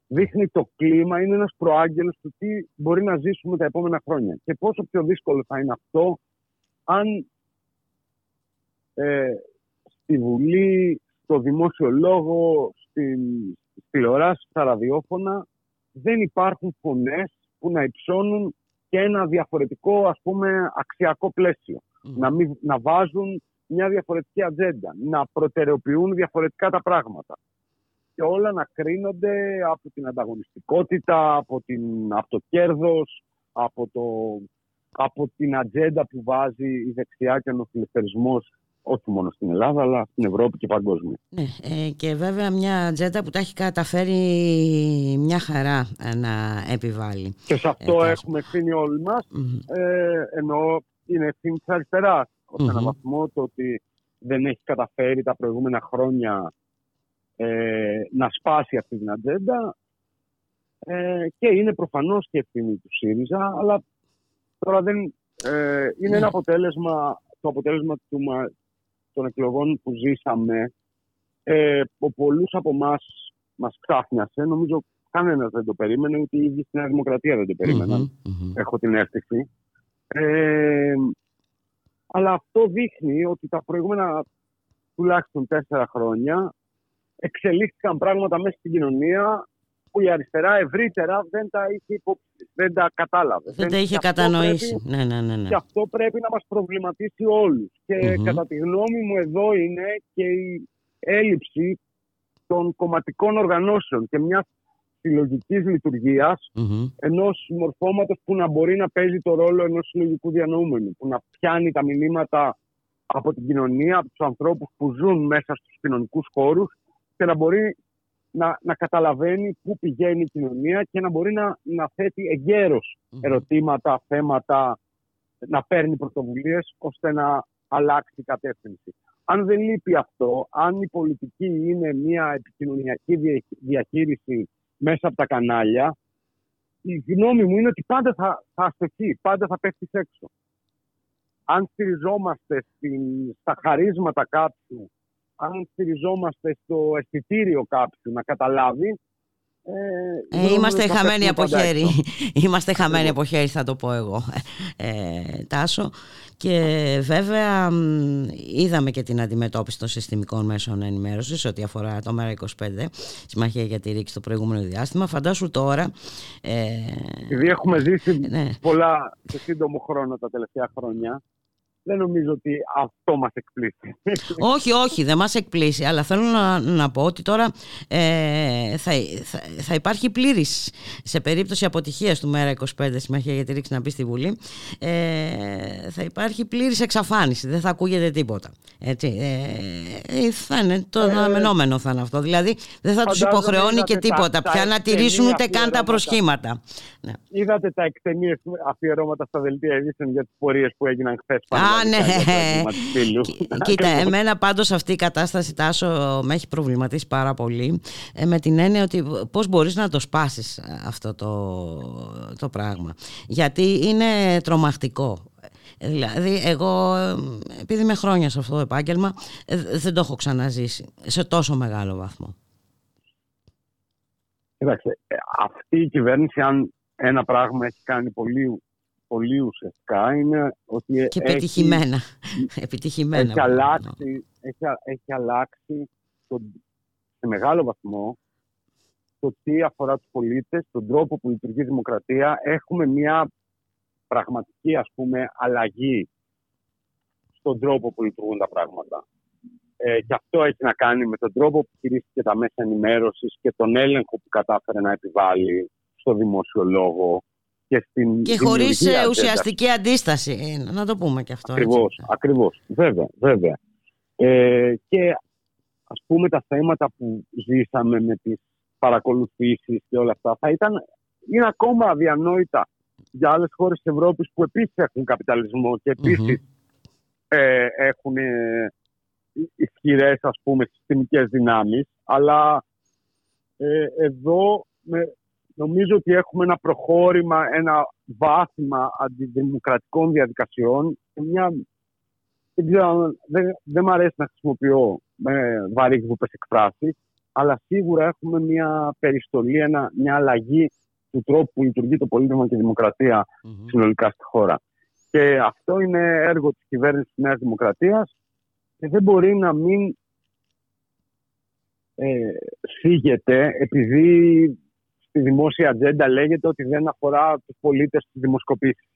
Δείχνει το κλίμα, είναι ένας προάγγελος του τι μπορεί να ζήσουμε τα επόμενα χρόνια. Και πόσο πιο δύσκολο θα είναι αυτό αν στη Βουλή, στο δημόσιο λόγο, στις τηλεοράσεις, στα ραδιόφωνα, δεν υπάρχουν φωνές που να υψώνουν και ένα διαφορετικό, ας πούμε, αξιακό πλαίσιο. Να βάζουν μια διαφορετική ατζέντα, να προτεραιοποιούν διαφορετικά τα πράγματα. Και όλα να κρίνονται από την ανταγωνιστικότητα, από το κέρδος, από την ατζέντα που βάζει η δεξιά και ο φιλελευθερισμός. Όχι μόνο στην Ελλάδα, αλλά στην Ευρώπη και παγκόσμια. Ναι, και βέβαια μια ατζέντα που τα έχει καταφέρει μια χαρά να επιβάλλει. Και σε αυτό έχουμε ευθύνη όλοι μας. Ενώ είναι ευθύνη της αριστεράς. Ως έναν βαθμό το ότι δεν έχει καταφέρει τα προηγούμενα χρόνια να σπάσει αυτή την ατζέντα. Και είναι προφανώς και ευθύνη του ΣΥΡΙΖΑ, αλλά τώρα είναι ένα αποτέλεσμα. Το αποτέλεσμα των εκλογών που ζήσαμε, που πολλούς από εμάς μας ξάφνιασε. Νομίζω κανένας δεν το περίμενε, ούτε η ίδια στη Νέα Δημοκρατία δεν το περίμεναν. Έχω την αίσθηση. Αλλά αυτό δείχνει ότι τα προηγούμενα τουλάχιστον 4 χρόνια εξελίχθηκαν πράγματα μέσα στην κοινωνία που η αριστερά ευρύτερα δεν τα κατάλαβε. Δεν τα είχε κατανοήσει. Ναι. Και αυτό πρέπει να μας προβληματίσει όλους. Και κατά τη γνώμη μου εδώ είναι και η έλλειψη των κομματικών οργανώσεων και μιας συλλογικής λειτουργίας, ενός μορφώματος που να μπορεί να παίζει το ρόλο ενός συλλογικού διανοούμενου, που να πιάνει τα μηνύματα από την κοινωνία, από τους ανθρώπους που ζουν μέσα στους κοινωνικούς χώρους και να μπορεί να καταλαβαίνει πού πηγαίνει η κοινωνία και να μπορεί να θέτει εγκαίρως ερωτήματα, θέματα, να παίρνει πρωτοβουλίες ώστε να αλλάξει η κατεύθυνση. Αν δεν λείπει αυτό, αν η πολιτική είναι μια επικοινωνιακή διαχείριση μέσα από τα κανάλια, η γνώμη μου είναι ότι πάντα θα αστοχεί, πάντα θα πέφτει έξω. Αν στηριζόμαστε στα χαρίσματα κάποιου, αν στηριζόμαστε στο αισθητήριο κάποιου να καταλάβει, είμαστε χαμένοι από χέρι. Είμαστε χαμένοι από χέρι, θα το πω εγώ, Τάσο. Και βέβαια είδαμε και την αντιμετώπιση των συστημικών μέσων ενημέρωσης ό,τι αφορά το ΜΕΡΑ25, Συμμαχία για τη ρήξη, το προηγούμενο διάστημα. Φαντάσου τώρα. Επειδή έχουμε ζήσει πολλά σε σύντομο χρόνο τα τελευταία χρόνια, δεν νομίζω ότι αυτό μας εκπλήσει. Όχι, δεν μας εκπλήσει. Αλλά θέλω να πω ότι τώρα θα υπάρχει πλήρης, σε περίπτωση αποτυχίας του ΜΕΡΑ25, Συμμαχία για τη ρήξη να μπει στη Βουλή, θα υπάρχει πλήρης εξαφάνιση. Δεν θα ακούγεται τίποτα. Έτσι, θα είναι το αναμενόμενο θα είναι αυτό. Δηλαδή δεν θα τους υποχρεώνει και τίποτα πια να τηρήσουν ούτε καν τα προσχήματα. Είδατε τα εκτενή αφιερώματα στα δελτία ειδήσεων για τις πορείες που έγιναν χθες. Κοίτα, εμένα πάντως αυτή η κατάσταση, Τάσο, με έχει προβληματίσει πάρα πολύ, με την έννοια ότι πώς μπορείς να το σπάσεις αυτό το πράγμα, γιατί είναι τρομακτικό. Δηλαδή εγώ, επειδή είμαι χρόνια σε αυτό το επάγγελμα, δεν το έχω ξαναζήσει σε τόσο μεγάλο βαθμό. Κοιτάξτε, αυτή η κυβέρνηση, αν ένα πράγμα έχει κάνει πολύ, πολύ ουσιαστικά, είναι ότι και επιτυχημένα. Έχει αλλάξει σε μεγάλο βαθμό το τι αφορά τους πολίτες, τον τρόπο που λειτουργεί η δημοκρατία. Έχουμε μια πραγματική, ας πούμε, αλλαγή στον τρόπο που λειτουργούν τα πράγματα. Και αυτό έχει να κάνει με τον τρόπο που χειρίστηκε τα μέσα ενημέρωσης και τον έλεγχο που κατάφερε να επιβάλλει στο δημόσιο λόγο. Και χωρίς ουσιαστική αντίσταση, να το πούμε και αυτό. Ακριβώς. Βέβαια. Και ας πούμε τα θέματα που ζήσαμε με τις παρακολουθήσεις και όλα αυτά είναι ακόμα αδιανόητα για άλλες χώρες της Ευρώπης που επίσης έχουν καπιταλισμό και επίσης έχουν ισχυρές, ας πούμε, συστημικές δυνάμεις, αλλά εδώ νομίζω ότι έχουμε ένα προχώρημα, ένα βάθημα αντιδημοκρατικών διαδικασιών. Δεν μ' αρέσει να χρησιμοποιώ βαρύγδουπες εκφράσεις, αλλά σίγουρα έχουμε μια περιστολή, μια αλλαγή του τρόπου που λειτουργεί το πολίτευμα και η δημοκρατία συνολικά στη χώρα. Και αυτό είναι έργο της κυβέρνησης της Νέας Δημοκρατίας και δεν μπορεί να μην φύγεται, επειδή στη δημόσια ατζέντα λέγεται ότι δεν αφορά τους πολίτες στις δημοσκοπήσεις.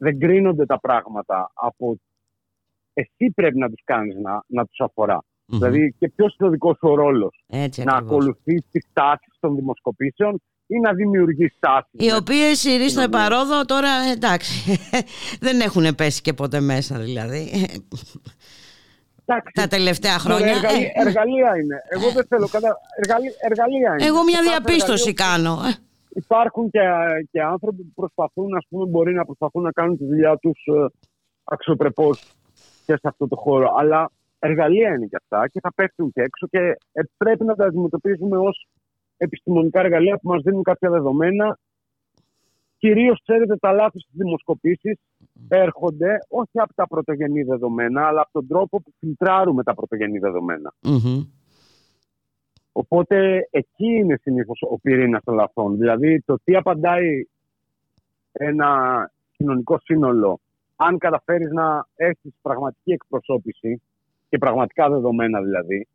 Δεν κρίνονται τα πράγματα από... Εσύ πρέπει να τους κάνεις να τους αφορά. Δηλαδή, και ποιος είναι ο δικός σου ρόλος? Να ακολουθείς τις τάσεις των δημοσκοπήσεων ή να δημιουργείς τάσεις. Οι οποίες, ηρίστοε παρόδο, τώρα εντάξει, δεν έχουν πέσει και ποτέ μέσα, δηλαδή. Τα τελευταία χρόνια. Εργαλεία είναι. Εγώ δεν θέλω εργαλεία είναι. Εγώ μια διαπίστωση κάνω. Υπάρχουν και άνθρωποι που προσπαθούν, ας πούμε, μπορεί να προσπαθούν να κάνουν τη δουλειά τους αξιοπρεπώς και σε αυτό το χώρο. Αλλά εργαλεία είναι και αυτά και θα πέφτουν και έξω και πρέπει να τα αντιμετωπίζουμε ως επιστημονικά εργαλεία που μας δίνουν κάποια δεδομένα. Κυρίως, ξέρετε, τα λάθη στις δημοσκοπήσεις έρχονται όχι από τα πρωτογενή δεδομένα, αλλά από τον τρόπο που φιλτράρουμε τα πρωτογενή δεδομένα. Οπότε εκεί είναι συνήθως ο πυρήνας των λαθών. Δηλαδή το τι απαντάει ένα κοινωνικό σύνολο, αν καταφέρεις να έχεις πραγματική εκπροσώπηση και πραγματικά δεδομένα δηλαδή,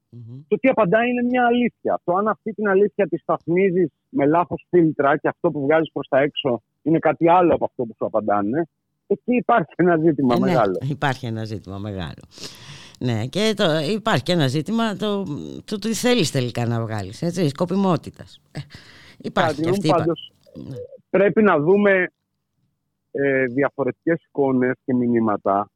το τι απαντάει είναι μια αλήθεια. Το αν αυτή την αλήθεια τη σταθμίζεις με λάθος φίλτρα και αυτό που βγάζεις προς τα έξω είναι κάτι άλλο από αυτό που σου απαντάνε, εκεί υπάρχει ένα ζήτημα μεγάλο. Υπάρχει ένα ζήτημα μεγάλο. Ναι, και υπάρχει και ένα ζήτημα το τι θέλεις τελικά να βγάλεις, έτσι, σκοπιμότητας. Υπάρχει και αυτή. Πάντως, πρέπει να δούμε διαφορετικές εικόνες και μηνύματα.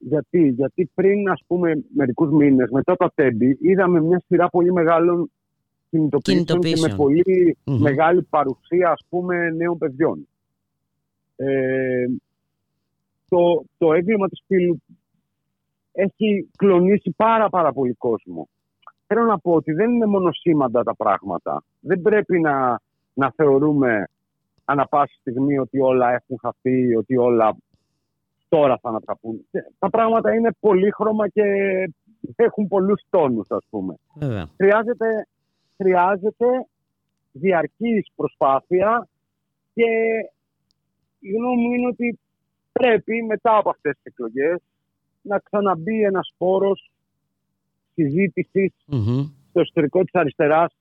Γιατί πριν, ας πούμε, μερικούς μήνες μετά τα τέμπη, είδαμε μια σειρά πολύ μεγάλων κινητοποιήσεων και με πολύ μεγάλη παρουσία, ας πούμε, νέων παιδιών. Το έγκλημα της φύλου έχει κλονίσει πάρα πολύ κόσμο. Θέλω να πω ότι δεν είναι μόνο σήμαντα τα πράγματα. Δεν πρέπει να θεωρούμε ανά πάση στιγμή ότι όλα έχουν χαθεί, ότι όλα τώρα θα ανατραπούν. Τα πράγματα είναι πολύχρωμα και έχουν πολλούς τόνους, ας πούμε. Χρειάζεται διαρκής προσπάθεια και η γνώμη μου είναι ότι πρέπει μετά από αυτές τις εκλογές να ξαναμπεί ένας χώρος συζήτησης στο εσωτερικό της αριστεράς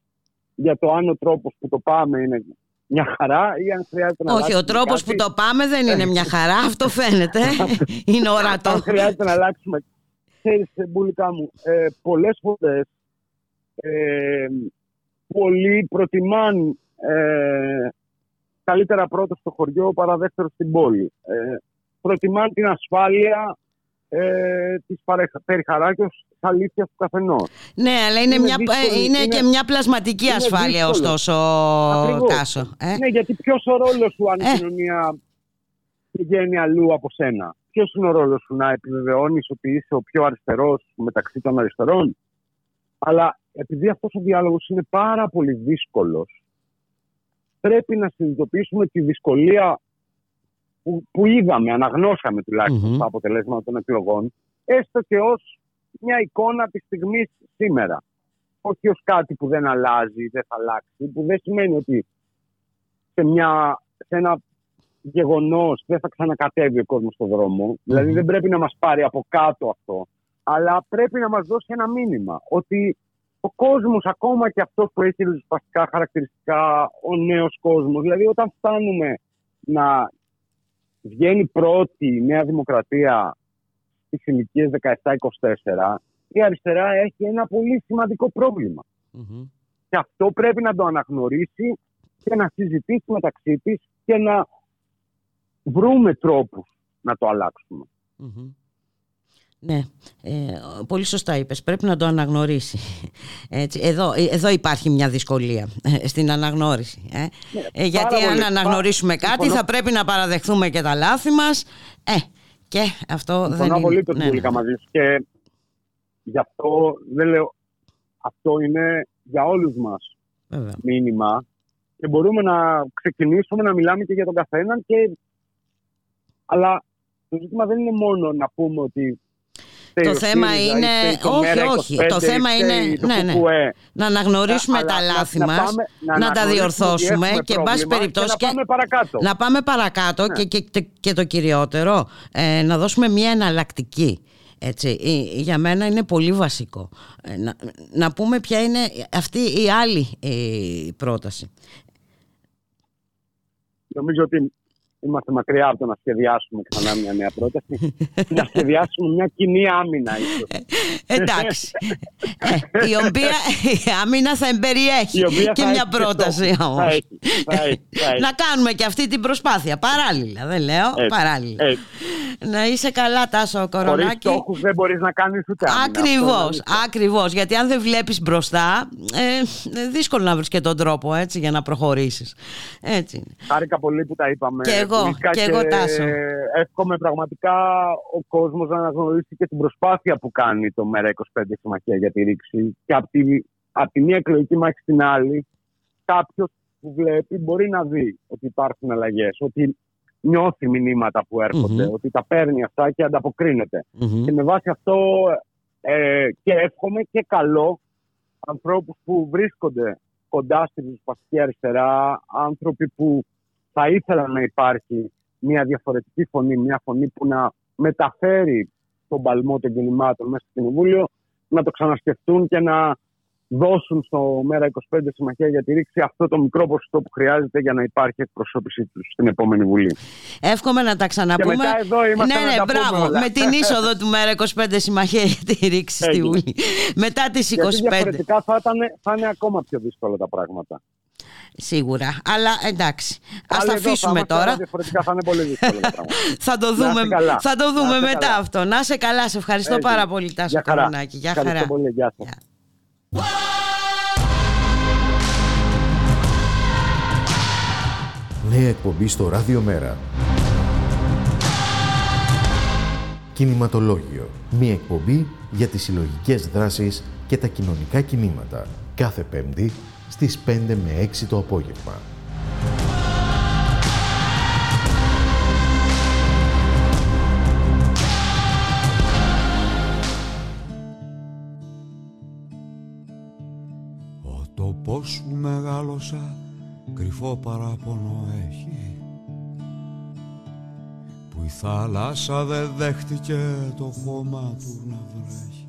για το αν ο τρόπος που το πάμε είναι μια χαρά ή αν χρειάζεται να αλλάξει. Όχι, ο τρόπος που το πάμε δεν είναι μια χαρά, αυτό φαίνεται. Είναι ορατό. Αν χρειάζεται να αλλάξουμε. Ξέρεις, μπουλικά μου, πολλές φορές πολλοί προτιμάν καλύτερα πρώτο στο χωριό παρά δεύτερο στην πόλη. Προτιμάν την ασφάλεια της περιχαράκιας αλήθεια του καθενός. Ναι, αλλά είναι και μια πλασματική ασφάλεια, ωστόσο, Τάσο. Ναι, γιατί ποιος ο ρόλος σου αν η κοινωνία πηγαίνει αλλού από σένα? Ποιος είναι ο ρόλος σου? Να επιβεβαιώνεις ότι είσαι ο πιο αριστερός μεταξύ των αριστερών? Αλλά επειδή αυτός ο διάλογος είναι πάρα πολύ δύσκολος, πρέπει να συνειδητοποιήσουμε τη δυσκολία που είδαμε, αναγνώσαμε τουλάχιστον τα αποτελέσματα των εκλογών, έστω και ως μια εικόνα της στιγμής σήμερα. Όχι ως κάτι που δεν αλλάζει, δεν θα αλλάξει, που δεν σημαίνει ότι σε ένα γεγονός δεν θα ξανακατέβει ο κόσμος στον δρόμο. Mm-hmm. Δηλαδή δεν πρέπει να μας πάρει από κάτω αυτό, αλλά πρέπει να μας δώσει ένα μήνυμα ότι ο κόσμος, ακόμα και αυτός που έχει ριζοσπαστικά χαρακτηριστικά, ο νέος κόσμος, δηλαδή όταν φτάνουμε να βγαίνει πρώτη η Νέα Δημοκρατία στις ηλικίες 17-24, η αριστερά έχει ένα πολύ σημαντικό πρόβλημα. Mm-hmm. Και αυτό πρέπει να το αναγνωρίσει και να συζητήσει μεταξύ της και να βρούμε τρόπους να το αλλάξουμε. Mm-hmm. Ναι, πολύ σωστά είπες, πρέπει να το αναγνωρίσει. Έτσι, εδώ υπάρχει μια δυσκολία στην αναγνώριση. Γιατί αν αναγνωρίσουμε κάτι θα πρέπει να παραδεχθούμε και τα λάθη μας. Και αυτό δεν είναι... πολύ το μαζί σου και γι' αυτό δεν λέω... Αυτό είναι για όλους μας μήνυμα και μπορούμε να ξεκινήσουμε να μιλάμε και για τον καθέναν και... Αλλά το ζήτημα δεν είναι μόνο να πούμε ότι το θέμα είναι. Όχι. Το θέμα είναι. Να αναγνωρίσουμε τα λάθη μας, να τα διορθώσουμε και, εν πάση περιπτώσει, να πάμε παρακάτω. Και το κυριότερο, να δώσουμε μια εναλλακτική. Έτσι, για μένα είναι πολύ βασικό. Να πούμε ποια είναι αυτή η άλλη πρόταση. Νομίζω ότι είμαστε μακριά από το να σχεδιάσουμε ξανά μια νέα πρόταση. Να σχεδιάσουμε μια κοινή άμυνα, ίσως. Εντάξει. Η οποία άμυνα θα εμπεριέχει και μια πρόταση όμως. Να κάνουμε και αυτή την προσπάθεια παράλληλα. Δεν λέω παράλληλα. Να είσαι καλά, Τάσο Κορονάκη. Χωρίς στόχους δεν μπορείς να κάνεις ούτε άμυνα. Ακριβώς. Γιατί αν δεν βλέπεις μπροστά, δύσκολο να βρεις και τον τρόπο, έτσι, για να προχωρήσεις. Χάρηκα πολύ που τα είπαμε. Και εγώ Τάσο. Εύχομαι πραγματικά ο κόσμος να αναγνωρίσει και την προσπάθεια που κάνει το ΜΕΡΑ25 Συμμαχία για τη Ρήξη. Και από τη μία εκλογική μάχη στην άλλη, κάποιος που βλέπει μπορεί να δει ότι υπάρχουν αλλαγές, ότι νιώθει μηνύματα που έρχονται, mm-hmm. ότι τα παίρνει αυτά και ανταποκρίνεται. Mm-hmm. Και με βάση αυτό και εύχομαι και καλώ ανθρώπους που βρίσκονται κοντά στη ριζοσπαστική αριστερά, άνθρωποι που θα ήθελα να υπάρχει μια διαφορετική φωνή, μια φωνή που να μεταφέρει τον παλμό των κινημάτων μέσα στο Κοινοβούλιο, να το ξανασκεφτούν και να δώσουν στο ΜΕΡΑ25 Συμμαχία για τη Ρήξη αυτό το μικρό ποσοστό που χρειάζεται για να υπάρχει εκπροσώπησή τους στην επόμενη Βουλή. Εύχομαι να τα ξαναπούμε. Και μετά εδώ είμαστε να τα πούμε όλα. Με την είσοδο του ΜΕΡΑ25 Συμμαχία για τη Ρήξη στη Βουλή. Μετά τις 25. Γιατί διαφορετικά θα είναι ακόμα πιο δύσκολα τα πράγματα. Σίγουρα, αλλά εντάξει. Ας τα αφήσουμε τώρα. Διαφορετικά θα είναι πολύ δύσκολο. Θα το δούμε μετά καλά. Αυτό. Να είσαι καλά, σε ευχαριστώ πάρα πολύ, Τάσο Κορονάκη. Γεια χαρά. Πολύ, γεια σας. Νέα εκπομπή στο Ραδιομέρα. Κινηματολόγιο. Μία εκπομπή για τις συλλογικές δράσεις και τα κοινωνικά κινήματα. Κάθε Πέμπτη στις 5 με 6 το απόγευμα. Ο τόπος που μεγάλωσα κρυφό παραπονό έχει, που η θάλασσα δεν δέχτηκε το χώμα του να βρέχει.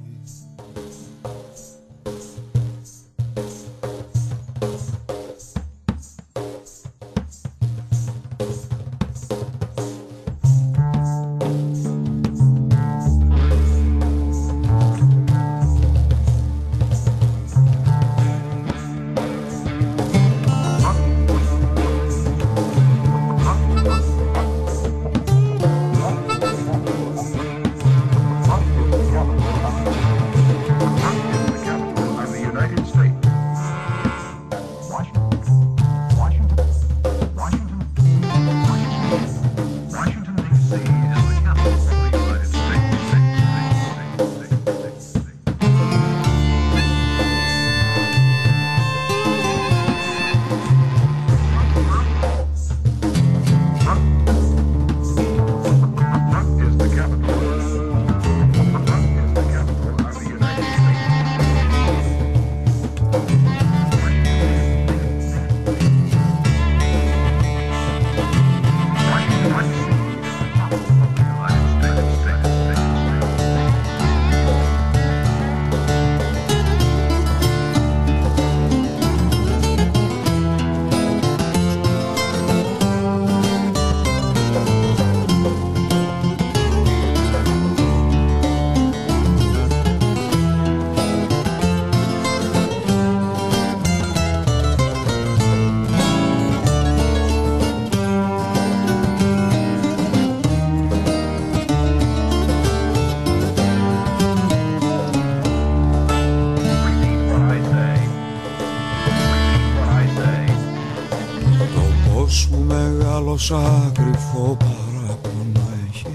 πόσα κρυφό παράπονα έχει.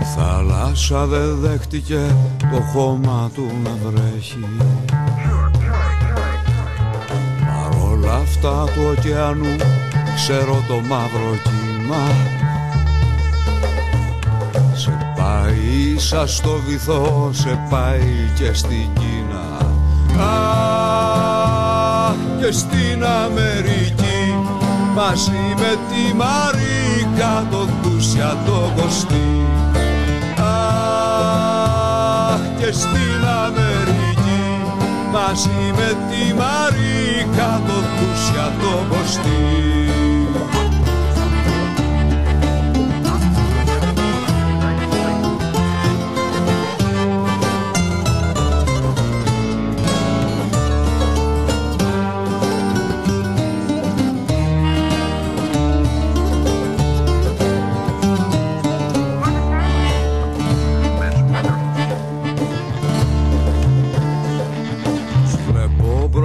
Η θάλασσα δεν δέχτηκε το χώμα του να βρέχει. Παρόλα αυτά του ωκεανού ξέρω το μαύρο κύμα. Σε πάει σα στο βυθό, σε πάει και στην Κίνα. Και στην Αμερική μαζί με τη Μαρίκα, τον Τούσια, τον Κωστή. Αχ, και στην Αμερική μαζί με τη Μαρίκα, τον Τούσια, τον Κωστή.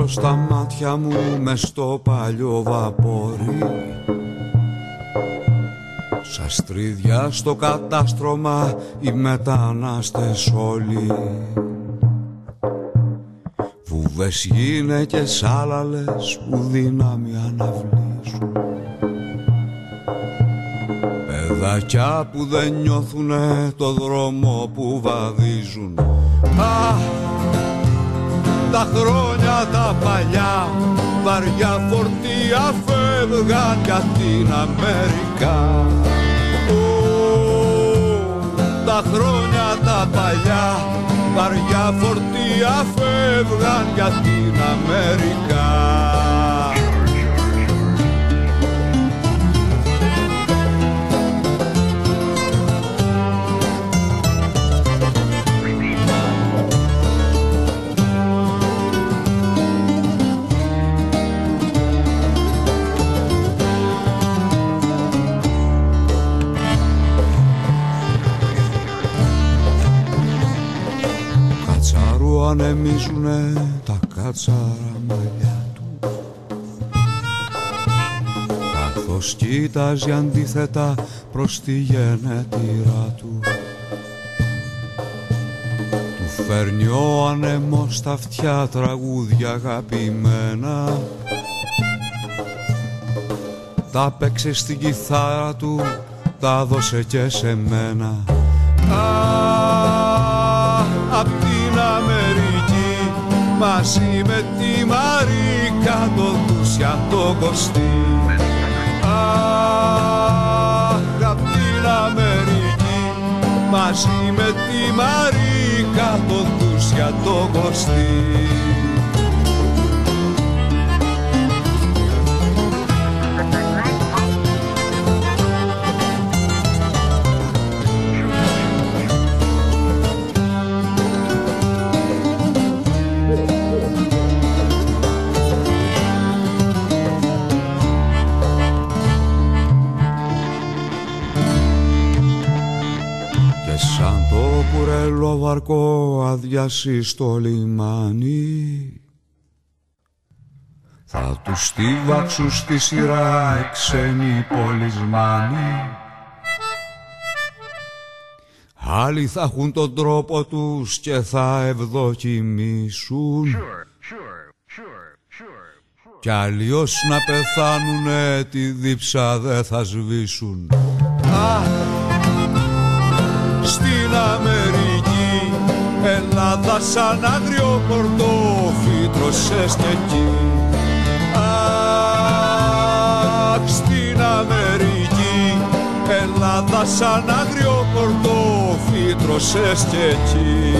Στα μάτια μου μες στο παλιό βαπόρι, σα στρίδια στο κατάστρωμα οι μετανάστες όλοι. Βουβές, γυναίκες, άλαλες που δύναμη αναβλύσουν. Παιδάκια που δεν νιώθουνε το δρόμο που βαδίζουν. Τα χρόνια τα παλιά, βαριά φορτία φεύγαν για την Αμερικά. Τα χρόνια τα παλιά, βαριά φορτία φεύγαν για την Αμερικά. Ανεμίζουνε τα κάτσαρα μαλλιά του, καθώς κοίταζει αντίθετα προς τη γενέτειρά του. Του φέρνει ο ανεμός στα αυτιά τραγούδια αγαπημένα. Τα παίξε στην κιθάρα του, τα δώσε και σε μένα. Απ' την Αμερική μαζί με τη Μαρίκα, τον Τούσια, τον Κωστή. Αχ, απ' την Αμερική μαζί με τη Μαρίκα, τον Τούσια, τον Κωστή. Κουρελό βαρκό αδειάσει στο λιμάνι, θα τους στίβαξουν στη σειρά οι ξένοι πολισμάνοι. Άλλοι θα έχουν τον τρόπο τους και θα ευδοκιμήσουν, κι αλλιώς να πεθάνουνε τη δίψα δεν θα σβήσουν. Στην Αμερική, Ελλάδα σαν άγριο κορδό, φύτρωσες και εκεί. Αχ, στην Αμερική, Ελλάδα σαν άγριο κορδό, φύτρωσες και εκεί.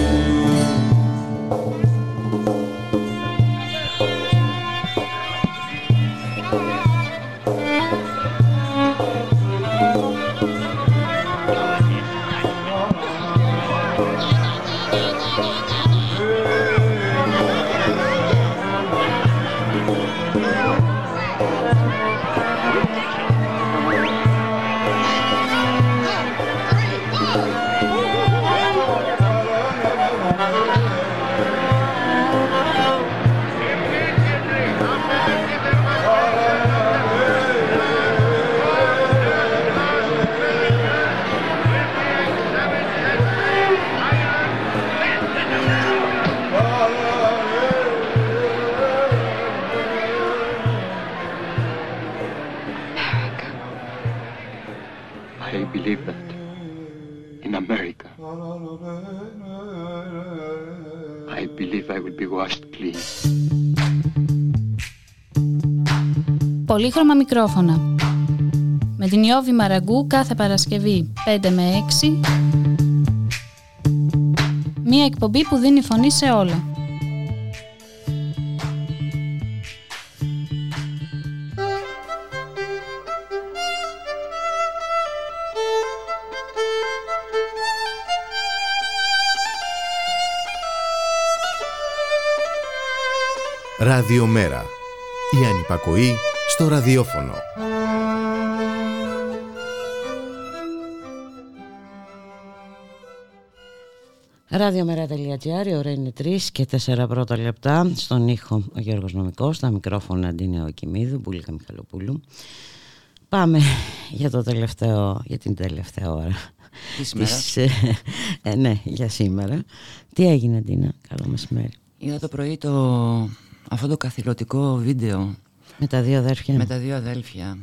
I believe I will be washed clean. Πολύχρωμα μικρόφωνα. Με την Ιώβη Μαραγκού κάθε Παρασκευή 5 με 6. Μία εκπομπή που δίνει φωνή σε όλα. Ραδιομέρα. Η ανυπακοή στο ραδιόφωνο. Ραδιομέρα.gr, η ώρα είναι 3:04. Στον ήχο ο Γιώργος Νομικός, στα μικρόφωνα Αντίνε Οκημίδου, Μπουλίκα Μιχαλοπούλου. Πάμε για το τελευταίο, για την τελευταία ώρα. Ναι, για σήμερα. Τι έγινε, Αντίνα? Καλό μεσημέρι. Είδα το πρωί αυτό το καθηλωτικό βίντεο με τα δύο αδέλφια,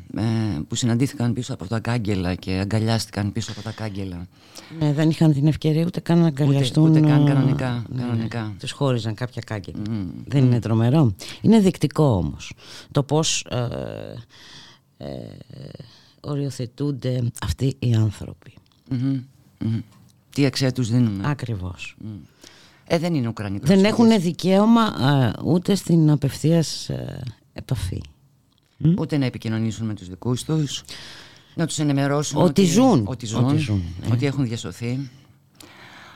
που συναντήθηκαν πίσω από τα κάγκελα και αγκαλιάστηκαν πίσω από τα κάγκελα. Ναι, δεν είχαν την ευκαιρία ούτε καν να αγκαλιαστούν. Ούτε καν κανονικά. Ναι. Τους χώριζαν κάποια κάγκελα. Δεν είναι τρομερό? Είναι δεικτικό όμως το πώς οριοθετούνται αυτοί οι άνθρωποι. Τι αξία τους δίνουμε. Ακριβώς. Δεν είναι Ουκρανικός. Δεν έχουν δικαίωμα ούτε στην απευθείας επαφή. Ούτε να επικοινωνήσουν με τους δικούς τους, να τους ενημερώσουν ότι ζουν, ότι έχουν διασωθεί.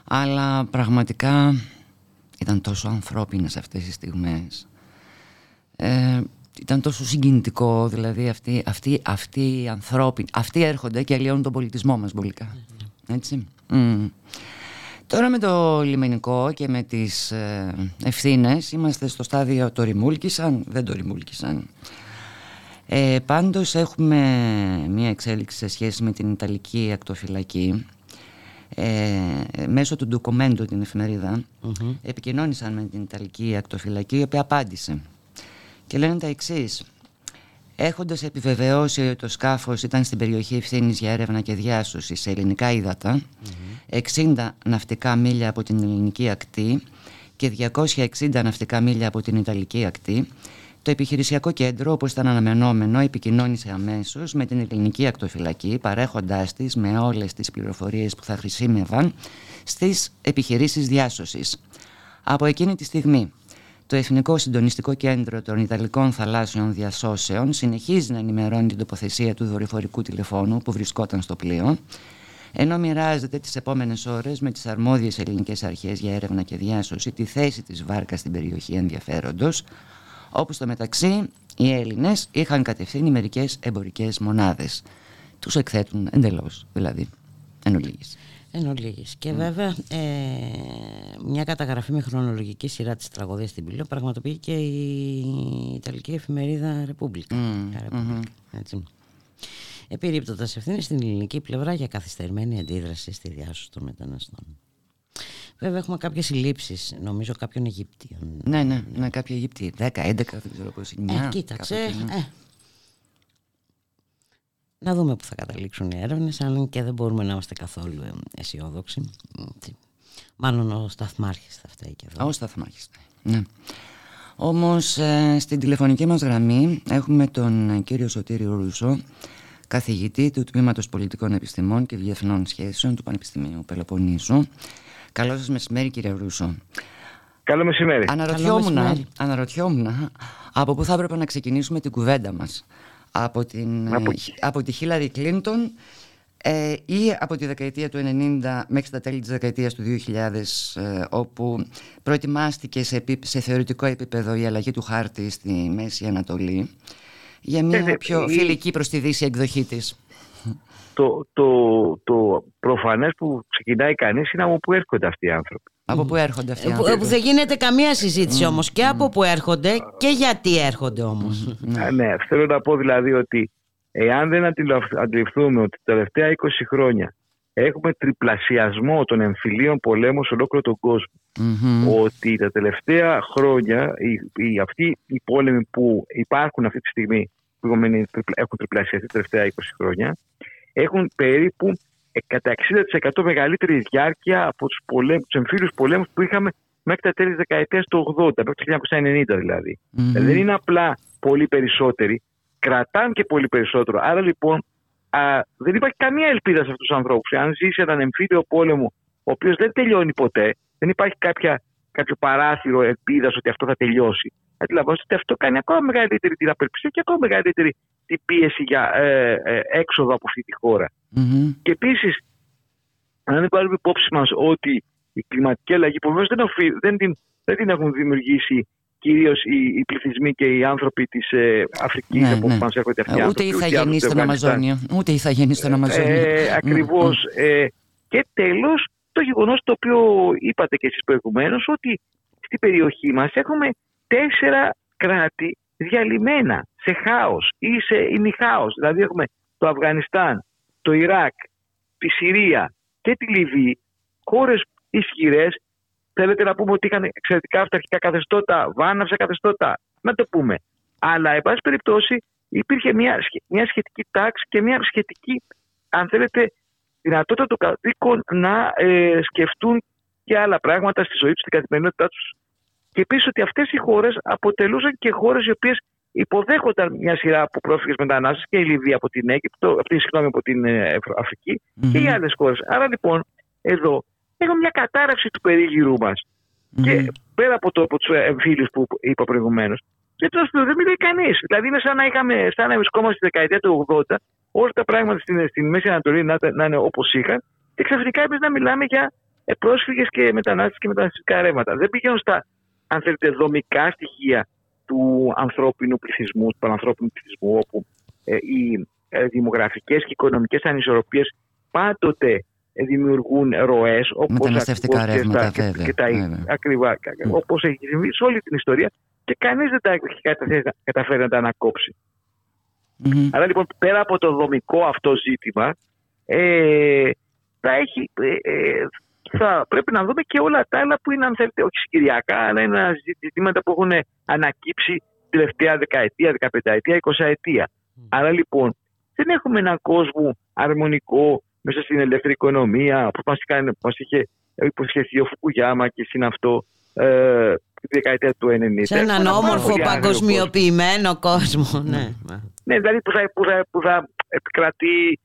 Αλλά πραγματικά ήταν τόσο ανθρώπινες αυτές οι στιγμές. Ήταν τόσο συγκινητικό, δηλαδή αυτοί οι ανθρώποι. Αυτοί έρχονται και αλλοιώνουν τον πολιτισμό μας μπολικά. Έτσι. Τώρα με το λιμενικό και με τις ευθύνες είμαστε στο στάδιο το ρημούλκησαν, δεν το ρημούλκησαν. Πάντως έχουμε μία εξέλιξη σε σχέση με την Ιταλική ακτοφυλακή. Μέσω του ντοκουμέντου την εφημερίδα επικοινώνησαν με την Ιταλική ακτοφυλακή, η οποία απάντησε. Και λένε τα εξής. Έχοντας επιβεβαιώσει ότι το σκάφος ήταν στην περιοχή ευθύνης για έρευνα και διάσωση σε ελληνικά ύδατα, 60 ναυτικά μίλια από την ελληνική ακτή και 260 ναυτικά μίλια από την ιταλική ακτή, το επιχειρησιακό κέντρο, όπως ήταν αναμενόμενο, επικοινώνησε αμέσως με την ελληνική ακτοφυλακή, παρέχοντάς της με όλες τις πληροφορίες που θα χρησιμεύαν στις επιχειρήσεις διάσωσης. Από εκείνη τη στιγμή, το Εθνικό Συντονιστικό Κέντρο των Ιταλικών Θαλάσσιων Διασώσεων συνεχίζει να ενημερώνει την τοποθεσία του δορυφορικού τηλεφώνου που βρισκόταν στο πλοίο, ενώ μοιράζεται τις επόμενες ώρες με τις αρμόδιες ελληνικές αρχές για έρευνα και διάσωση τη θέση της βάρκας στην περιοχή ενδιαφέροντος, όπου στο μεταξύ οι Έλληνες είχαν κατευθύνει μερικές εμπορικές μονάδες. Τους εκθέτουν εντελώς, δηλαδή, εν ολίγης. Και βέβαια μια καταγραφή με χρονολογική σειρά της τραγωδίας στην Πύλο πραγματοποιήθηκε και η Ιταλική εφημερίδα Ρεπούμπλικα. Επιρρύπτοντας ευθύνη στην ελληνική πλευρά για καθυστερημένη αντίδραση στη διάσωση των μεταναστών. Βέβαια, έχουμε κάποιες συλλήψεις, νομίζω, κάποιων Αιγύπτιων. Ναι, κάποιοι Αιγύπτιοι. 10, 11, δεν ξέρω πώς είναι. Κοίταξε. Να δούμε που θα καταλήξουν οι έρευνες, αν και δεν μπορούμε να είμαστε καθόλου αισιόδοξοι. Μάλλον ο σταθμάρχης θα φταίει και εδώ. Ο σταθμάρχης, ναι. Όμως, στην τηλεφωνική μας γραμμή έχουμε τον κύριο Σωτήριο Ρούσο, καθηγητή του Τμήματος Πολιτικών Επιστημών και Διεθνών Σχέσεων του Πανεπιστημίου Πελοποννήσου. Καλό σας μεσημέρι, κύριε Ρούσο. Καλό μεσημέρι. Αναρωτιόμουν από πού θα έπρεπε να ξεκινήσουμε την κουβέντα μας. Από τη Χίλαρη Κλίντον ή από τη δεκαετία του 90 μέχρι τα τέλη της δεκαετίας του 2000, όπου προετοιμάστηκε σε θεωρητικό επίπεδο η αλλαγή του χάρτη στη Μέση Ανατολή για μια πιο φιλική προς τη Δύση εκδοχή της. Το προφανές που ξεκινάει κανείς είναι από πού έρχονται αυτοί οι άνθρωποι. Από πού έρχονται αυτοί οι άνθρωποι. Δεν γίνεται καμία συζήτηση όμως και από πού έρχονται και γιατί έρχονται όμως. Ναι, θέλω να πω δηλαδή ότι εάν δεν αντιληφθούμε ότι τα τελευταία 20 χρόνια έχουμε τριπλασιασμό των εμφυλίων πολέμων σε ολόκληρο τον κόσμο, ότι τα τελευταία χρόνια αυτοί οι πόλεμοι που υπάρχουν αυτή τη στιγμή, που έχουν τριπλασιαστεί τα τελευταία 20 χρόνια, έχουν περίπου κατά 60% μεγαλύτερη διάρκεια από τους εμφύλιους πολέμους που είχαμε μέχρι τα τέλη της δεκαετίας του 80, μέχρι το 1990 δηλαδή. Mm-hmm. Δεν είναι απλά πολύ περισσότεροι, κρατάνε και πολύ περισσότερο. Άρα λοιπόν δεν υπάρχει καμία ελπίδα σε αυτούς τους ανθρώπους. Αν ζήσει έναν εμφύλιο πόλεμο, ο οποίος δεν τελειώνει ποτέ, δεν υπάρχει κάποιο παράθυρο ελπίδας ότι αυτό θα τελειώσει. Αντιλαμβάνεστε ότι αυτό κάνει ακόμα μεγαλύτερη την απελπισία και ακόμα μεγαλύτερη την πίεση για έξοδο από αυτή τη χώρα. Mm-hmm. Και επίσης, αν δεν πάρουμε υπόψη μας ότι η κλιματική αλλαγή που βέβαια δεν την έχουν δημιουργήσει κυρίως οι πληθυσμοί και οι άνθρωποι της Αφρικής, ναι, από όπου μας έρχονται αυτοί οι άνθρωποι. Ούτε οι ηθαγενείς στον Αμαζόνιο. Ούτε οι ηθαγενείς στον Αμαζόνιο. Ακριβώς. Mm-hmm. Και τέλος, το γεγονός το οποίο είπατε και εσείς προηγουμένως, ότι στην περιοχή μας έχουμε 4 κράτη διαλυμένα σε χάος ή σε ημιχάος. Δηλαδή έχουμε το Αφγανιστάν, το Ιράκ, τη Συρία και τη Λιβύη, χώρες ισχυρές. Θέλετε να πούμε ότι είχαν εξαιρετικά αυταρχικά καθεστώτα, βάναυσα καθεστώτα, να το πούμε. Αλλά, εν πάση περιπτώσει, υπήρχε μια σχετική τάξη και μια σχετική, αν θέλετε, δυνατότητα των κατοίκων να σκεφτούν και άλλα πράγματα στη ζωή τους, στην καθημερινότητά τους. Και επίσης ότι αυτές οι χώρες αποτελούσαν και χώρες οι οποίες υποδέχονταν μια σειρά από πρόσφυγες μετανάστες, και η Λιβύη από την Αίγυπτο, από την Αφρική, mm-hmm. και οι άλλες χώρες. Άρα λοιπόν εδώ έχουμε μια κατάρρευση του περίγυρου μας. Mm-hmm. Και πέρα από τους εμφύλους που είπα προηγουμένως, γιατί δεν μιλάει κανείς. Δηλαδή είναι σαν να βρισκόμαστε στη δεκαετία του 80, όλα τα πράγματα στην Μέση Ανατολή να είναι όπως είχαν, και ξαφνικά εμείς να μιλάμε για πρόσφυγες και μετανάστες και μεταναστευτικά ρεύματα. Δεν πηγαίνουν στα, αν θέλετε, δομικά στοιχεία του ανθρώπινου πληθυσμού, του πανανθρώπινου πληθυσμού, όπου οι δημογραφικές και οικονομικές ανισορροπίες πάντοτε δημιουργούν ροές, όπως έχει συμβεί σε όλη την ιστορία, και κανείς δεν τα έχει καταφέρει να τα ανακόψει. Mm-hmm. Άρα λοιπόν, πέρα από το δομικό αυτό ζήτημα, θα πρέπει να δούμε και όλα τα άλλα που είναι, αν θέλετε, όχι συγκυριακά, αλλά είναι ζητήματα που έχουν ανακύψει τελευταία δεκαετία, 15ετία, 20ετία. Mm. Άρα λοιπόν, δεν έχουμε έναν κόσμο αρμονικό μέσα στην ελεύθερη οικονομία, όπως μας είχε υποσχεθεί ο Φουκουγιάμα και συναυτό τη δεκαετία του 90. Σε έναν όμορφο παγκοσμιοποιημένο κόσμο. Ναι, ναι, δηλαδή που θα επικρατεί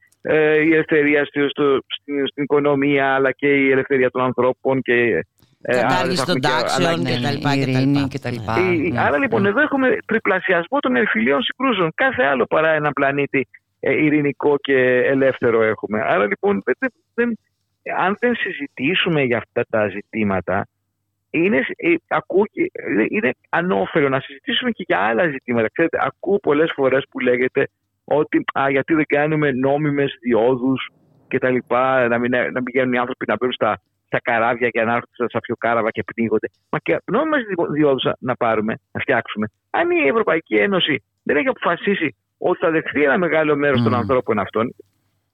η ελευθερία στην οικονομία, αλλά και η ελευθερία των ανθρώπων και κατάργηση των τάξεων κτλ. Άρα λοιπόν εδώ έχουμε τριπλασιασμό των εμφυλίων συγκρούσεων. Κάθε άλλο παρά έναν πλανήτη ειρηνικό και ελεύθερο έχουμε. Άρα λοιπόν, αν δεν συζητήσουμε για αυτά τα ζητήματα, είναι ανώφελο να συζητήσουμε και για άλλα ζητήματα. Ξέρετε, ακούω πολλές φορές που λέγεται ότι γιατί δεν κάνουμε νόμιμες διόδους και τα λοιπά, να πηγαίνουν οι άνθρωποι να μπαίνουν στα καράβια και να έρχονται στα φιοκάραβα και πνίγονται. Μα και νόμιμες διόδους να πάρουμε, να φτιάξουμε. Αν η Ευρωπαϊκή Ένωση δεν έχει αποφασίσει ότι θα δεχθεί ένα μεγάλο μέρος των ανθρώπων αυτών,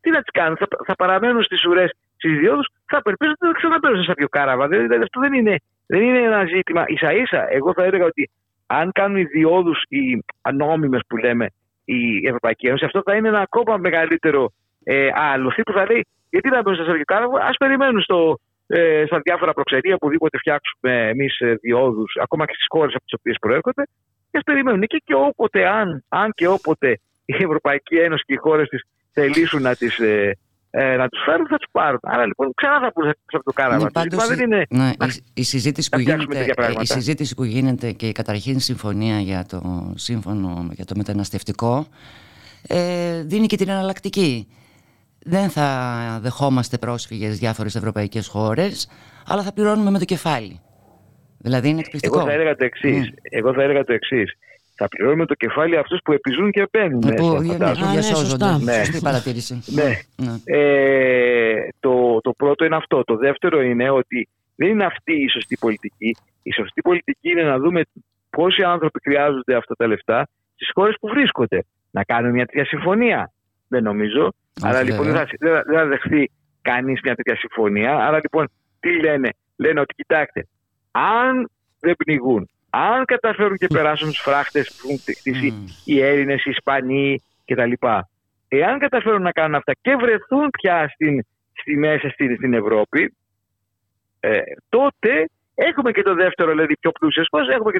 τι να τις κάνουν, θα παραμένουν στις ουρές στις διόδους, θα απελπίζονται ότι δεν ξαναπέρασαν στα φιοκάραβα. Δηλαδή αυτό δεν είναι ένα ζήτημα. Ίσα-ίσα, εγώ θα έλεγα ότι αν κάνουν οι διόδους οι νόμιμες που λέμε, η Ευρωπαϊκή Ένωση, αυτό θα είναι ένα ακόμα μεγαλύτερο άλοθη που θα λέει: γιατί να μπαίνουν στα Σαρκικάραβο, ας περιμένουν στα διάφορα προξενία που οπουδήποτε φτιάξουμε εμείς διόδους, ακόμα και στις χώρες από τις οποίες προέρχονται, και ας περιμένουν. Και όποτε, αν και όποτε η Ευρωπαϊκή Ένωση και οι χώρες της θελήσουν να τους φέρουν, θα τους πάρουν. Άρα λοιπόν ξανά θα πούν σε αυτό το κάραβα. Η συζήτηση που γίνεται και η καταρχήν συμφωνία για το σύμφωνο για το μεταναστευτικό δίνει και την εναλλακτική. Δεν θα δεχόμαστε πρόσφυγες διάφορες ευρωπαϊκές χώρες, αλλά θα πληρώνουμε με το κεφάλι. Δηλαδή είναι εκπληκτικό. Εγώ θα έλεγα το εξής. Θα πληρώνουμε το κεφάλι αυτούς που επιζούν και παίρνουν. Σωστή παρατήρηση. Το πρώτο είναι αυτό. Το δεύτερο είναι ότι δεν είναι αυτή η σωστή πολιτική. Η σωστή πολιτική είναι να δούμε πόσοι άνθρωποι χρειάζονται αυτά τα λεφτά στις χώρες που βρίσκονται. Να κάνουν μια τέτοια συμφωνία. Δεν νομίζω. Άρα λοιπόν δεν θα δεχθεί κανείς μια τέτοια συμφωνία. Άρα λοιπόν τι λένε? Λένε ότι κοιτάξτε, αν δεν πνιγούν, αν καταφέρουν και περάσουν τους φράχτες που έχουν χτίσει οι Έλληνες, οι Ισπανοί κτλ. Εάν καταφέρουν να κάνουν αυτά και βρεθούν πια μέσα στην Ευρώπη, τότε έχουμε και το δεύτερο, δηλαδή πιο πλούσιες χώρες, έχουμε και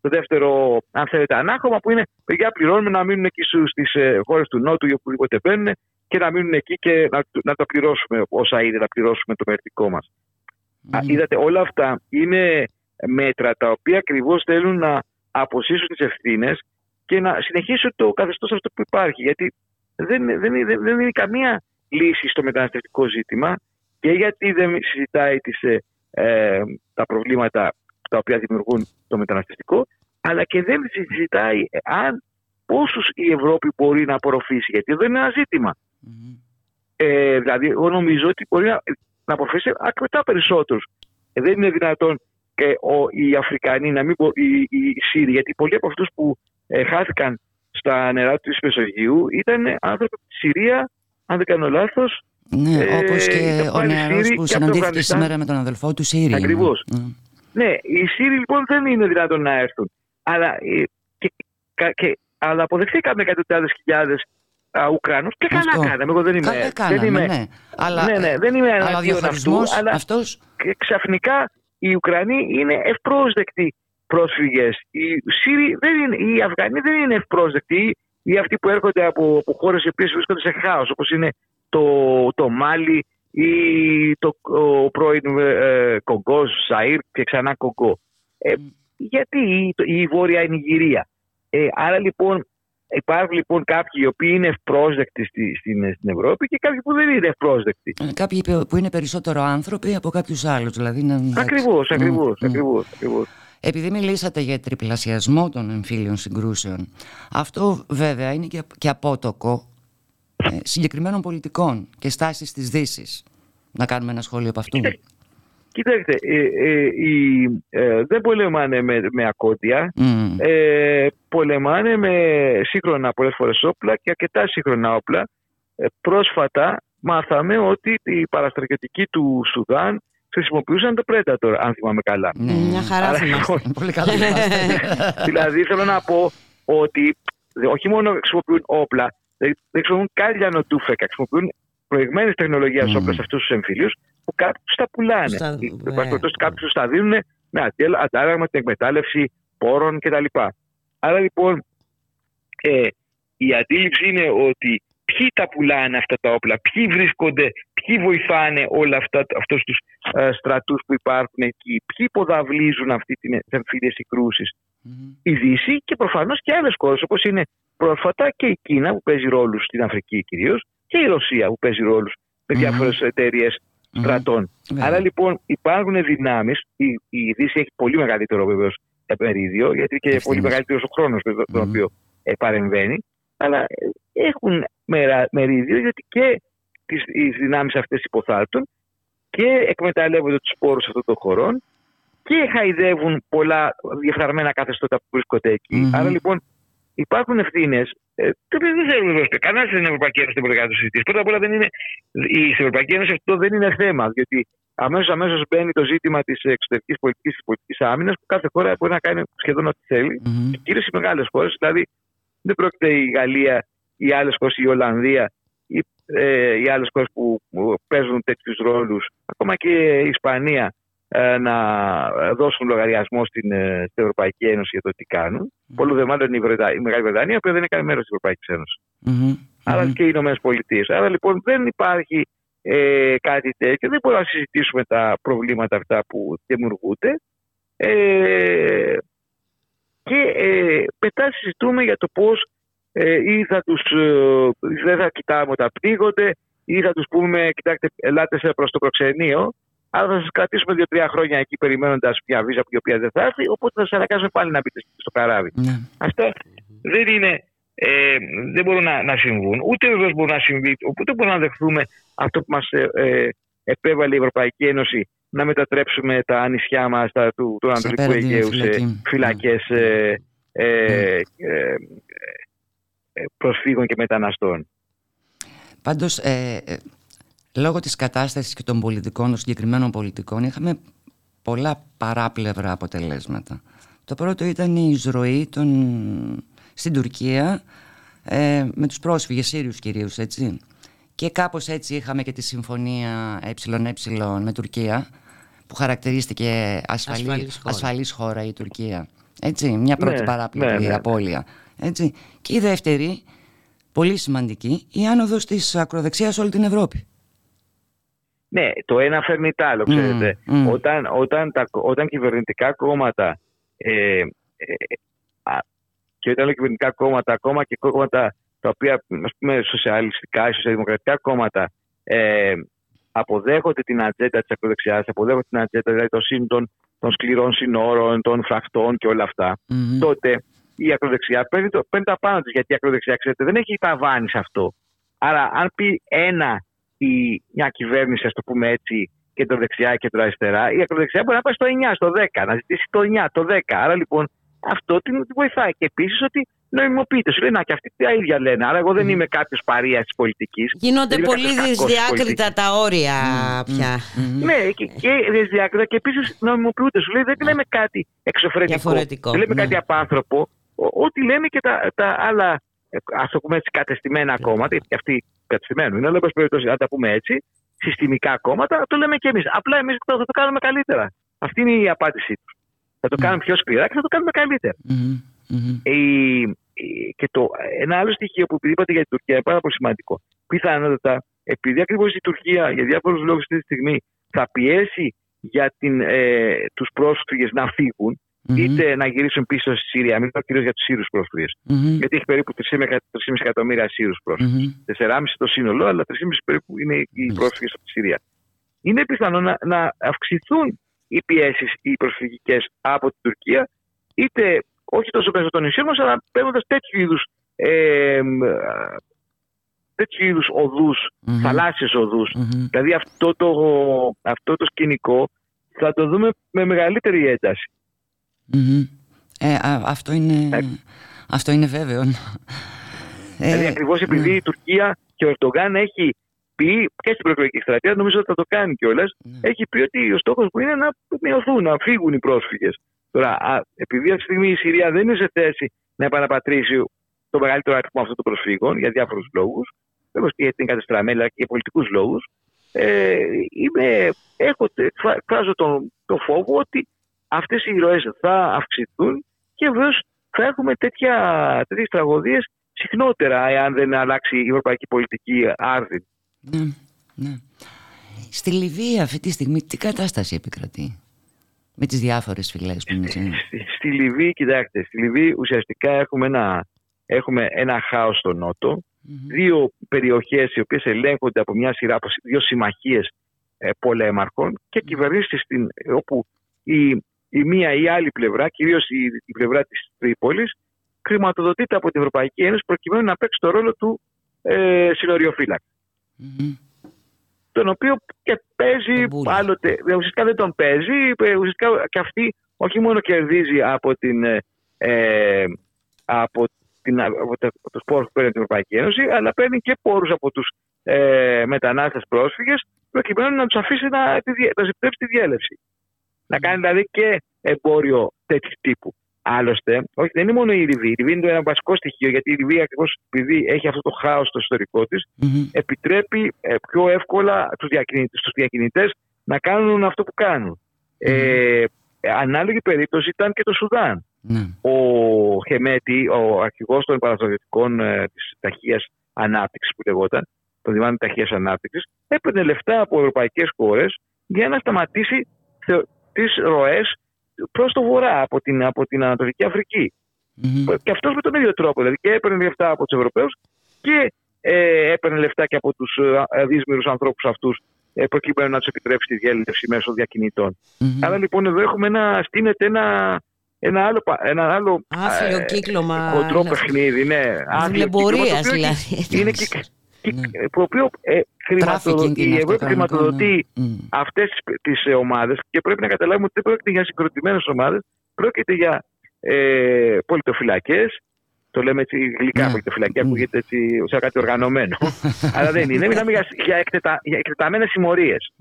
το δεύτερο αν θέλετε, ανάχωμα, που είναι παιδιά πληρώνουμε να μείνουν εκεί στις χώρες του Νότου ή οπουδήποτε μπαίνουν και να μείνουν εκεί και να τα πληρώσουμε όσα είναι, να πληρώσουμε το μερτικό μας. Είδατε, όλα αυτά είναι μέτρα τα οποία ακριβώς θέλουν να αποσύσουν τις ευθύνες και να συνεχίσουν το καθεστώς αυτό που υπάρχει. Γιατί δεν είναι καμία λύση στο μεταναστευτικό ζήτημα, και γιατί δεν συζητάει τα προβλήματα τα οποία δημιουργούν το μεταναστευτικό, αλλά και δεν συζητάει πόσους η Ευρώπη μπορεί να απορροφήσει. Γιατί εδώ είναι ένα ζήτημα. Δηλαδή, εγώ νομίζω ότι μπορεί να απορροφήσει αρκετά περισσότερους. Δεν είναι δυνατόν οι Αφρικανοί, να μην οι Σύριοι, γιατί πολλοί από αυτούς που χάθηκαν στα νερά της Μεσογείου ήταν άνθρωποι από τη Συρία, αν δεν κάνω λάθος. Ναι, όπως και ο νεαρός που συναντήθηκε σήμερα με τον αδελφό του Σύριου. Ακριβώς. Ναι, οι Σύριοι λοιπόν δεν είναι δυνατόν να έρθουν. Αλλά αποδεχθήκαμε εκατοντάδες χιλιάδες Ουκρανούς και καλά κάναμε. Εγώ δεν είμαι. Καλά κάναμε, ναι. Δεν είμαι εναντίον αυτού. Αλλά ξαφνικά οι Ουκρανοί είναι ευπρόσδεκτοι πρόσφυγες. Οι Σύριοι δεν είναι, οι Αφγανοί δεν είναι ευπρόσδεκτοι, ή αυτοί που έρχονται από χώρες οι οποίες βρίσκονται σε χάος, όπως είναι το Μάλι ή ο πρώην Κογκό, Σαΐρ και ξανά Κογκό. Γιατί η Βόρεια Νιγηρία. Άρα λοιπόν υπάρχουν λοιπόν κάποιοι οι οποίοι είναι ευπρόσδεκτοι στην Ευρώπη και κάποιοι που δεν είναι ευπρόσδεκτοι. Κάποιοι που είναι περισσότερο άνθρωποι από κάποιους άλλους. Δηλαδή, ακριβώς. Επειδή μιλήσατε για τριπλασιασμό των εμφύλιων συγκρούσεων, αυτό βέβαια είναι και απότοκο συγκεκριμένων πολιτικών και στάσεις της Δύσης. Να κάνουμε ένα σχόλιο από αυτού. Κοιτάξτε, δεν πολεμάνε με ακόντια, πολεμάνε με σύγχρονα πολλές φορές όπλα και αρκετά σύγχρονα όπλα. Πρόσφατα μάθαμε ότι οι παραστρατιωτικοί του Σουδάν χρησιμοποιούσαν το Predator, αν θυμάμαι καλά. Ναι, μια χαρά. Πολύ καλά. Δηλαδή θέλω να πω ότι όχι μόνο χρησιμοποιούν όπλα, δεν χρησιμοποιούν καν λιανοτούφεκα, χρησιμοποιούν προηγμένες τεχνολογίες όπλα σε αυτούς τους εμφυλίους, που κάποιους τα πουλάνε. Κάποιους τα δίνουν με αντάλλαγμα την εκμετάλλευση πόρων κτλ. Άρα λοιπόν η αντίληψη είναι ότι ποιοι τα πουλάνε αυτά τα όπλα, ποιοι βρίσκονται, ποιοι βοηθάνε όλα αυτά τους στρατούς που υπάρχουν εκεί, ποιοι ποδαβλίζουν αυτή τις εμφύλιες συγκρούσεις. Η Δύση και προφανώς και άλλες χώρες, όπως είναι πρόσφατα και η Κίνα που παίζει ρόλους στην Αφρική κυρίως, και η Ρωσία που παίζει ρόλους με διάφορες εταιρείες στρατών. Άρα λοιπόν υπάρχουν δυνάμεις, η Δύση έχει πολύ μεγαλύτερο βεβαίως μερίδιο, γιατί και πολύ μεγαλύτερο ο χρόνος με τον οποίο παρεμβαίνει, αλλά έχουν μερίδιο γιατί και τις δυνάμεις αυτές υποθάλπτουν και εκμεταλλεύονται τους πόρους αυτών των χωρών και χαϊδεύουν πολλά διεφθαρμένα καθεστώτα που βρίσκονται εκεί. Άρα λοιπόν υπάρχουν ευθύνες. Δεν θέλουν κανένας στην Ευρωπαϊκή Ένωση δεν μπορεί να το συζητήσει. Πρώτα απ' όλα η Ευρωπαϊκή Ένωση αυτό δεν είναι θέμα, διότι αμέσως μπαίνει το ζήτημα της εξωτερικής πολιτικής, της πολιτικής άμυνας, που κάθε χώρα μπορεί να κάνει σχεδόν ό,τι θέλει, και κυρίως οι μεγάλες χώρες. Δηλαδή δεν πρόκειται η Γαλλία, οι άλλες χώρες, η Ολλανδία, οι άλλες χώρες που παίζουν τέτοιους ρόλους, ακόμα και η Ισπανία, να δώσουν λογαριασμό στην Ευρωπαϊκή Ένωση για το τι κάνουν. Πολλού δε μάλλον η Μεγάλη Βρετανία, που δεν είναι καν μέρος της Ευρωπαϊκής Ένωσης. Άρα και οι Ηνωμένες Πολιτείες. Άρα λοιπόν δεν υπάρχει κάτι τέτοιο. Δεν μπορούμε να συζητήσουμε τα προβλήματα αυτά που δημιουργούνται. Και μετά συζητούμε για το πώς ή θα τους, δεν θα κοιτάμε όταν πνίγονται, ή θα τους πούμε κοιτάξτε ελάτε προς το προξενείο, αλλά θα σας κρατήσουμε 2-3 χρόνια εκεί περιμένοντας μια βίζα που η οποία δεν θα έρθει, οπότε θα σας αναγκάσουμε πάλι να μπείτε στο καράβι. Αυτά δεν μπορούν να συμβούν, ούτε βεβαίως μπορούν να συμβεί, ούτε μπορούμε να δεχθούμε αυτό που μας επέβαλε η Ευρωπαϊκή Ένωση, να μετατρέψουμε τα νησιά μας, του Ανατολικού Αιγαίου, σε φυλακές προσφύγων και μεταναστών. Πάντως, λόγω της κατάστασης και των πολιτικών, των συγκεκριμένων πολιτικών, είχαμε πολλά παράπλευρα αποτελέσματα. Το πρώτο ήταν η εισρωή στην Τουρκία με τους πρόσφυγες Σύριους κυρίως, έτσι, Και κάπως έτσι είχαμε και τη συμφωνία ΕΕ με Τουρκία, που χαρακτηρίστηκε ασφαλής χώρα η Τουρκία. Έτσι, μια πρώτη παράπλευρη απώλεια. Έτσι. Και η δεύτερη, πολύ σημαντική, η άνοδος της ακροδεξιάς όλη την Ευρώπη. Ναι, το ένα φέρνει τ' άλλο, ξέρετε. Όταν κυβερνητικά κόμματα και όταν λέω κυβερνητικά κόμματα, ακόμα και κόμματα τα οποία, ας πούμε, σοσιαλιστικά ή σοσιαλδημοκρατικά κόμματα αποδέχονται την ατζέντα της ακροδεξιάς, αποδέχονται την ατζέντα δηλαδή των σκληρών συνόρων, των φραχτών και όλα αυτά, τότε η ακροδεξιά παίρνει τα πάνω της, γιατί η ακροδεξιά, ξέρετε, δεν έχει ταβάνι σε αυτό. Άρα, αν πει μια κυβέρνηση, ας το πούμε έτσι, κεντροδεξιά, κεντροαριστερά, η ακροδεξιά μπορεί να πάει στο 9, στο 10, να ζητήσει το 9, το 10. Άρα λοιπόν αυτό την βοηθάει. Και επίσης ότι νομιμοποιείται. Σου λέει να και αυτοί τα ίδια λένε. Άρα εγώ δεν είμαι κάποιος παρείας της πολιτικής. Γίνονται πολύ δυσδιάκριτα τα όρια πια. Ναι, και δυσδιάκριτα και επίσης νομιμοποιούνται. Σου λέει δεν λέμε κάτι εξωφρενικό. Δεν λέμε κάτι απάνθρωπο. Ό,τι λέμε και τα άλλα, ας το πούμε έτσι, κατεστημένα κόμματα, γιατί αυτοί κατεστημένοι είναι, αλλά όπως περιπτώσει, αν τα πούμε έτσι, συστημικά κόμματα, το λέμε και εμείς. Απλά εμείς θα το κάνουμε καλύτερα. Αυτή είναι η απάντησή του. Θα το κάνουμε πιο σκληρά και θα το κάνουμε καλύτερα. Και ένα άλλο στοιχείο που είπατε για την Τουρκία είναι πάρα πολύ σημαντικό. Πιθανότατα, επειδή ακριβώς η Τουρκία για διάφορους λόγους αυτή τη στιγμή θα πιέσει για τους πρόσφυγες να φύγουν, είτε να γυρίσουν πίσω στη Συρία. Μιλάω κυρίως για τους Σύρους πρόσφυγες. Γιατί έχει περίπου 3,5 εκατομμύρια Σύρους πρόσφυγες. 4,5 το σύνολο, αλλά 3,5 περίπου είναι οι πρόσφυγες από τη Συρία. Είναι πιθανό να αυξηθούν οι πιέσεις, οι προσφυγικές από την Τουρκία, είτε όχι τόσο μέσω των νησιών μας, αλλά παίρνοντας τέτοιου είδους οδούς, θαλάσσιες οδούς. Δηλαδή αυτό το σκηνικό θα το δούμε με μεγαλύτερη ένταση. Αυτό είναι βέβαιο. Δηλαδή ακριβώς επειδή η Τουρκία και ο Ερντογάν έχει πει και στην προεκλογική εκστρατεία, νομίζω ότι θα το κάνει κιόλας, έχει πει ότι ο στόχος που είναι να μειωθούν, να φύγουν οι πρόσφυγες. Τώρα, επειδή αυτή τη στιγμή η Συρία δεν είναι σε θέση να επαναπατρίσει το μεγαλύτερο αριθμό αυτών των προσφύγων για διάφορους λόγους, όπως και την κατεστραμμένη, αλλά και για πολιτικούς λόγους, εκφράζω τον φόβο ότι αυτές οι ροές θα αυξηθούν και βεβαίως θα έχουμε τέτοιες τραγωδίες συχνότερα, εάν δεν αλλάξει η ευρωπαϊκή πολιτική άρδιν. Ναι. Στη Λιβύη αυτή τη στιγμή τι κατάσταση επικρατεί με τις διάφορες φυλές που είναι? Στη Λιβύη, κοιτάξτε, στη Λιβύη ουσιαστικά έχουμε ένα χάος στο νότο, δύο περιοχές οι οποίες ελέγχονται από μια σειρά από δύο συμμαχίες πολέμαρχων και κυβερνήσεις όπου η μία ή η άλλη πλευρά, κυρίως η πλευρά της Τρίπολης, χρηματοδοτείται από την Ευρωπαϊκή Ένωση προκειμένου να παίξει το ρόλο του συνοριοφύλακα. Τον οποίο και παίζει άλλοτε, ουσιαστικά δεν τον παίζει, ουσιαστικά και αυτή όχι μόνο κερδίζει από τους πόρους που παίρνει την Ευρωπαϊκή Ένωση, αλλά παίρνει και πόρους από τους μετανάστες πρόσφυγες, προκειμένου να τους αφήσει να ζητέψει τη διέλευση. Να κάνει δηλαδή και εμπόριο τέτοιου τύπου. Άλλωστε, όχι, δεν είναι μόνο η Λιβύη. Η Λιβύη είναι ένα βασικό στοιχείο, γιατί η Λιβύη ακριβώς επειδή έχει αυτό το χάος στο ιστορικό της, επιτρέπει πιο εύκολα στους διακινητές να κάνουν αυτό που κάνουν. Ανάλογη περίπτωση ήταν και το Σουδάν. Ο Χεμέτη, ο αρχηγός των παραστρατιωτικών της ταχείας ανάπτυξης που λεγόταν, των δυνάμεων ταχείας ανάπτυξης, έπαιρνε λεφτά από ευρωπαϊκές χώρες για να σταματήσει τις ροές προς το βορρά, από την Ανατολική Αφρική. Και αυτός με τον ίδιο τρόπο. Δηλαδή και έπαιρνε λεφτά από τους Ευρωπαίους και έπαιρνε λεφτά και από τους δύσμηρους ανθρώπους αυτούς, προκειμένου να τους επιτρέψει τη διέλευση μέσω διακινητών. Άρα λοιπόν εδώ έχουμε ένα άλλο άφιλο κύκλωμα. Χοντρό παιχνίδι, ναι. Δουλεμπορίας δηλαδή. Το οποίο η Ευρώπη χρηματοδοτεί αυτές τις ομάδες και πρέπει να καταλάβουμε ότι δεν πρόκειται για συγκροτημένες ομάδες, πρόκειται για πολιτοφυλακές. Το λέμε έτσι γλυκά, πολιτοφυλακή, ακούγεται έτσι σαν κάτι οργανωμένο. Αλλά δεν είναι. Μιλάμε για εκτεταμένες συμμορίες,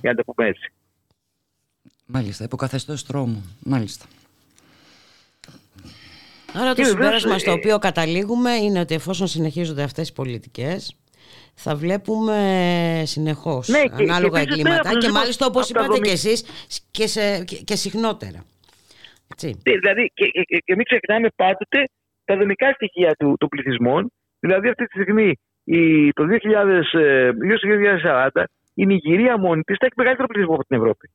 για να το πούμε έτσι. Μάλιστα, υποκαθεστώς τρόμου. Μάλιστα. Άρα το συμπέρασμα στο οποίο καταλήγουμε είναι ότι εφόσον συνεχίζονται αυτές οι πολιτικές, θα βλέπουμε συνεχώς, ναι, ανάλογα εγκλήματα και μάλιστα όπως είπατε και εσείς και συχνότερα. Δηλαδή και μην ξεχνάμε πάντοτε τα δομικά στοιχεία του πληθυσμών. Δηλαδή αυτή τη στιγμή το 2040 η Νιγηρία μόνη της θα έχει μεγαλύτερο πληθυσμό από την Ευρώπη.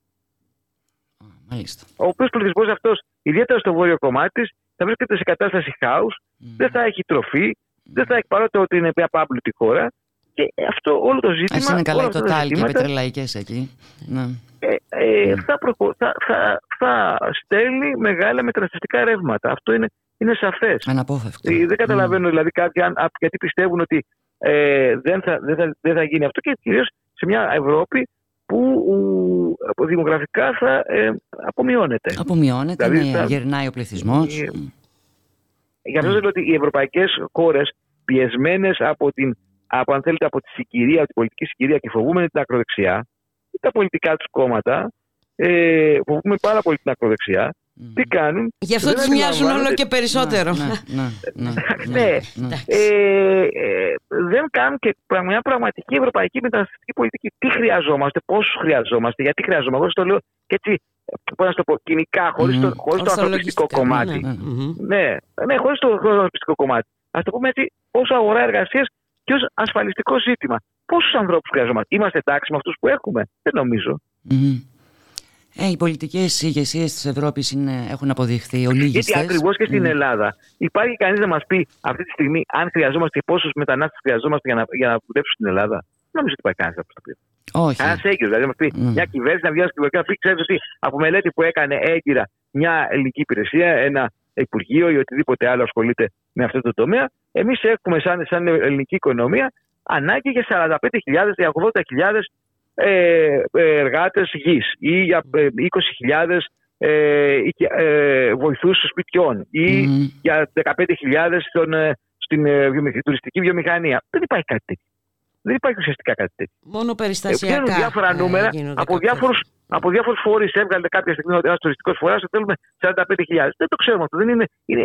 Ο οποίος πληθυσμός αυτός, ιδιαίτερα στο βόρειο κομμάτι της, θα βρίσκεται σε κατάσταση χάους, δεν θα έχει τροφή, δεν θα έχει, παρότι ότι είναι μια πάμπλουτη χώρα. Και αυτό όλο το ζήτημα. Ας είναι καλά οι Total και οι πετρελαϊκές εκεί. Ναι. Θα στέλνει μεγάλα μεταναστευτικά ρεύματα. Αυτό είναι σαφές. Αναπόφευκτο. Δεν καταλαβαίνω δηλαδή κάποιοι γιατί πιστεύουν ότι δεν θα γίνει αυτό, και κυρίως σε μια Ευρώπη που δημογραφικά θα απομειώνεται. Απομειώνεται, δηλαδή, γερνάει ο πληθυσμός. Γι' αυτό λέω ότι οι ευρωπαϊκές χώρες, πιεσμένες από, αν θέλετε, από τη συγκυρία, την πολιτική συγκυρία, και φοβούμενοι την ακροδεξιά, τα πολιτικά τους κόμματα, φοβούμαι πάρα πολύ την ακροδεξιά, τι κάνουν. Γι' αυτό τους μοιάζουν όλο και περισσότερο. Ναι. Δεν κάνουν και μια πραγματική ευρωπαϊκή μεταναστευτική πολιτική. Τι χρειαζόμαστε, πόσους χρειαζόμαστε, γιατί χρειαζόμαστε. Εγώ το λέω και έτσι, πώς να το πω, κοινικά, χωρίς το ανθρωπιστικό κομμάτι. Ναι, χωρίς το ανθρωπιστικό κομμάτι. Ας το πούμε έτσι, ως αγορά εργασίας και ως ασφαλιστικό ζήτημα. Πόσους ανθρώπους χρειαζόμαστε, είμαστε εντάξει με αυτούς που έχουμε? Δεν νομίζω. Οι πολιτικές ηγεσίες της Ευρώπης έχουν αποδειχθεί ολίγιστες. Γιατί ακριβώς και στην Ελλάδα υπάρχει κανείς να μας πει αυτή τη στιγμή αν χρειαζόμαστε και πόσους μετανάστες χρειαζόμαστε για να δουλέψουν στην Ελλάδα? Νομίζω ότι πάει κανείς να το πει. Όχι. Ένας έγκυρος, δηλαδή μας πει μια κυβέρνηση να βγει και πει, ξέρεις ότι από μελέτη που έκανε έγκυρα μια ελληνική υπηρεσία, ένα υπουργείο ή οτιδήποτε άλλο ασχολείται με αυτό το τομέα, εμείς έχουμε σαν ελληνική οικονομία ανάγκη για 45.000 ή 80.000 εργάτες γης, ή για 20.000 βοηθούς σπιτιών, ή για 15.000 στην τουριστική βιομηχανία. Δεν υπάρχει κάτι τέτοιο. Δεν υπάρχει ουσιαστικά κάτι τέτοιο. Μόνο περιστασιακά. Βγαίνουν διάφορα νούμερα από διάφορους φορείς. Έβγαλε κάποια στιγμή ένας τουριστικός φορέας ότι θέλουμε 45.000. Δεν το ξέρουμε αυτό.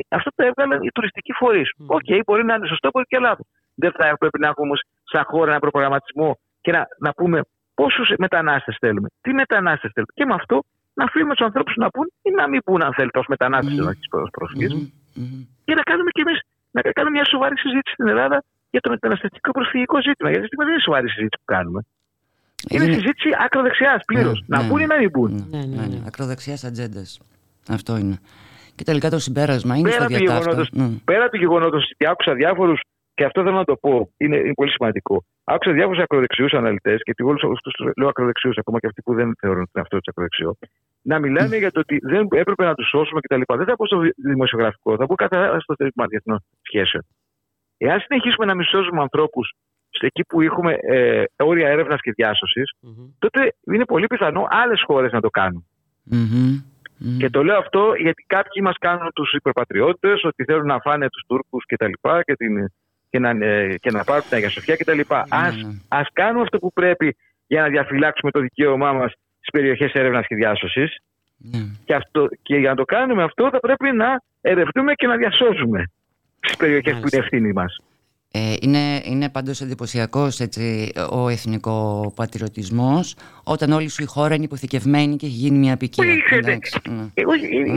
Αυτό το έβγαλαν οι τουριστικοί φορείς. Οκ, μπορεί να είναι σωστό, μπορεί και λάθος. Δεν θα πρέπει να έχουμε όμως σαν χώρα ένα προπρογραμματισμό και να πούμε πόσους μετανάστες θέλουμε, τι μετανάστες θέλουμε. Και με αυτό να αφήνουμε τους ανθρώπους να πούν ή να μην πούν, αν θέλουν, ως μετανάστες ως πρόσφυγες. Και να κάνουμε κι εμείς μια σοβαρή συζήτηση στην Ελλάδα για το μεταναστευτικό προσφυγικό ζήτημα. Γιατί δεν είναι σοβαρή συζήτηση που κάνουμε. Είναι συζήτηση ακροδεξιάς πλήρως. Να μπουν ή να μην μπουν. Ναι. Ακροδεξιάς ατζέντες. Αυτό είναι. Και τελικά το συμπέρασμα είναι στο διατάφτα. Πέρα του γεγονότος ότι άκουσα διάφορους. Και αυτό θέλω να το πω, είναι πολύ σημαντικό. Άκουσα διάφορους ακροδεξιούς αναλυτές, και όλους αυτούς τους λέω ακροδεξιούς, ακόμα και αυτοί που δεν θεωρούν τον εαυτό τους ακροδεξιό, να μιλάνε για το ότι δεν έπρεπε να τους σώσουμε κτλ. Δεν θα πω στο δημοσιογραφικό, θα πω καθαρά στο θέμα διεθνών σχέσεων. Εάν συνεχίσουμε να μισθώσουμε ανθρώπους εκεί που έχουμε όρια έρευνας και διάσωσης, τότε είναι πολύ πιθανό άλλες χώρες να το κάνουν. Και το λέω αυτό γιατί κάποιοι μας κάνουν τους υπερπατριώτες, ότι θέλουν να φάνε τους Τούρκους κτλ. Και να πάρουν την Αγία Σοφιά κτλ. Ας κάνουμε αυτό που πρέπει για να διαφυλάξουμε το δικαίωμά μας στις περιοχές έρευνας και διάσωσης. Και για να το κάνουμε αυτό, θα πρέπει να ερευνούμε και να διασώζουμε στις περιοχές που είναι ευθύνη μας. Είναι πάντως εντυπωσιακός ο εθνικοπατριωτισμός, όταν όλη σου η χώρα είναι υποθηκευμένη και έχει γίνει μια ποικιλία.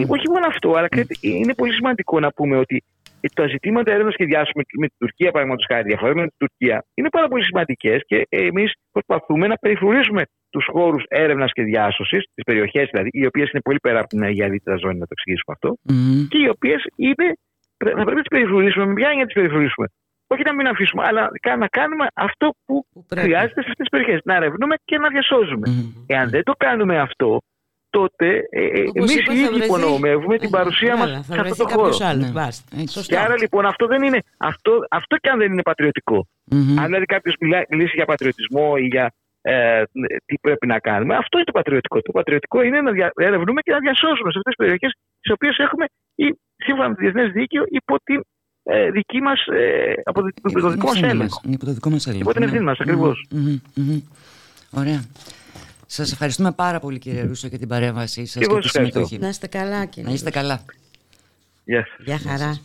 Όχι μόνο αυτό, αλλά είναι πολύ σημαντικό να πούμε ότι τα ζητήματα έρευνας και διάσωσης με την Τουρκία, παραδείγματος χάρη, διαφορετικά με την Τουρκία, είναι πάρα πολύ σημαντικές, και εμείς προσπαθούμε να περιφρουρήσουμε τους χώρους έρευνας και διάσωσης, τις περιοχές δηλαδή, οι οποίες είναι πολύ πέρα από την Αγία Δίτσα ζώνη, να το εξηγήσουμε αυτό, και οι οποίες θα πρέπει να τις περιφρουρήσουμε. Με ποια έννοια να τις περιφρουρήσουμε? Όχι να μην αφήσουμε, αλλά να κάνουμε αυτό που χρειάζεται σε αυτές τις περιοχές. Να ερευνούμε και να διασώζουμε. Εάν δεν το κάνουμε αυτό, τότε εμείς ήδη υπονομεύουμε την παρουσία μας σε αυτό το χώρο. Και άρα λοιπόν αυτό δεν είναι. Αυτό και αν δεν είναι πατριωτικό. Αν δηλαδή κάποιος μιλήσει για πατριωτισμό ή για τι πρέπει να κάνουμε, αυτό είναι το πατριωτικό. Το πατριωτικό είναι να ερευνούμε και να διασώσουμε σε αυτές τις περιοχές, τις οποίες έχουμε σύμφωνα με το διεθνές δίκαιο υπό την δική μας, από το δικό μας έλεγχο. Υπό την ευθύνη μας, ακριβώς. Ωραία. Σας ευχαριστούμε πάρα πολύ, κύριε Ρούσο, για την παρέμβασή σας και τη συμμετοχή. Να είστε καλά, κύριε. Να είστε καλά. Γεια χαρά.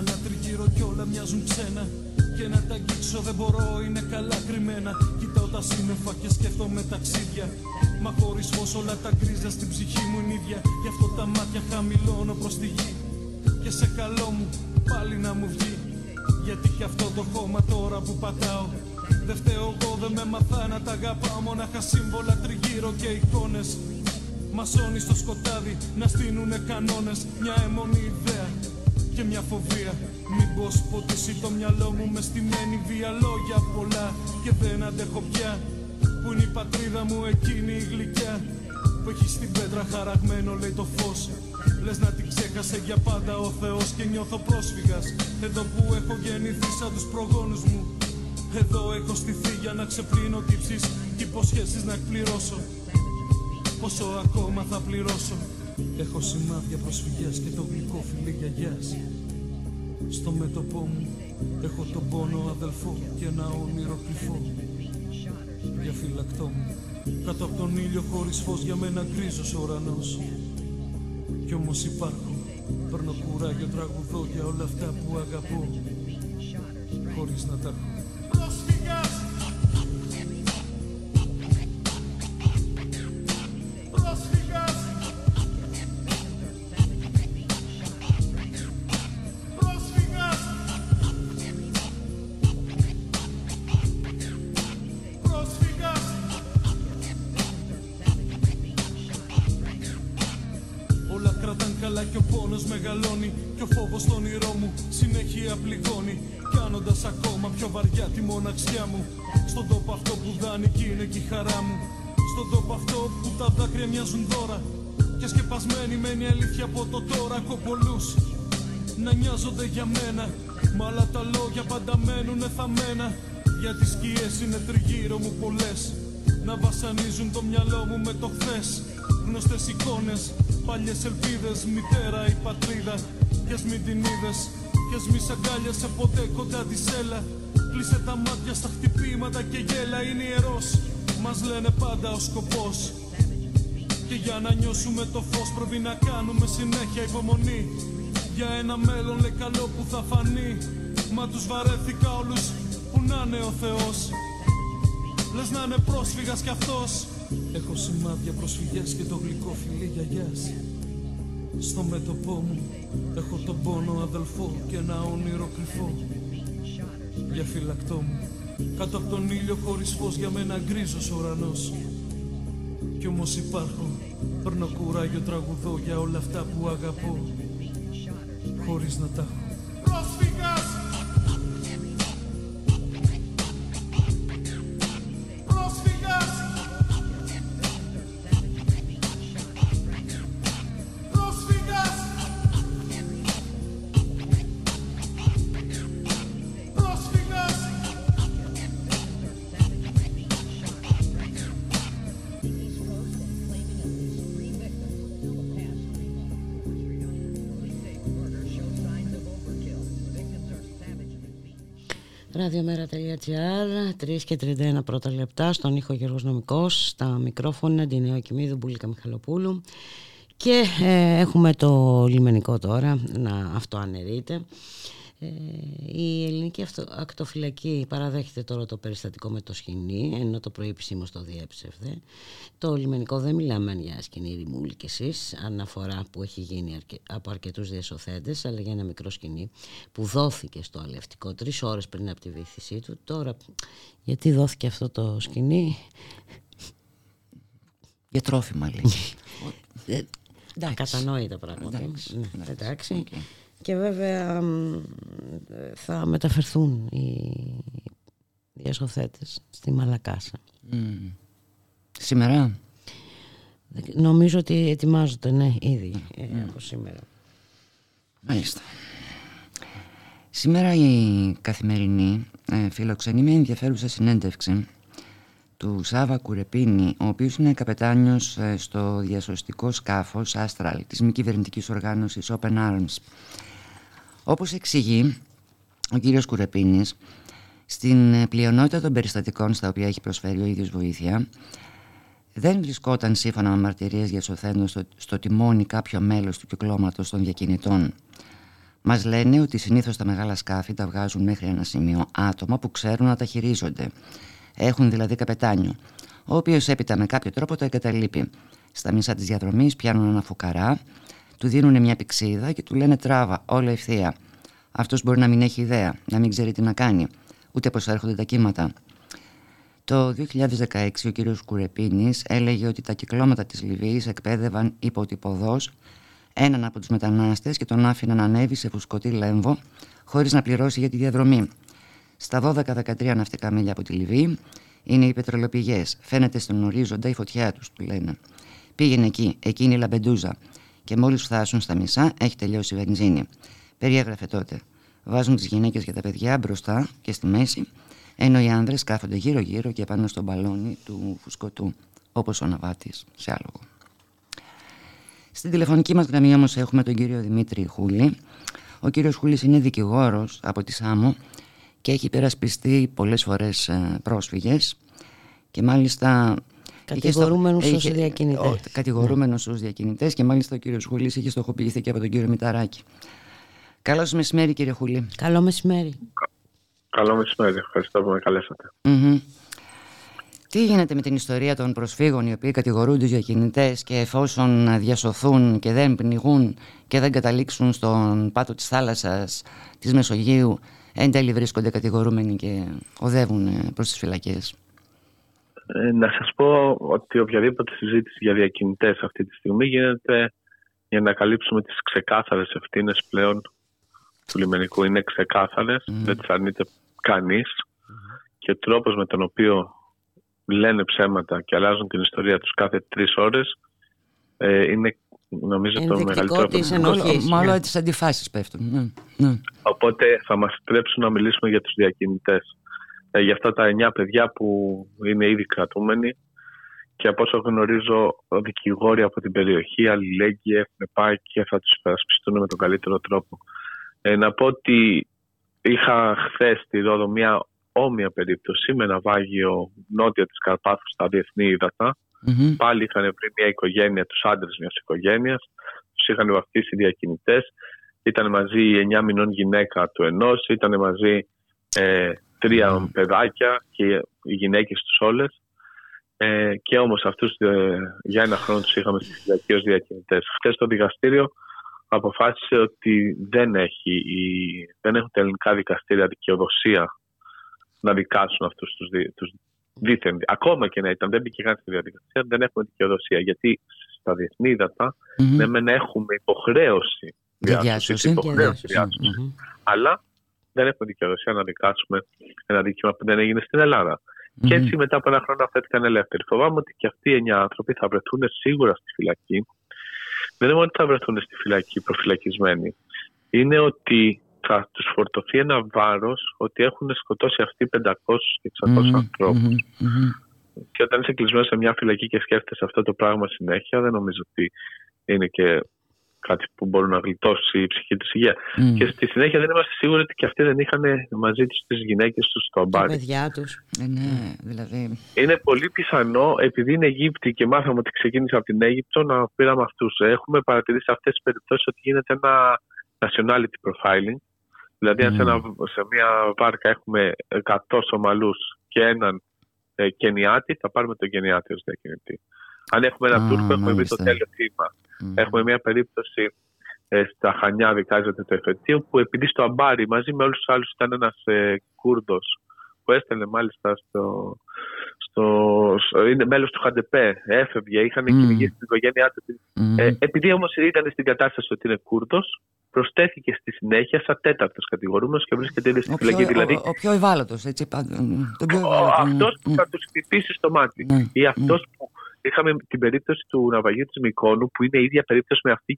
ξανά τριγύρω κι όλα μοιάζουν ξένα. Και να τα αγγίξω δεν μπορώ, είναι καλά κρυμμένα. Κοιτάω τα σύννεφα και σκέφτομαι ταξίδια. Μα χωρίς φως όλα τα γκρίζα στην ψυχή μου είναι ίδια. Γι' αυτό τα μάτια χαμηλώνω προς τη γη. Και σε καλό μου πάλι να μου βγει. Γιατί κι αυτό το χώμα τώρα που πατάω, δε φταίω εγώ, δεν με μαθά να τα αγαπάω. Μονάχα σύμβολα τριγύρω και εικόνες. Μασόνι στο σκοτάδι να στείνουνε κανόνες. Μια αιμονή ιδέα και μια φοβία. Μήπως ποτίσει το μυαλό μου με στημένη βία. Λόγια πολλά και δεν αντέχω πια. Που είναι η πατρίδα μου εκείνη η γλυκιά. Που έχει στην πέτρα χαραγμένο λέει το φως. Λες να την ξέχασε για πάντα ο Θεός. Και νιώθω πρόσφυγας εδώ που έχω γεννηθεί σαν τους προγόνους μου. Εδώ έχω στηθεί για να ξεπλύνω τύψεις και υποσχέσεις να εκπληρώσω. Πόσο ακόμα θα πληρώσω. Έχω σημάδια προσφυγιάς και το γλυκό φιλί γιαγιάς. Στο μέτωπό μου έχω τον πόνο αδελφό και ένα όνειρο κρυφό. Διαφυλακτό μου κάτω από τον ήλιο χωρίς φως, για μένα γκρίζος ουρανός. Κι όμως υπάρχω, παίρνω κουράγιο, τραγουδώ για όλα αυτά που αγαπώ χωρίς να τα έχω. Μεγαλώνει και ο φόβος στον ήρω μου συνέχεια πληγώνει. Κάνοντας ακόμα πιο βαριά τη μοναξιά μου. Στον τόπο αυτό που δάνει και είναι και η χαρά μου. Στον τόπο αυτό που τα δάκρυα μοιάζουν δώρα. Και σκεπασμένη μένει η αλήθεια από το τώρα. Έχω πολλούς να νοιάζονται για μένα. Μα άλλα τα λόγια πάντα μένουνε θαμμένα. Γιατί σκιές είναι τριγύρω μου πολλές. Να βασανίζουν το μυαλό μου με το χθες. Γνωστές εικόνες, παλιές ελπίδες, μητέρα η πατρίδα. Κι ας μην την είδες, κι ας μη σ' αγκάλιασε ποτέ κοντά της έλα. Κλείσε τα μάτια στα χτυπήματα και γέλα. Είναι ιερός, μας λένε πάντα ο σκοπός. Και για να νιώσουμε το φως πρέπει να κάνουμε συνέχεια υπομονή. Για ένα μέλλον λέει καλό που θα φανεί. Μα τους βαρέθηκα όλους που να είναι ο Θεός. Λες να είναι πρόσφυγας κι αυτός. Έχω σημάδια προσφυγιάς και το γλυκό φιλί γιαγιάς. Στο μέτωπό μου έχω τον πόνο αδελφό και ένα όνειρο κρυφό. Διαφυλακτό μου κάτω από τον ήλιο χωρίς φως, για μένα γκρίζος ουρανός. Κι όμως υπάρχω, παίρνω κουράγιο, τραγουδώ για όλα αυτά που αγαπώ χωρίς να τα έχω. Ραδιομέρα.gr, 3:31 πρώτα λεπτά, στον ήχο Γιώργος Νομικός, στα μικρόφωνα Ντινέα Οκημίδου, Μπούλικα Μιχαλοπούλου. Και έχουμε το λιμενικό τώρα να αυτοαναιρείται. Η ελληνική ακτοφυλακή παραδέχεται τώρα το περιστατικό με το σκηνή, ενώ το πρωί επισήμως το διέψευδε. Το λιμενικό δεν μιλάμε για σκηνή ρημούλη και εσείς, αναφορά που έχει γίνει από αρκετούς διασωθέντες, αλλά για ένα μικρό σκηνή που δόθηκε στο αλευτικό 3 ώρες πριν από τη βήθησή του. Τώρα, γιατί δόθηκε αυτό το σκηνή? Για τρόφιμα, λέει. Ακατανόητα πράγματα. Εντάξει. Και βέβαια θα μεταφερθούν οι διασωθέτες στη Μαλακάσα. Σήμερα? Νομίζω ότι ετοιμάζονται, ναι, ήδη από σήμερα. Μάλιστα. Σήμερα η Καθημερινή φιλοξενεί με ενδιαφέρουσα συνέντευξη του Σάβα Κουρεπίνη, ο οποίος είναι καπετάνιος στο διασωστικό σκάφος Άστραλ της μη κυβερνητικής οργάνωσης Open Arms. Όπως εξηγεί ο κύριος Κουρεπίνης, στην πλειονότητα των περιστατικών στα οποία έχει προσφέρει ο ίδιος βοήθεια, δεν βρισκόταν σύμφωνα με μαρτυρίες διασωθέντων στο τιμόνι κάποιο μέλος του κυκλώματος των διακινητών. Μας λένε ότι συνήθως τα μεγάλα σκάφη τα βγάζουν μέχρι ένα σημείο άτομα που ξέρουν να τα χειρίζονται. Έχουν δηλαδή καπετάνιο, ο οποίος έπειτα με κάποιο τρόπο τα εγκαταλείπει. Στα μισά της διαδρομής πιάνουν ένα φουκαρά, του δίνουν μια πηξίδα και του λένε τράβα, όλα ευθεία. Αυτός μπορεί να μην έχει ιδέα, να μην ξέρει τι να κάνει, ούτε πώς θα έρχονται τα κύματα. Το 2016 ο κύριος Κουρεπίνης έλεγε ότι τα κυκλώματα της Λιβύης εκπαίδευαν υποτυπωδώς έναν από τους μετανάστες και τον άφηναν να ανέβει σε φουσκωτή λέμβο χωρίς να πληρώσει για τη διαδρομή. Στα 12-13 ναυτικά μίλια από τη Λιβύη είναι οι πετρελοπηγές. Φαίνεται στον ορίζοντα η φωτιά τους, του λένε. Πήγαινε εκεί, εκεί είναι η Λαμπεντούζα. Και μόλις φτάσουν στα μισά έχει τελειώσει η βενζίνη. Περιέγραφε τότε. Βάζουν τις γυναίκες και τα παιδιά μπροστά και στη μέση, ενώ οι άνδρες κάθονται γύρω-γύρω και πάνω στον μπαλόνι του φουσκωτού, όπως ο ναβάτης σε άλογο. Στην τηλεφωνική μας γραμμή όμως έχουμε τον κύριο Δημήτρη Χούλη. Ο κύριος Χούλης είναι δικηγόρος από τη Σάμο και έχει υπερασπιστεί πολλές φορές πρόσφυγες και μάλιστα... Κατηγορούμενος ως διακινητές. Κατηγορούμενος ως διακινητές και μάλιστα ο κύριος Χούλης είχε στοχοποιηθεί και από τον κύριο Μηταράκη. Καλώς μεσημέρι, κύριε Χούλη. Καλό μεσημέρι. Καλό μεσημέρι, ευχαριστώ που με καλέσατε. Mm-hmm. Τι γίνεται με την ιστορία των προσφύγων οι οποίοι κατηγορούνται για διακινητές και εφόσον διασωθούν και δεν πνιγούν και δεν καταλήξουν στον πάτο της θάλασσας της Μεσογείου, εν τέλει βρίσκονται κατηγορούμενοι και οδεύουν προς τις φυλακές? Να σας πω ότι οποιαδήποτε συζήτηση για διακινητές αυτή τη στιγμή γίνεται για να καλύψουμε τις ξεκάθαρες ευθύνες πλέον του λιμενικού. Είναι ξεκάθαρες, δεν τις αρνείται κανείς και ο τρόπος με τον οποίο λένε ψέματα και αλλάζουν την ιστορία τους κάθε 3 ώρες είναι νομίζω το μεγαλύτερο πρόβλημα. Μάλλον τις αντιφάσεις πέφτουν. Ναι. Οπότε θα μας επιτρέψουν να μιλήσουμε για τους διακινητές. Για αυτά τα 9 παιδιά που είναι ήδη κρατούμενοι και από όσο γνωρίζω δικηγόροι από την περιοχή αλληλέγγυοι έχουν πάει και θα τους υπερασπιστούν με τον καλύτερο τρόπο. Να πω ότι είχα χθες στη Ρόδο μια όμοια περίπτωση με ένα βάγιο νότια της Καρπάθου στα διεθνή ύδατα. Mm-hmm. Πάλι είχαν βρει μια οικογένεια, τους άντρες μιας οικογένειας, τους είχαν βαφτίσει διακινητές. Ήταν μαζί η 9 μηνών γυναίκα του ενός, ήταν μαζί 3 παιδάκια και οι γυναίκες τους όλες. Και όμως αυτούς για ένα χρόνο τους είχαμε στη φυλακή ως διακινητές. Χθες το δικαστήριο αποφάσισε ότι δεν έχουν τα ελληνικά δικαστήρια δικαιοδοσία να δικάσουν αυτούς τους δίθεν. Ακόμα και να ήταν, δεν πήγαν στη διαδικασία, δεν έχουμε δικαιοδοσία. Γιατί στα διεθνή ύδατα ναι, έχουμε υποχρέωση διάσωση, αλλά δεν έχουμε δικαιοδοσία να δικάσουμε ένα δίκημα που δεν έγινε στην Ελλάδα. Και έτσι μετά από ένα χρόνο αφέθηκαν ελεύθεροι. Φοβάμαι ότι και αυτοί οι 9 άνθρωποι θα βρεθούν σίγουρα στη φυλακή. Δεν είναι μόνο ότι θα βρεθούν στη φυλακή προφυλακισμένοι. Είναι ότι θα τους φορτωθεί ένα βάρος ότι έχουν σκοτώσει αυτοί 500 και 600 ανθρώπους. Και όταν είσαι κλεισμένος σε μια φυλακή και σκέφτεσαι αυτό το πράγμα συνέχεια, δεν νομίζω ότι είναι και κάτι που μπορεί να γλιτώσει η ψυχή της υγεία. Και στη συνέχεια δεν είμαστε σίγουροι ότι και αυτοί δεν είχαν μαζί τους τις γυναίκες τους στο μπάρι. Τα παιδιά τους. Ναι, δηλαδή... Είναι πολύ πιθανό, επειδή είναι Αιγύπτιοι και μάθαμε ότι ξεκίνησε από την Αίγυπτο, να πήραμε αυτούς. Έχουμε παρατηρήσει σε αυτές τις περιπτώσεις ότι γίνεται ένα nationality profiling. Δηλαδή, αν σε μια βάρκα έχουμε 100 Σομαλούς και έναν Κενιάτη, θα πάρουμε τον Κενιάτη ως διακινητή. Αν έχουμε έναν Τούρκο, έχουμε βρει το τέλειο θύμα. Έχουμε μια περίπτωση στα Χανιά, δικάζεται το εφετείο, που επειδή στο Αμπάρι μαζί με όλους τους άλλους ήταν ένας Κούρδος, που έστελνε μάλιστα είναι μέλος του Χαντεπέ, έφευγε, είχαν κυνηγήσει την οικογένειά του. Επειδή όμως ήταν στην κατάσταση ότι είναι Κούρδος, προστέθηκε στη συνέχεια σαν 4ος κατηγορούμενος και βρίσκεται ήδη στη φυλακή. Δηλαδή, ο πιο ευάλωτος, έτσι πάντα. Αυτός που θα τους χτυπήσει στο μάτι. Ή αυτός που είχαμε την περίπτωση του ναυαγίου της Μυκόνου, που είναι η ίδια περίπτωση με αυτή.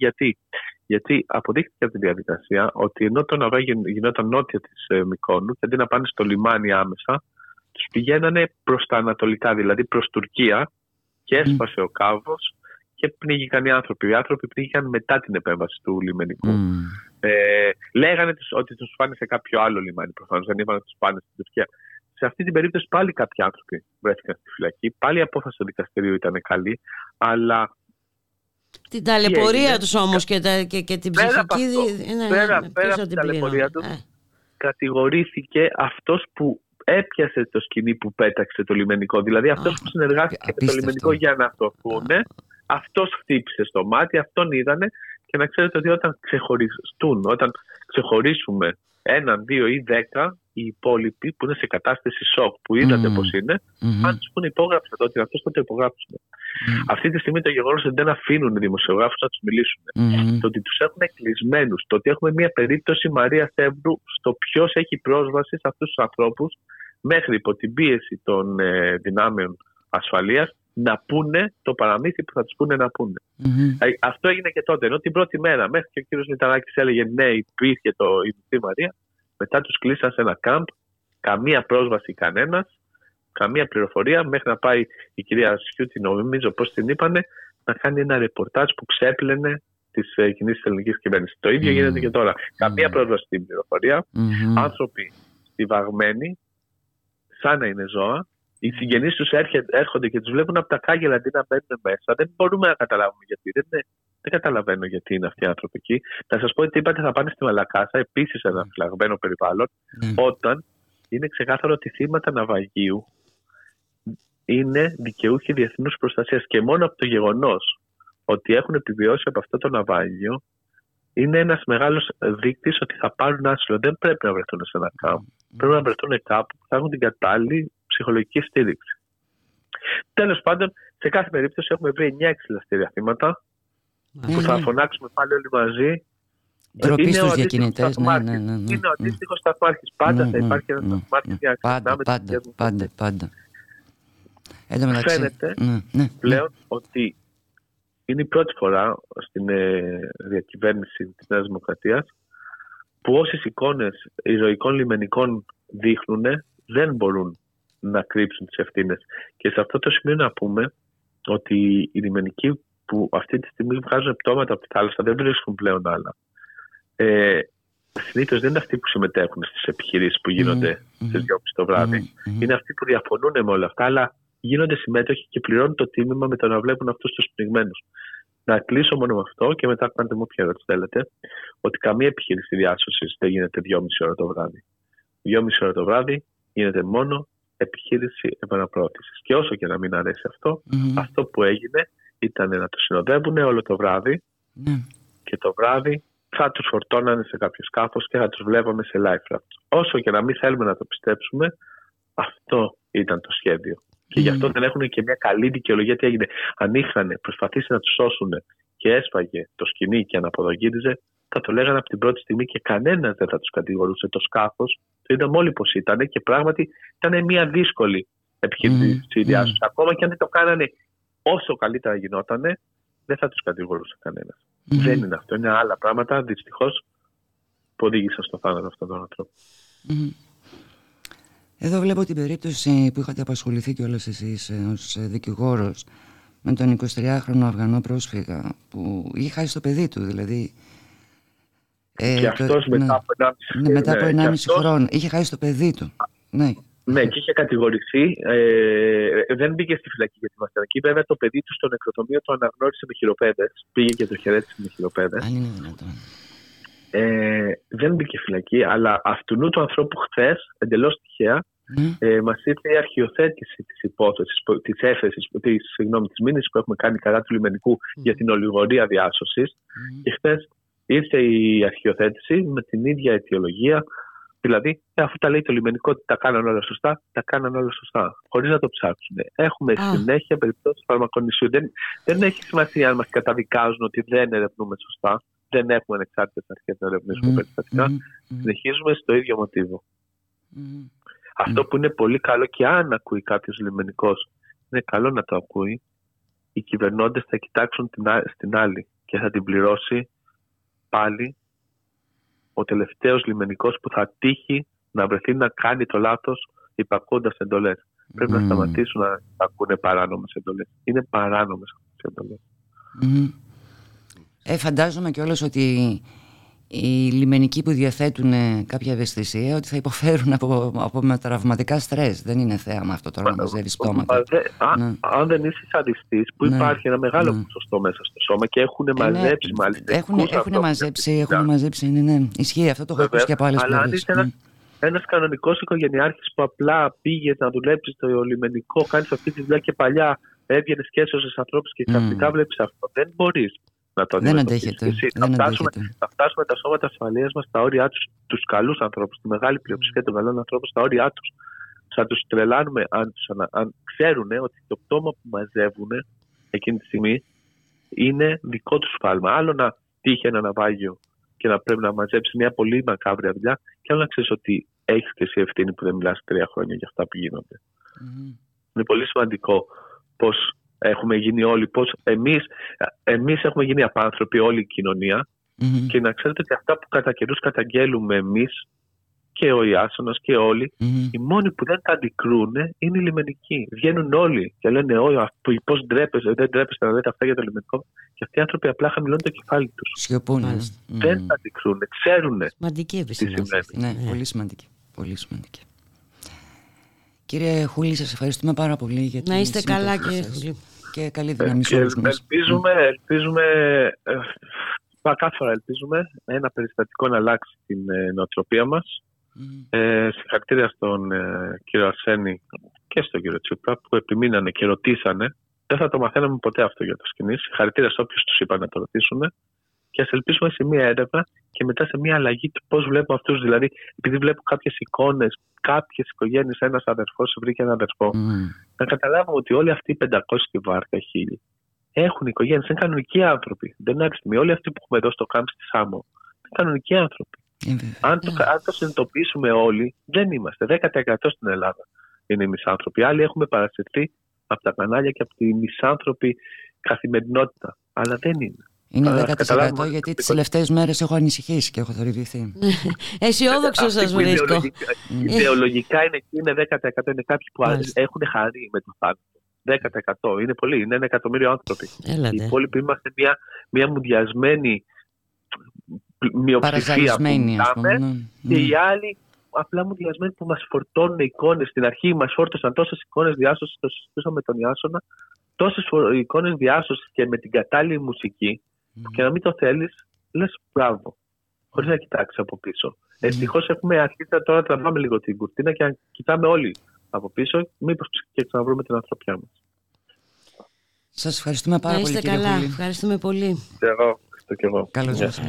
Γιατί αποδείχθηκε από τη διαδικασία ότι ενώ το ναυάγιο γινόταν νότια της Μυκόνου, αντί να πάνε στο λιμάνι άμεσα, τους πηγαίνανε προς τα ανατολικά, δηλαδή προς Τουρκία, και έσπασε ο κάβος. Και πνίγηκαν οι άνθρωποι. Οι άνθρωποι πνίγηκαν μετά την επέμβαση του λιμενικού. Λέγανε ότι τους πάνε σε κάποιο άλλο λιμάνι. Προφανώς δεν είπαν ότι τους πάνε στην Τουρκία. Σε αυτή την περίπτωση πάλι κάποιοι άνθρωποι βρέθηκαν στη φυλακή. Πάλι η απόφαση του δικαστηρίου ήταν καλή. Αλλά Την ταλαιπωρία τους όμως και την ψυχική. Πέρα από την ταλαιπωρία τους, κατηγορήθηκε αυτός που έπιασε το σκοινί που πέταξε το λιμενικό. Δηλαδή αυτός που συνεργάστηκε με το λιμενικό για να το πούνε, αυτός χτύπησε στο μάτι, αυτόν είδανε. Και να ξέρετε ότι όταν ξεχωρίσουμε 1, 2 ή 10 οι υπόλοιποι που είναι σε κατάσταση σοκ, που είδατε πώς είναι, αν τους πούνε υπόγραψε τότε, αυτός θα το υπογράψουν. Αυτή τη στιγμή το γεγονός ότι δεν αφήνουν οι δημοσιογράφους να τους μιλήσουν, το ότι τους έχουν κλεισμένους, το ότι έχουμε μια περίπτωση Μαρία Θεύρου στο ποιος έχει πρόσβαση σε αυτούς τους ανθρώπους, μέχρι υπό την πίεση των δυνάμεων ασφαλείας να πούνε το παραμύθι που θα τους πούνε να πούνε. Αυτό έγινε και τότε. Ενώ την πρώτη μέρα, μέχρι και ο κύριος Μηταράκης έλεγε ναι, υπήρχε η Μητή Μαρία, μετά τους κλείσαν σε ένα κάμπ, καμία πρόσβαση κανένας, καμία πληροφορία, μέχρι να πάει η κυρία Σιούτη, νομίζω πώς την είπανε, να κάνει ένα ρεπορτάζ που ξέπλαινε τις κινήσεις της ελληνικής κυβέρνησης. Το ίδιο γίνεται και τώρα. Καμία πρόσβαση στην πληροφορία. Άνθρωποι στιβαγμένοι, σαν να είναι ζώα. Οι συγγενείς τους έρχονται και τους βλέπουν από τα κάγκελα αντί να μπαίνουν μέσα. Δεν μπορούμε να καταλάβουμε γιατί. Δεν καταλαβαίνω γιατί είναι αυτοί οι άνθρωποι εκεί. Να σας πω ότι είπατε θα πάνε στη Μαλακάσα, επίσης ένα φυλαγμένο περιβάλλον, όταν είναι ξεκάθαρο ότι θύματα ναυαγίου είναι δικαιούχοι διεθνούς προστασίας. Και μόνο από το γεγονός ότι έχουν επιβιώσει από αυτό το ναυάγιο είναι ένας μεγάλος δείκτης ότι θα πάρουν άσυλο. Δεν πρέπει να βρεθούν σε ένα κάμπο. Πρέπει να βρεθούν κάπου που θα έχουν την κατάλληλη ψυχολογική στήριξη. Τέλος πάντων, σε κάθε περίπτωση έχουμε βρει 9 εξελαστήρια θύματα που θα φωνάξουμε πάλι όλοι μαζί. Ντροπή στους διακινητές. Είναι ο αντίστοιχος σταθμάρχης. Πάντα θα υπάρχει ένας σταθμάρχης για πάντα. Φαίνεται πλέον ότι είναι η πρώτη φορά στην διακυβέρνηση της Νέας Δημοκρατίας που όσες εικόνες ηρωικών λιμενικών δείχνουν δεν μπορούν να κρύψουν τις ευθύνες. Και σε αυτό το σημείο να πούμε ότι οι λιμενικοί που αυτή τη στιγμή βγάζουν πτώματα από τη θάλασσα δεν βρίσκουν πλέον άλλα. Συνήθως δεν είναι αυτοί που συμμετέχουν στις επιχειρήσεις που γίνονται στις 2.30 το βράδυ. Είναι αυτοί που διαφωνούν με όλα αυτά, αλλά γίνονται συμμέτοχοι και πληρώνουν το τίμημα με το να βλέπουν αυτούς τους πνιγμένους. Να κλείσω μόνο με αυτό και μετά κάντε μου όποια ερώτηση θέλετε, ότι καμία επιχείρηση διάσωσης δεν γίνεται 2.30 ώρα το βράδυ. 2.30 ώρα το βράδυ γίνεται μόνο επιχείρηση επαναπρόθεσης. Και όσο και να μην αρέσει αυτό, αυτό που έγινε ήταν να τους συνοδεύουν όλο το βράδυ και το βράδυ θα τους φορτώνανε σε κάποιο σκάφος και θα τους βλέπαμε σε life raft. Όσο και να μην θέλουμε να το πιστέψουμε, αυτό ήταν το σχέδιο. Και γι' αυτό δεν έχουν και μια καλή δικαιολογία τι έγινε. Αν είχαν προσπαθήσει να τους σώσουν και έσφαγε το σκοινί και αναποδογύριζε, θα το λέγανε από την πρώτη στιγμή και κανένας δεν θα τους κατηγορούσε. Το σκάφος το είδαμε όλοι πως ήταν και πράγματι ήταν μια δύσκολη επιχείρηση διάσωσης. Ακόμα και αν δεν το κάνανε όσο καλύτερα γινότανε, δεν θα τους κατηγορούσε κανένας. Δεν είναι αυτό. Είναι άλλα πράγματα δυστυχώς που οδήγησαν στο θάνατο αυτών των ανθρώπων. Εδώ βλέπω την περίπτωση που είχατε απασχοληθεί κιόλας εσείς ως δικηγόρος με τον 23χρονο Αφγανό πρόσφυγα που είχε χάσει το παιδί του, δηλαδή. Και αυτός μετά από 1,5 χρόνο είχε χάσει το παιδί του. Ναι, και είχε κατηγορηθεί. Δεν μπήκε στη φυλακή για τη μασταδική. Βέβαια το παιδί του στο νεκροτομείο το αναγνώρισε με χειροπέδες. Πήγε και το χαιρέτησε με χειροπέδες. Αν είναι δυνατόν. Δεν μπήκε φυλακή, αλλά αυτού του ανθρώπου χθες, εντελώς τυχαία, μας ήρθε η αρχιοθέτηση της υπόθεσης, της έφεσης, της μήνυσης που έχουμε κάνει κατά του λιμενικού για την ολιγορία διάσωσης. Και χθες ήρθε η αρχιοθέτηση με την ίδια αιτιολογία. Δηλαδή, αφού τα λέει το λιμενικό ότι τα κάναν όλα σωστά, τα κάναν όλα σωστά, χωρίς να το ψάξουν. Έχουμε συνέχεια περιπτώσεις φαρμακονησίου. Δεν έχει σημασία αν μας καταδικάζουν ότι δεν ερευνούμε σωστά. Δεν έχουμε ανεξάρτητες αρχές να ερευνήσουμε περιστατικά. Συνεχίζουμε στο ίδιο μοτίβο. Αυτό που είναι πολύ καλό και αν ακούει κάποιος λιμενικός, είναι καλό να το ακούει. Οι κυβερνώντες θα κοιτάξουν στην άλλη και θα την πληρώσει πάλι ο τελευταίος λιμενικός που θα τύχει να βρεθεί να κάνει το λάθος υπακούντας εντολές. Πρέπει να σταματήσουν να ακούνε παράνομες εντολές. Είναι παράνομες εντολές. Φαντάζομαι κιόλας ότι οι λιμενικοί που διαθέτουν κάποια ευαισθησία ότι θα υποφέρουν από μετραυματικά στρες. Δεν είναι θέαμα αυτό τώρα να μαζεύει στόματα. Αν δεν είσαι σαντιστής, που υπάρχει ένα μεγάλο ποσοστό μέσα στο σώμα και έχουν μαζέψει μάλιστα. Έχουν μαζέψει, ναι. Ισχύει αυτό, το έχω ακούσει και από άλλες πλευρές. Ένας κανονικός οικογενειάρχης που απλά πήγε να δουλέψει στο λιμενικό, κάνεις αυτή τη δουλειά και παλιά έβγαινες και έσωσες ανθρώπους και ξαφνικά βλέπεις αυτό. Δεν μπορείς να το αντιμετωπίσεις. Θα φτάσουμε τα σώματα ασφαλείας μας στα όρια τους, τους καλούς ανθρώπους, τη μεγάλη πλειοψηφία των καλών ανθρώπων στα όρια τους. Θα τους τρελάνουμε αν ξέρουν ότι το πτώμα που μαζεύουν εκείνη τη στιγμή είναι δικό τους φάλμα. Άλλο να τύχει ένα ναυάγιο και να πρέπει να μαζέψει μια πολύ μακάβρια δουλειά, και άλλο να ξέρει ότι έχει και εσύ ευθύνη που δεν μιλάς 3 χρόνια για αυτά που γίνονται. Mm. Είναι πολύ σημαντικό πώς έχουμε γίνει όλοι, πώς εμείς έχουμε γίνει απάνθρωποι, όλη η κοινωνία. Mm-hmm. Και να ξέρετε ότι αυτά που κατά καιρούς καταγγέλουμε εμείς και ο Ιάσονας και όλοι, οι μόνοι που δεν τα αντικρούν είναι οι λιμενικοί. Βγαίνουν όλοι και λένε: πώς ντρέπεσαι, δεν ντρέπεσαι να λέτε αυτά για το λιμενικό. Και αυτοί οι άνθρωποι απλά χαμηλώνουν το κεφάλι τους. Σιωπούνε. Δεν τα αντικρούν, ξέρουν. Σημαντική επιστήμη. Ναι, πολύ σημαντική. Πολύ σημαντική. Κύριε Χούλη, σας ευχαριστούμε πάρα πολύ για την συμμετοχή. Να είστε καλά, κύριε Χούλη. Και καλή δύναμη σε όλους μας. Κάθε φορά ελπίζουμε ένα περιστατικό να αλλάξει την νοοτροπία μας. Συγχαρητήρια στον κύριο Αρσένη και στον κύριο Τσίπρα που επιμείνανε και ρωτήσανε. Δεν θα το μαθαίναμε ποτέ αυτό για το σκηνή. Συγχαρητήρια σε όποιους τους είπαν να το ρωτήσουν. Και ας ελπίσουμε σε μία έρευνα και μετά σε μία αλλαγή του πώς βλέπω αυτούς. Δηλαδή, επειδή βλέπω κάποιες εικόνες, κάποιες οικογένειες, ένας αδερφός βρήκε έναν αδερφό. Να καταλάβουμε ότι όλοι αυτοί οι 500 στη βάρκα, 1000, έχουν οικογένειες, είναι κανονικοί άνθρωποι. Δεν είναι αριθμοί. Όλοι αυτοί που έχουμε εδώ στο κάμπ στη Σάμο είναι κανονικοί άνθρωποι. Αν το συνειδητοποιήσουμε όλοι, δεν είμαστε. 10% στην Ελλάδα είναι οι μισάνθρωποι. Άλλοι έχουμε παρασυρθεί από τα κανάλια και από τη μισάνθρωπη καθημερινότητα. Αλλά δεν είναι. Είναι 10% γιατί τις τελευταίες μέρες έχω ανησυχήσει και έχω θορυβηθεί. Αισιόδοξο σας βρίσκω. Ιδεολογικά είναι 10%. Είναι κάποιοι που έχουν χαρεί με το θάνατο. 10% είναι πολύ, είναι 1 εκατομμύριο άνθρωποι. Οι υπόλοιποι είμαστε μια μουδιασμένη μειοψηφία που μιλάμε, και οι άλλοι απλά μουδιασμένοι που μας φορτώνουν εικόνες. Στην αρχή μας φόρτωσαν τόσες εικόνες διάσωσης, το συζητούσαμε με τον Ιάσονα, τόσες εικόνες διάσωσης και με την κατάλληλη μουσική, που και να μην το θέλεις, λες μπράβο, χωρίς να κοιτάξεις από πίσω. Ευτυχώς έχουμε αρχίσει τώρα να τραβάμε λίγο την κουρτίνα και να κοιτάμε όλοι από πίσω, μήπως και ξαναβρούμε την ανθρωπιά μας. Σας ευχαριστούμε πάρα πολύ. Είστε καλά, Χούλη. Ευχαριστούμε πολύ. Και εγώ. Καλώς σας.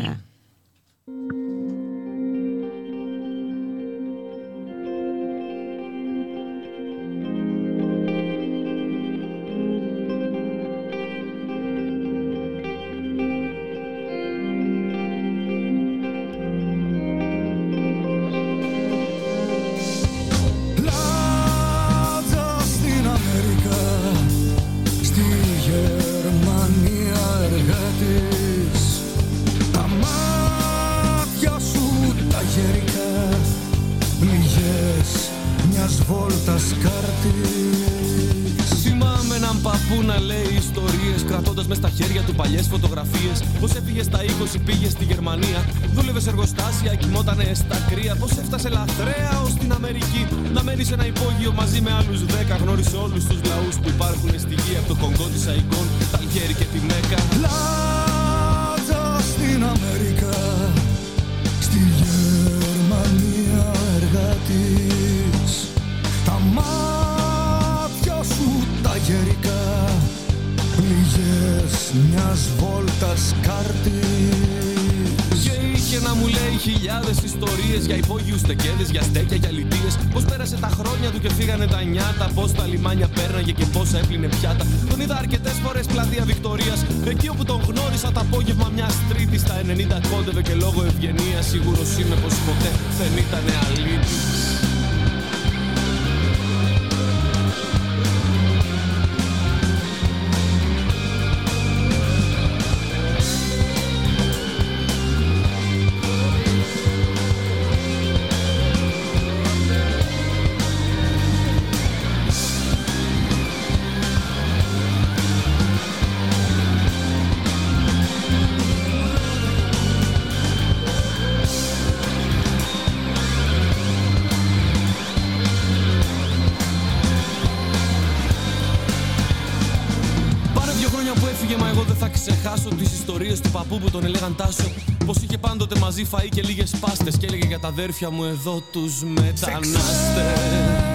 Χάσω τις ιστορίες του παππού που τον έλεγαν Τάσο. Πως είχε πάντοτε μαζί φαΐ και λίγες πάστες. Και έλεγε για τα αδέρφια μου εδώ τους μετανάστες. Σε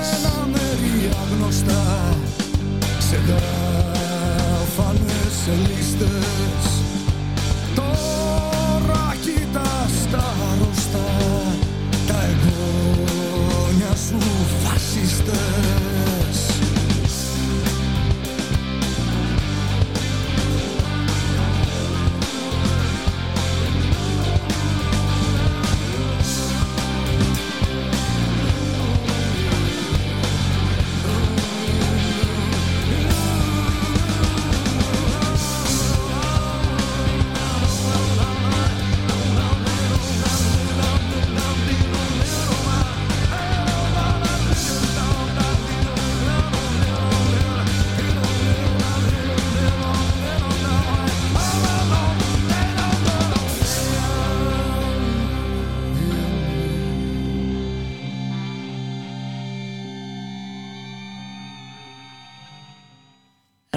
ξένα μέρη άγνωστα, σε γράφανε σε λίστες. Τώρα κοίτας τα αρρωστά, τα εγγόνια σου φασίστες.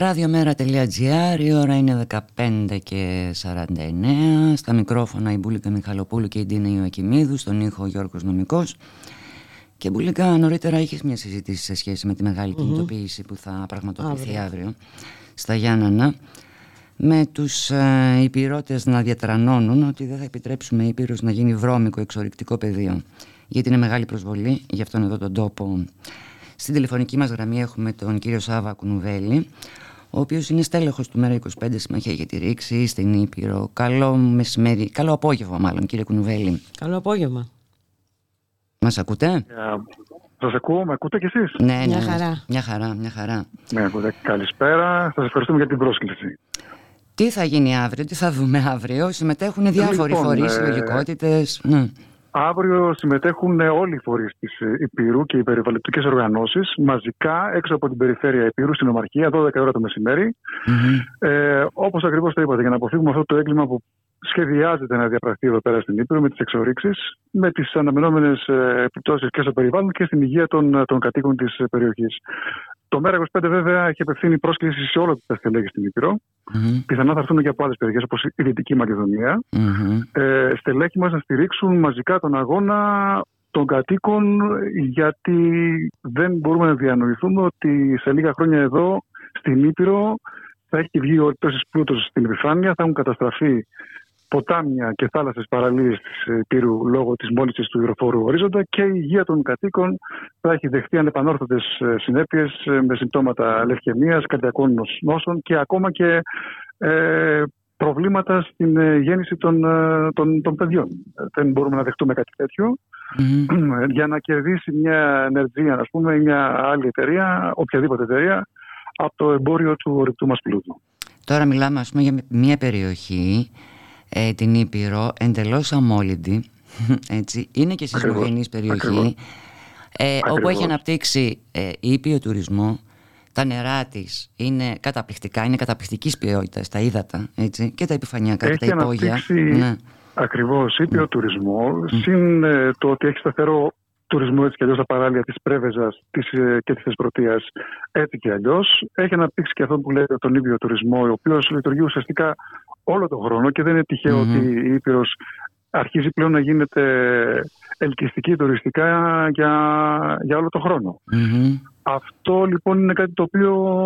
Ραδιομέρα.gr, η ώρα είναι 15:49, στα μικρόφωνα η Μπούλικα Μιχαλοπούλου και η Ντίνα Ιωακημίδου, στον ήχο Γιώργος Νομικός. Και Μπούλικα, νωρίτερα είχες μια συζήτηση σε σχέση με τη μεγάλη κινητοποίηση που θα πραγματοποιηθεί αύριο στα Γιάννενα, με τους υπηρώτες να διατρανώνουν ότι δεν θα επιτρέψουμε η Ήπειρος να γίνει βρώμικο εξορυκτικό πεδίο, γιατί είναι μεγάλη προσβολή για αυτόν εδώ τον τόπο. Στην τηλεφωνική μας γραμμή έχουμε τον κύριο Σάβα Κουνουβέλη, ο οποίος είναι στέλεχος του ΜΕΡΑ25 Συμμαχία για τη Ρήξη στην Ήπειρο. Καλό μεσημέρι, καλό απόγευμα μάλλον, κύριε Κουνουβέλη. Καλό απόγευμα. Μας ακούτε? Σας ακούω, με ακούτε κι εσείς? Ναι, μια χαρά. Μια χαρά. Με ακούτε? Καλησπέρα, σας ευχαριστούμε για την πρόσκληση. Τι θα γίνει αύριο, τι θα δούμε αύριο? Συμμετέχουν διάφοροι φορείς, συλλογικότητες. Ναι. Αύριο συμμετέχουν όλοι οι φορείς της Υπήρου και οι περιβαλλοντικές οργανώσεις μαζικά έξω από την περιφέρεια Υπήρου στην Ομαρχία, 12 ώρα το μεσημέρι. Όπως ακριβώς το είπατε, για να αποφύγουμε αυτό το έγκλημα που σχεδιάζεται να διαπραχθεί εδώ πέρα στην Ήπειρο με τις εξορίξεις, με τις αναμενόμενες επιπτώσεις και στο περιβάλλον και στην υγεία των κατοίκων της περιοχής. Το ΜΕΡΑ25 βέβαια έχει απευθύνει πρόσκληση σε όλα τα στελέχη στην Ήπειρο. Πιθανά θα έρθουν και από άλλες περιοχές όπως η Δυτική Μακεδονία. Στελέχη μας να στηρίξουν μαζικά τον αγώνα των κατοίκων, γιατί δεν μπορούμε να διανοηθούμε ότι σε λίγα χρόνια εδώ στην Ήπειρο θα έχει βγει ο τόσης πλούτος στην επιφάνεια, θα έχουν καταστραφεί ποτάμια και θάλασσες παραλίες της Ηπείρου λόγω της μόλυνσης του υδροφόρου ορίζοντα και η υγεία των κατοίκων θα έχει δεχτεί ανεπανόρθωτες συνέπειες με συμπτώματα λευκαιμίας, καρδιακών νόσων και ακόμα και προβλήματα στην γέννηση των παιδιών. Δεν μπορούμε να δεχτούμε κάτι τέτοιο. Για να κερδίσει μια ενεργία, ας πούμε, ή μια άλλη εταιρεία, οποιαδήποτε εταιρεία, από το εμπόριο του ορυκτού μας πλούτου. Τώρα μιλάμε, ας πούμε, για μια περιοχή, την Ήπειρο, εντελώς αμόλυντη, έτσι, είναι και σεισμογενής περιοχή, όπου έχει αναπτύξει ήπιο τουρισμό, τα νερά της είναι καταπληκτικά, είναι καταπληκτικής ποιότητας, τα ύδατα, έτσι, και τα επιφανειακά, έχει και τα υπόγεια. Ακριβώς, ήπιο τουρισμό, συν το ότι έχει σταθερό τουρισμό έτσι κι αλλιώς στα παράλια της Πρέβεζας και της Θεσπρωτείας, έτσι κι αλλιώς. Έχει αναπτύξει και αυτό που λέει τον ήπιο τουρισμό, ο οποίος λειτουργεί ουσιαστικά όλο τον χρόνο και δεν είναι τυχαίο ότι η Ήπειρος αρχίζει πλέον να γίνεται ελκυστική τουριστικά για όλο τον χρόνο. Αυτό λοιπόν είναι κάτι το οποίο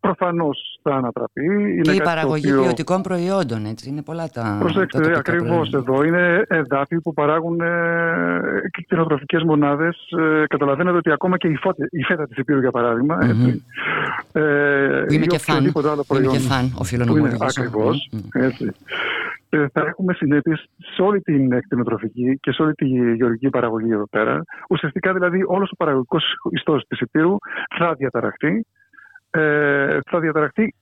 προφανώς θα ανατραπεί. Είναι και η παραγωγή ποιοτικών προϊόντων, έτσι, είναι πολλά τα... Προσέξτε, ακριβώς εδώ είναι εδάφη που παράγουν κτηνοτροφικές μονάδες. Καταλαβαίνετε ότι ακόμα και η φέτα της Ηπείρου, για παράδειγμα, είναι και φαν, οφείλω να ομολογήσω. Ακριβώς, έτσι. Θα έχουμε συνέπειες σε όλη την εκτινοτροφική και σε όλη τη γεωργική παραγωγή εδώ πέρα. Ουσιαστικά δηλαδή όλος ο παραγωγικός ιστός της Ηπείρου θα διαταραχθεί. Θα διαταραχθεί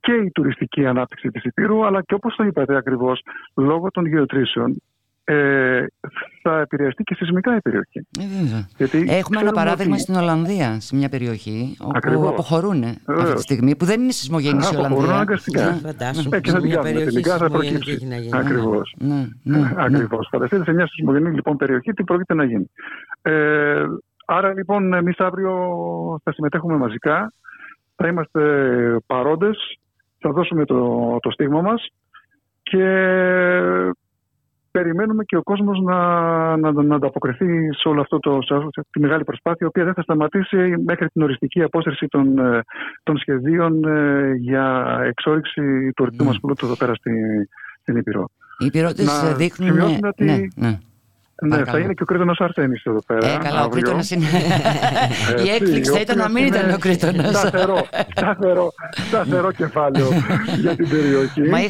και η τουριστική ανάπτυξη της Ηπείρου, αλλά και όπως το είπατε ακριβώς, λόγω των γεωτρήσεων θα επηρεαστεί και σεισμικά η περιοχή. Έχουμε ένα παράδειγμα στην Ολλανδία, σε μια περιοχή όπου αποχωρούν αυτή τη στιγμή, που δεν είναι σεισμογενής η Ολλανδία. Φαντάζομαι, και θα την κάνουμε τελικά, θα προκύψει. Ακριβώς. Φανταστείτε σε μια σεισμογενή λοιπόν περιοχή τι πρόκειται να γίνει. Άρα λοιπόν εμείς αύριο θα συμμετέχουμε μαζικά. Θα είμαστε παρόντες θα δώσουμε το στίγμα μας και περιμένουμε και ο κόσμος να ανταποκριθεί σε όλη αυτή τη μεγάλη προσπάθεια, η οποία δεν θα σταματήσει μέχρι την οριστική απόσυρση των σχεδίων για εξόριξη του ορυκτού μας πλούτου εδώ πέρα στην Ήπειρο. Οι Ήπειρώτες δείχνουν... Ναι, θα είναι και ο Κρήτονας Αρσένης εδώ πέρα. Καλά, ο Κρήτονας είναι. Η έκπληξη θα ήταν να μην ήταν ο Κρήτονας. Σταθερό κεφάλαιο για την περιοχή. Μα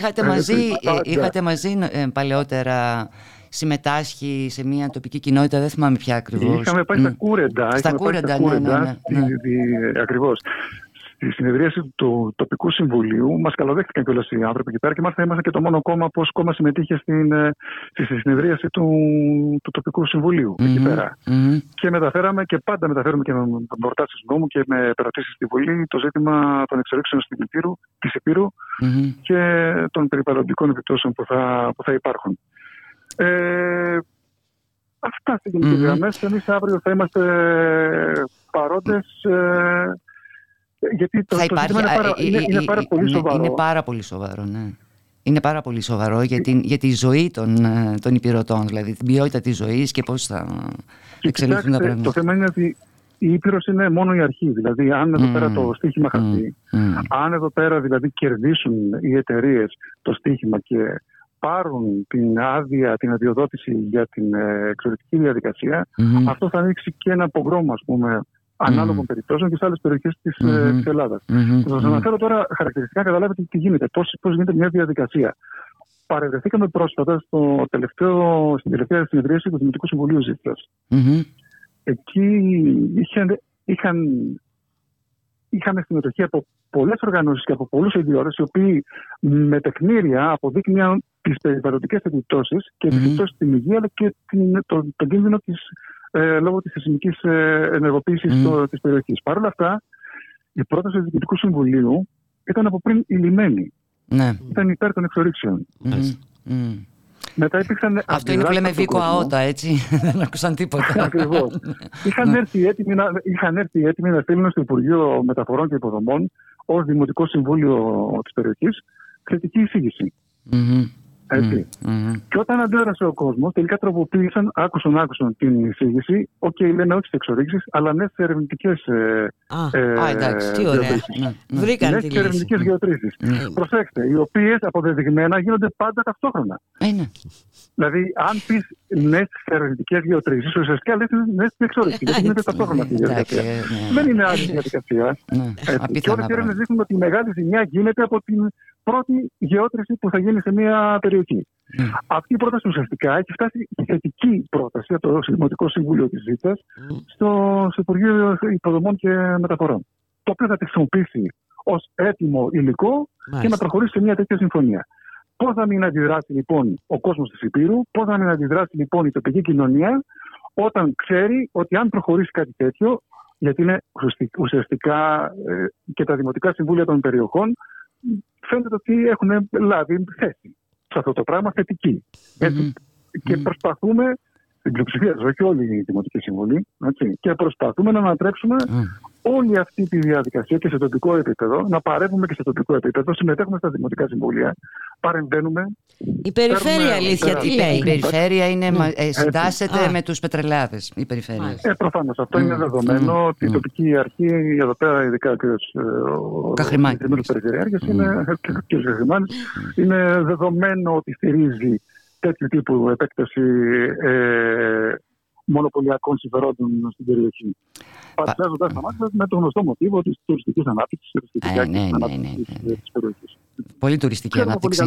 είχατε μαζί παλαιότερα συμμετάσχει σε μια τοπική κοινότητα, δεν θυμάμαι πια ακριβώς. Είχαμε πάει στα Κούρεντα. Στα Κούρεντα, ναι. Ακριβώς. Στη συνεδρίαση του τοπικού συμβουλίου μας καλοδέχτηκαν κιόλας οι άνθρωποι εκεί πέρα και μάλιστα ήμασταν και το μόνο κόμμα που ως κόμμα συμμετείχε στη συνεδρίαση του τοπικού συμβουλίου εκεί πέρα. Και μεταφέραμε και πάντα μεταφέρουμε και με προτάσεις νόμου και με περατήσεις στη Βουλή το ζήτημα των εξορίξεων της Ηπείρου και των περιβαλλοντικών επιπτώσεων που θα υπάρχουν. Αυτά στην γενική γραμμές. Εμείς αύριο θα είμαστε παρόντες. Γιατί το ζήτημα είναι πάρα πολύ σοβαρό. Είναι πάρα πολύ σοβαρό, ναι. Είναι πάρα πολύ σοβαρό για τη ζωή των Ήπειρωτών, δηλαδή την ποιότητα της ζωής και πώς θα εξελιχθούν τα πράγματα. Το θέμα είναι ότι η Ήπειρος είναι μόνο η αρχή. Δηλαδή, αν εδώ πέρα το στοίχημα χαθεί, αν εδώ πέρα δηλαδή κερδίσουν οι εταιρείες το στοίχημα και πάρουν την άδεια, την αδειοδότηση για την εξορυκτική διαδικασία, αυτό θα ανοίξει και ένα πογρόμο, ας πούμε, ανάλογων περιπτώσεων και σε άλλες περιοχές της Ελλάδας. Θα σας αναφέρω τώρα χαρακτηριστικά, καταλάβετε τι γίνεται, πώς γίνεται μια διαδικασία. Παρευρεθήκαμε πρόσφατα στην τελευταία συνεδρίαση του Δημοτικού Συμβουλίου Ζίτσας. Εκεί είχαμε συμμετοχή από πολλές οργανώσεις και από πολλούς ιδιώτες, οι οποίοι με τεκμήρια αποδείκνυαν τις περιβαλλοντικές επιπτώσεις και τις επιπτώσεις στην υγεία αλλά και τον κίνδυνο λόγω της σεισμικής ενεργοποίησης της περιοχής. Παρ' όλα αυτά, η πρόταση του Διοικητικού Συμβουλίου ήταν από πριν ηλυμένη. Ναι. Ήταν υπέρ των εξορίξεων. Μετά υπήρξαν. Αυτό είναι που λέμε βίκο αότα, έτσι. Δεν άκουσαν τίποτα. Ακριβώς. Είχαν έρθει έτοιμοι να στείλουν στο Υπουργείο Μεταφορών και Υποδομών ως Δημοτικό Συμβούλιο της περιοχής κριτική εισήγηση. Και όταν αντέδρασε ο κόσμος, τελικά τροποποίησαν, άκουσαν την εισήγηση. Οκ, λένε όχι σε εξορίξεις, αλλά ναι σε ερευνητικές γεωτρήσεις. Προσέξτε, οι οποίες αποδεδειγμένα γίνονται πάντα ταυτόχρονα. Δηλαδή, αν πεις ναι σε ερευνητικές γεωτρήσεις, ουσιαστικά λες ναι στην εξόριξη. Γιατί γίνεται ταυτόχρονα αυτή η διαδικασία. Δεν είναι άλλη διαδικασία. Και όλες οι έρευνες δείχνουν ότι η μεγάλη ζημιά γίνεται από την πρώτη γεώτρηση που θα γίνει σε μια περιοχή. Αυτή η πρόταση ουσιαστικά έχει φτάσει η θετική πρόταση από το Δημοτικό Συμβούλιο της Ζίτσας στο Υπουργείο Υποδομών και Μεταφορών. Το οποίο θα τη χρησιμοποιήσει ως έτοιμο υλικό και να προχωρήσει σε μια τέτοια συμφωνία. Πώς θα μην αντιδράσει λοιπόν ο κόσμος της Ηπείρου, πώς θα μην αντιδράσει λοιπόν η τοπική κοινωνία, όταν ξέρει ότι αν προχωρήσει κάτι τέτοιο, γιατί είναι ουσιαστικά και τα Δημοτικά Συμβούλια των Περιοχών. Φαίνεται ότι έχουν λάβει θέση σε αυτό το πράγμα θετική. Και προσπαθούμε, στην πλειοψηφία της, όχι όλη η Δημοτική Συμβουλή, και προσπαθούμε να ανατρέψουμε όλη αυτή τη διαδικασία και σε τοπικό επίπεδο, να παρέμβουμε και σε τοπικό επίπεδο, συμμετέχουμε στα Δημοτικά Συμβούλια, παρεμβαίνουμε. Η περιφέρεια, αλήθεια, τι λέει. Η περιφέρεια συντάσσεται με τους πετρελάδες. Προφανώς. Αυτό είναι δεδομένο ότι η τοπική αρχή, εδώ πέρα ειδικά ο Καχρημάκης, και ο Καχρημάνης, είναι δεδομένο ότι στηρίζει τέτοιου τύπου επέκταση μονοπωλιακών συμφερόντων στην περιοχή. Παρουσιάζοντας τα μάτια με το γνωστό μοτίβο της τουριστικής ανάπτυξης της περιοχής. Πολύ τουριστική ανάπτυξη.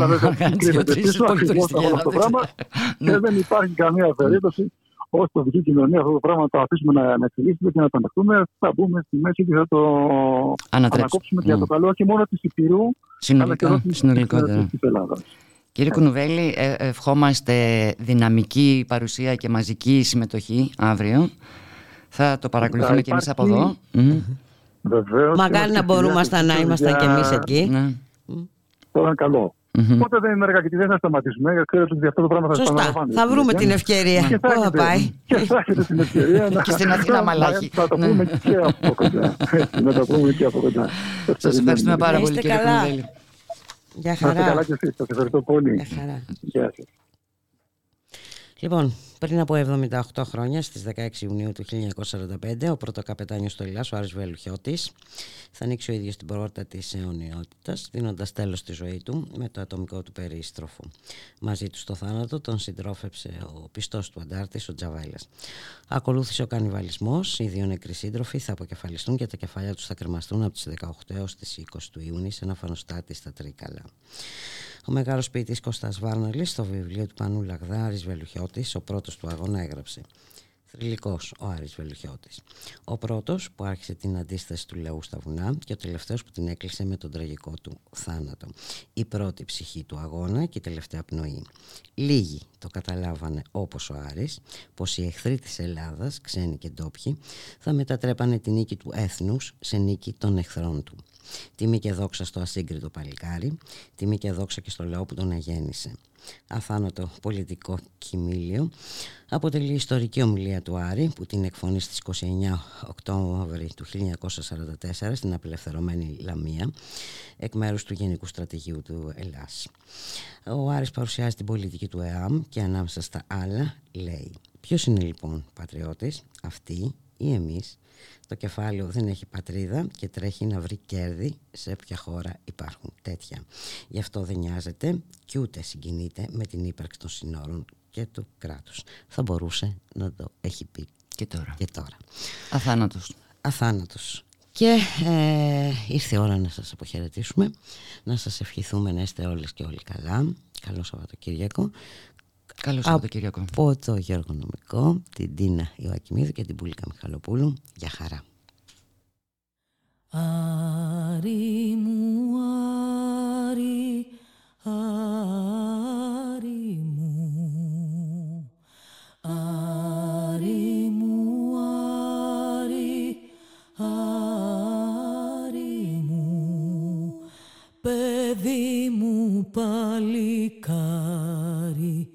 Δεν υπάρχει καμία περίπτωση ως τοπική κοινωνία αυτό το πράγμα το αφήσουμε να εξελίσσεται και να το ανεχτούμε. Θα μπούμε στη μέση και θα το ανακόψουμε για το καλό όχι μόνο της Ηπειρού, αλλά και της Ελλάδας. Κύριε Κουνουβέλη, ευχόμαστε δυναμική παρουσία και μαζική συμμετοχή αύριο. Θα το παρακολουθούμε και εμείς από εδώ. Μακάρι να μπορούμασταν να ήμασταν και εμείς εκεί. Τώρα είναι καλό. Οπότε δεν είναι αργά και δεν θα σταματήσουμε. Γιατί ξέρετε ότι αυτό το πράγμα θα σταματήσει. Θα βρούμε την ευκαιρία. Και θα πάει. Και θα έχετε την ευκαιρία να. Και στην Αθήνα, μαλάκι. Θα το πούμε και από κοντά. Σας ευχαριστούμε πάρα πολύ, κύριε Κουνουβέλη. Γεια χαρά. Είστε καλά και εσείς, σας ευχαριστώ πολύ. Γεια χαρά. Γεια σας. Λοιπόν, πριν από 78 χρόνια, στις 16 Ιουνίου του 1945, ο πρωτοκαπετάνιος του Ελλάς, ο Άρης Βελουχιώτης, θα ανοίξει ο ίδιος την πόρτα της αιωνιότητας, δίνοντας τέλος στη ζωή του με το ατομικό του περίστροφο. Μαζί του στο θάνατο τον συντρόφευσε ο πιστός του αντάρτης, ο Τζαβέλας. Ακολούθησε ο κανιβαλισμός, οι δύο νεκροί σύντροφοι θα αποκεφαλιστούν και τα κεφάλια τους θα κρεμαστούν από τις 18 έως τις 20 του Ιούνιου σε ένα φανοστάτη στα Τρίκαλα. Ο μεγάλος ποιητής Κώστας Βάρναλης στο βιβλίο του Πανού Λαγδά, Άρης Βελουχιώτης, ο πρώτος του αγώνα, έγραψε: θρυλικός ο Άρης Βελουχιώτης. Ο πρώτος που άρχισε την αντίσταση του λαού στα βουνά και ο τελευταίος που την έκλεισε με τον τραγικό του θάνατο. Η πρώτη ψυχή του αγώνα και η τελευταία πνοή. Λίγοι το καταλάβανε, όπως ο Άρης, πως οι εχθροί της Ελλάδας, ξένοι και ντόπιοι, θα μετατρέπανε τη νίκη του έθνους σε νίκη των εχθρών του. Τιμή και δόξα στο ασύγκριτο παλικάρι, τιμή και δόξα και στο λαό που τον αγέννησε. Αθάνατο πολιτικό κοιμήλιο αποτελεί η ιστορική ομιλία του Άρη, που την εκφωνεί στις 29 Οκτώβρη του 1944 στην απελευθερωμένη Λαμία εκ μέρους του Γενικού Στρατηγίου του Ελλάς. Ο Άρης παρουσιάζει την πολιτική του ΕΑΜ και ανάμεσα στα άλλα λέει: ποιος είναι λοιπόν πατριώτης, αυτοί ή εμείς? Το κεφάλαιο δεν έχει πατρίδα και τρέχει να βρει κέρδη σε ποια χώρα υπάρχουν τέτοια. Γι' αυτό δεν νοιάζεται και ούτε συγκινείται με την ύπαρξη των συνόρων και του κράτους. Θα μπορούσε να το έχει πει και τώρα. Αθάνατος. Αθάνατος. Και ήρθε η ώρα να σας αποχαιρετήσουμε, να σας ευχηθούμε να είστε όλες και όλοι καλά. Καλό Σαββατοκύριακο. Καλώς από το Γιώργο Νομικό, την Τίνα Ιωακημίδου και την Πούλικα Μιχαλοπούλου. Για χαρά. Άρη μου, Άρη, Άρη μου, Άρη μου, Άρη, Άρη μου, παιδί μου παλικάρι,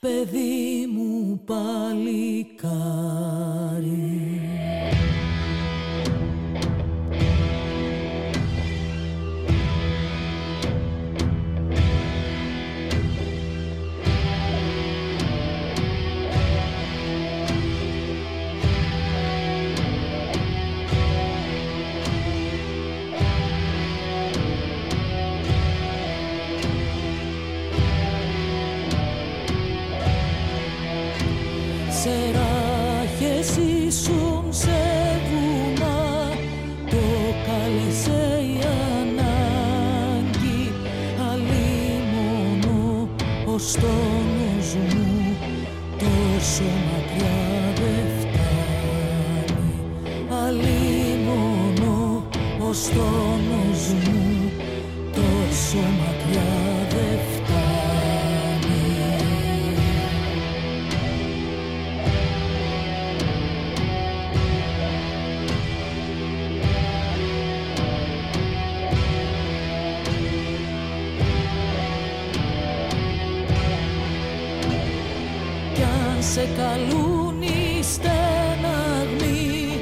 παιδί μου παλικάρι. Σεράχες ίσουν σε βουνά, το κάλεσε η ανάγκη, αλλήμωνο ως το νους μου, τόσο μακριά δε φτάνει, αλλήμωνο ως το νους μου, τόσο μακριά δε φτάνει. Σε καλούν οι στεναγμοί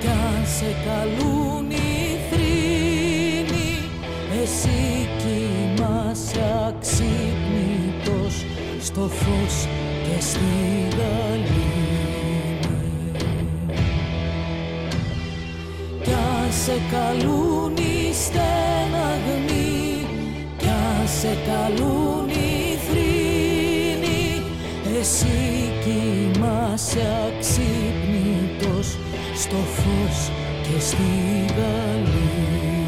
κι αν σε καλούν οι θρήνοι, εσύ κοιμάσαι αξύπνητος στο φως και στη γαλήνη. Κι αν σε καλούν οι στεναγμοί κι αν σε καλούν οι θρήνοι, εσύ κοιμάσαι αξύπνητος στο φως και στη γαλήνη.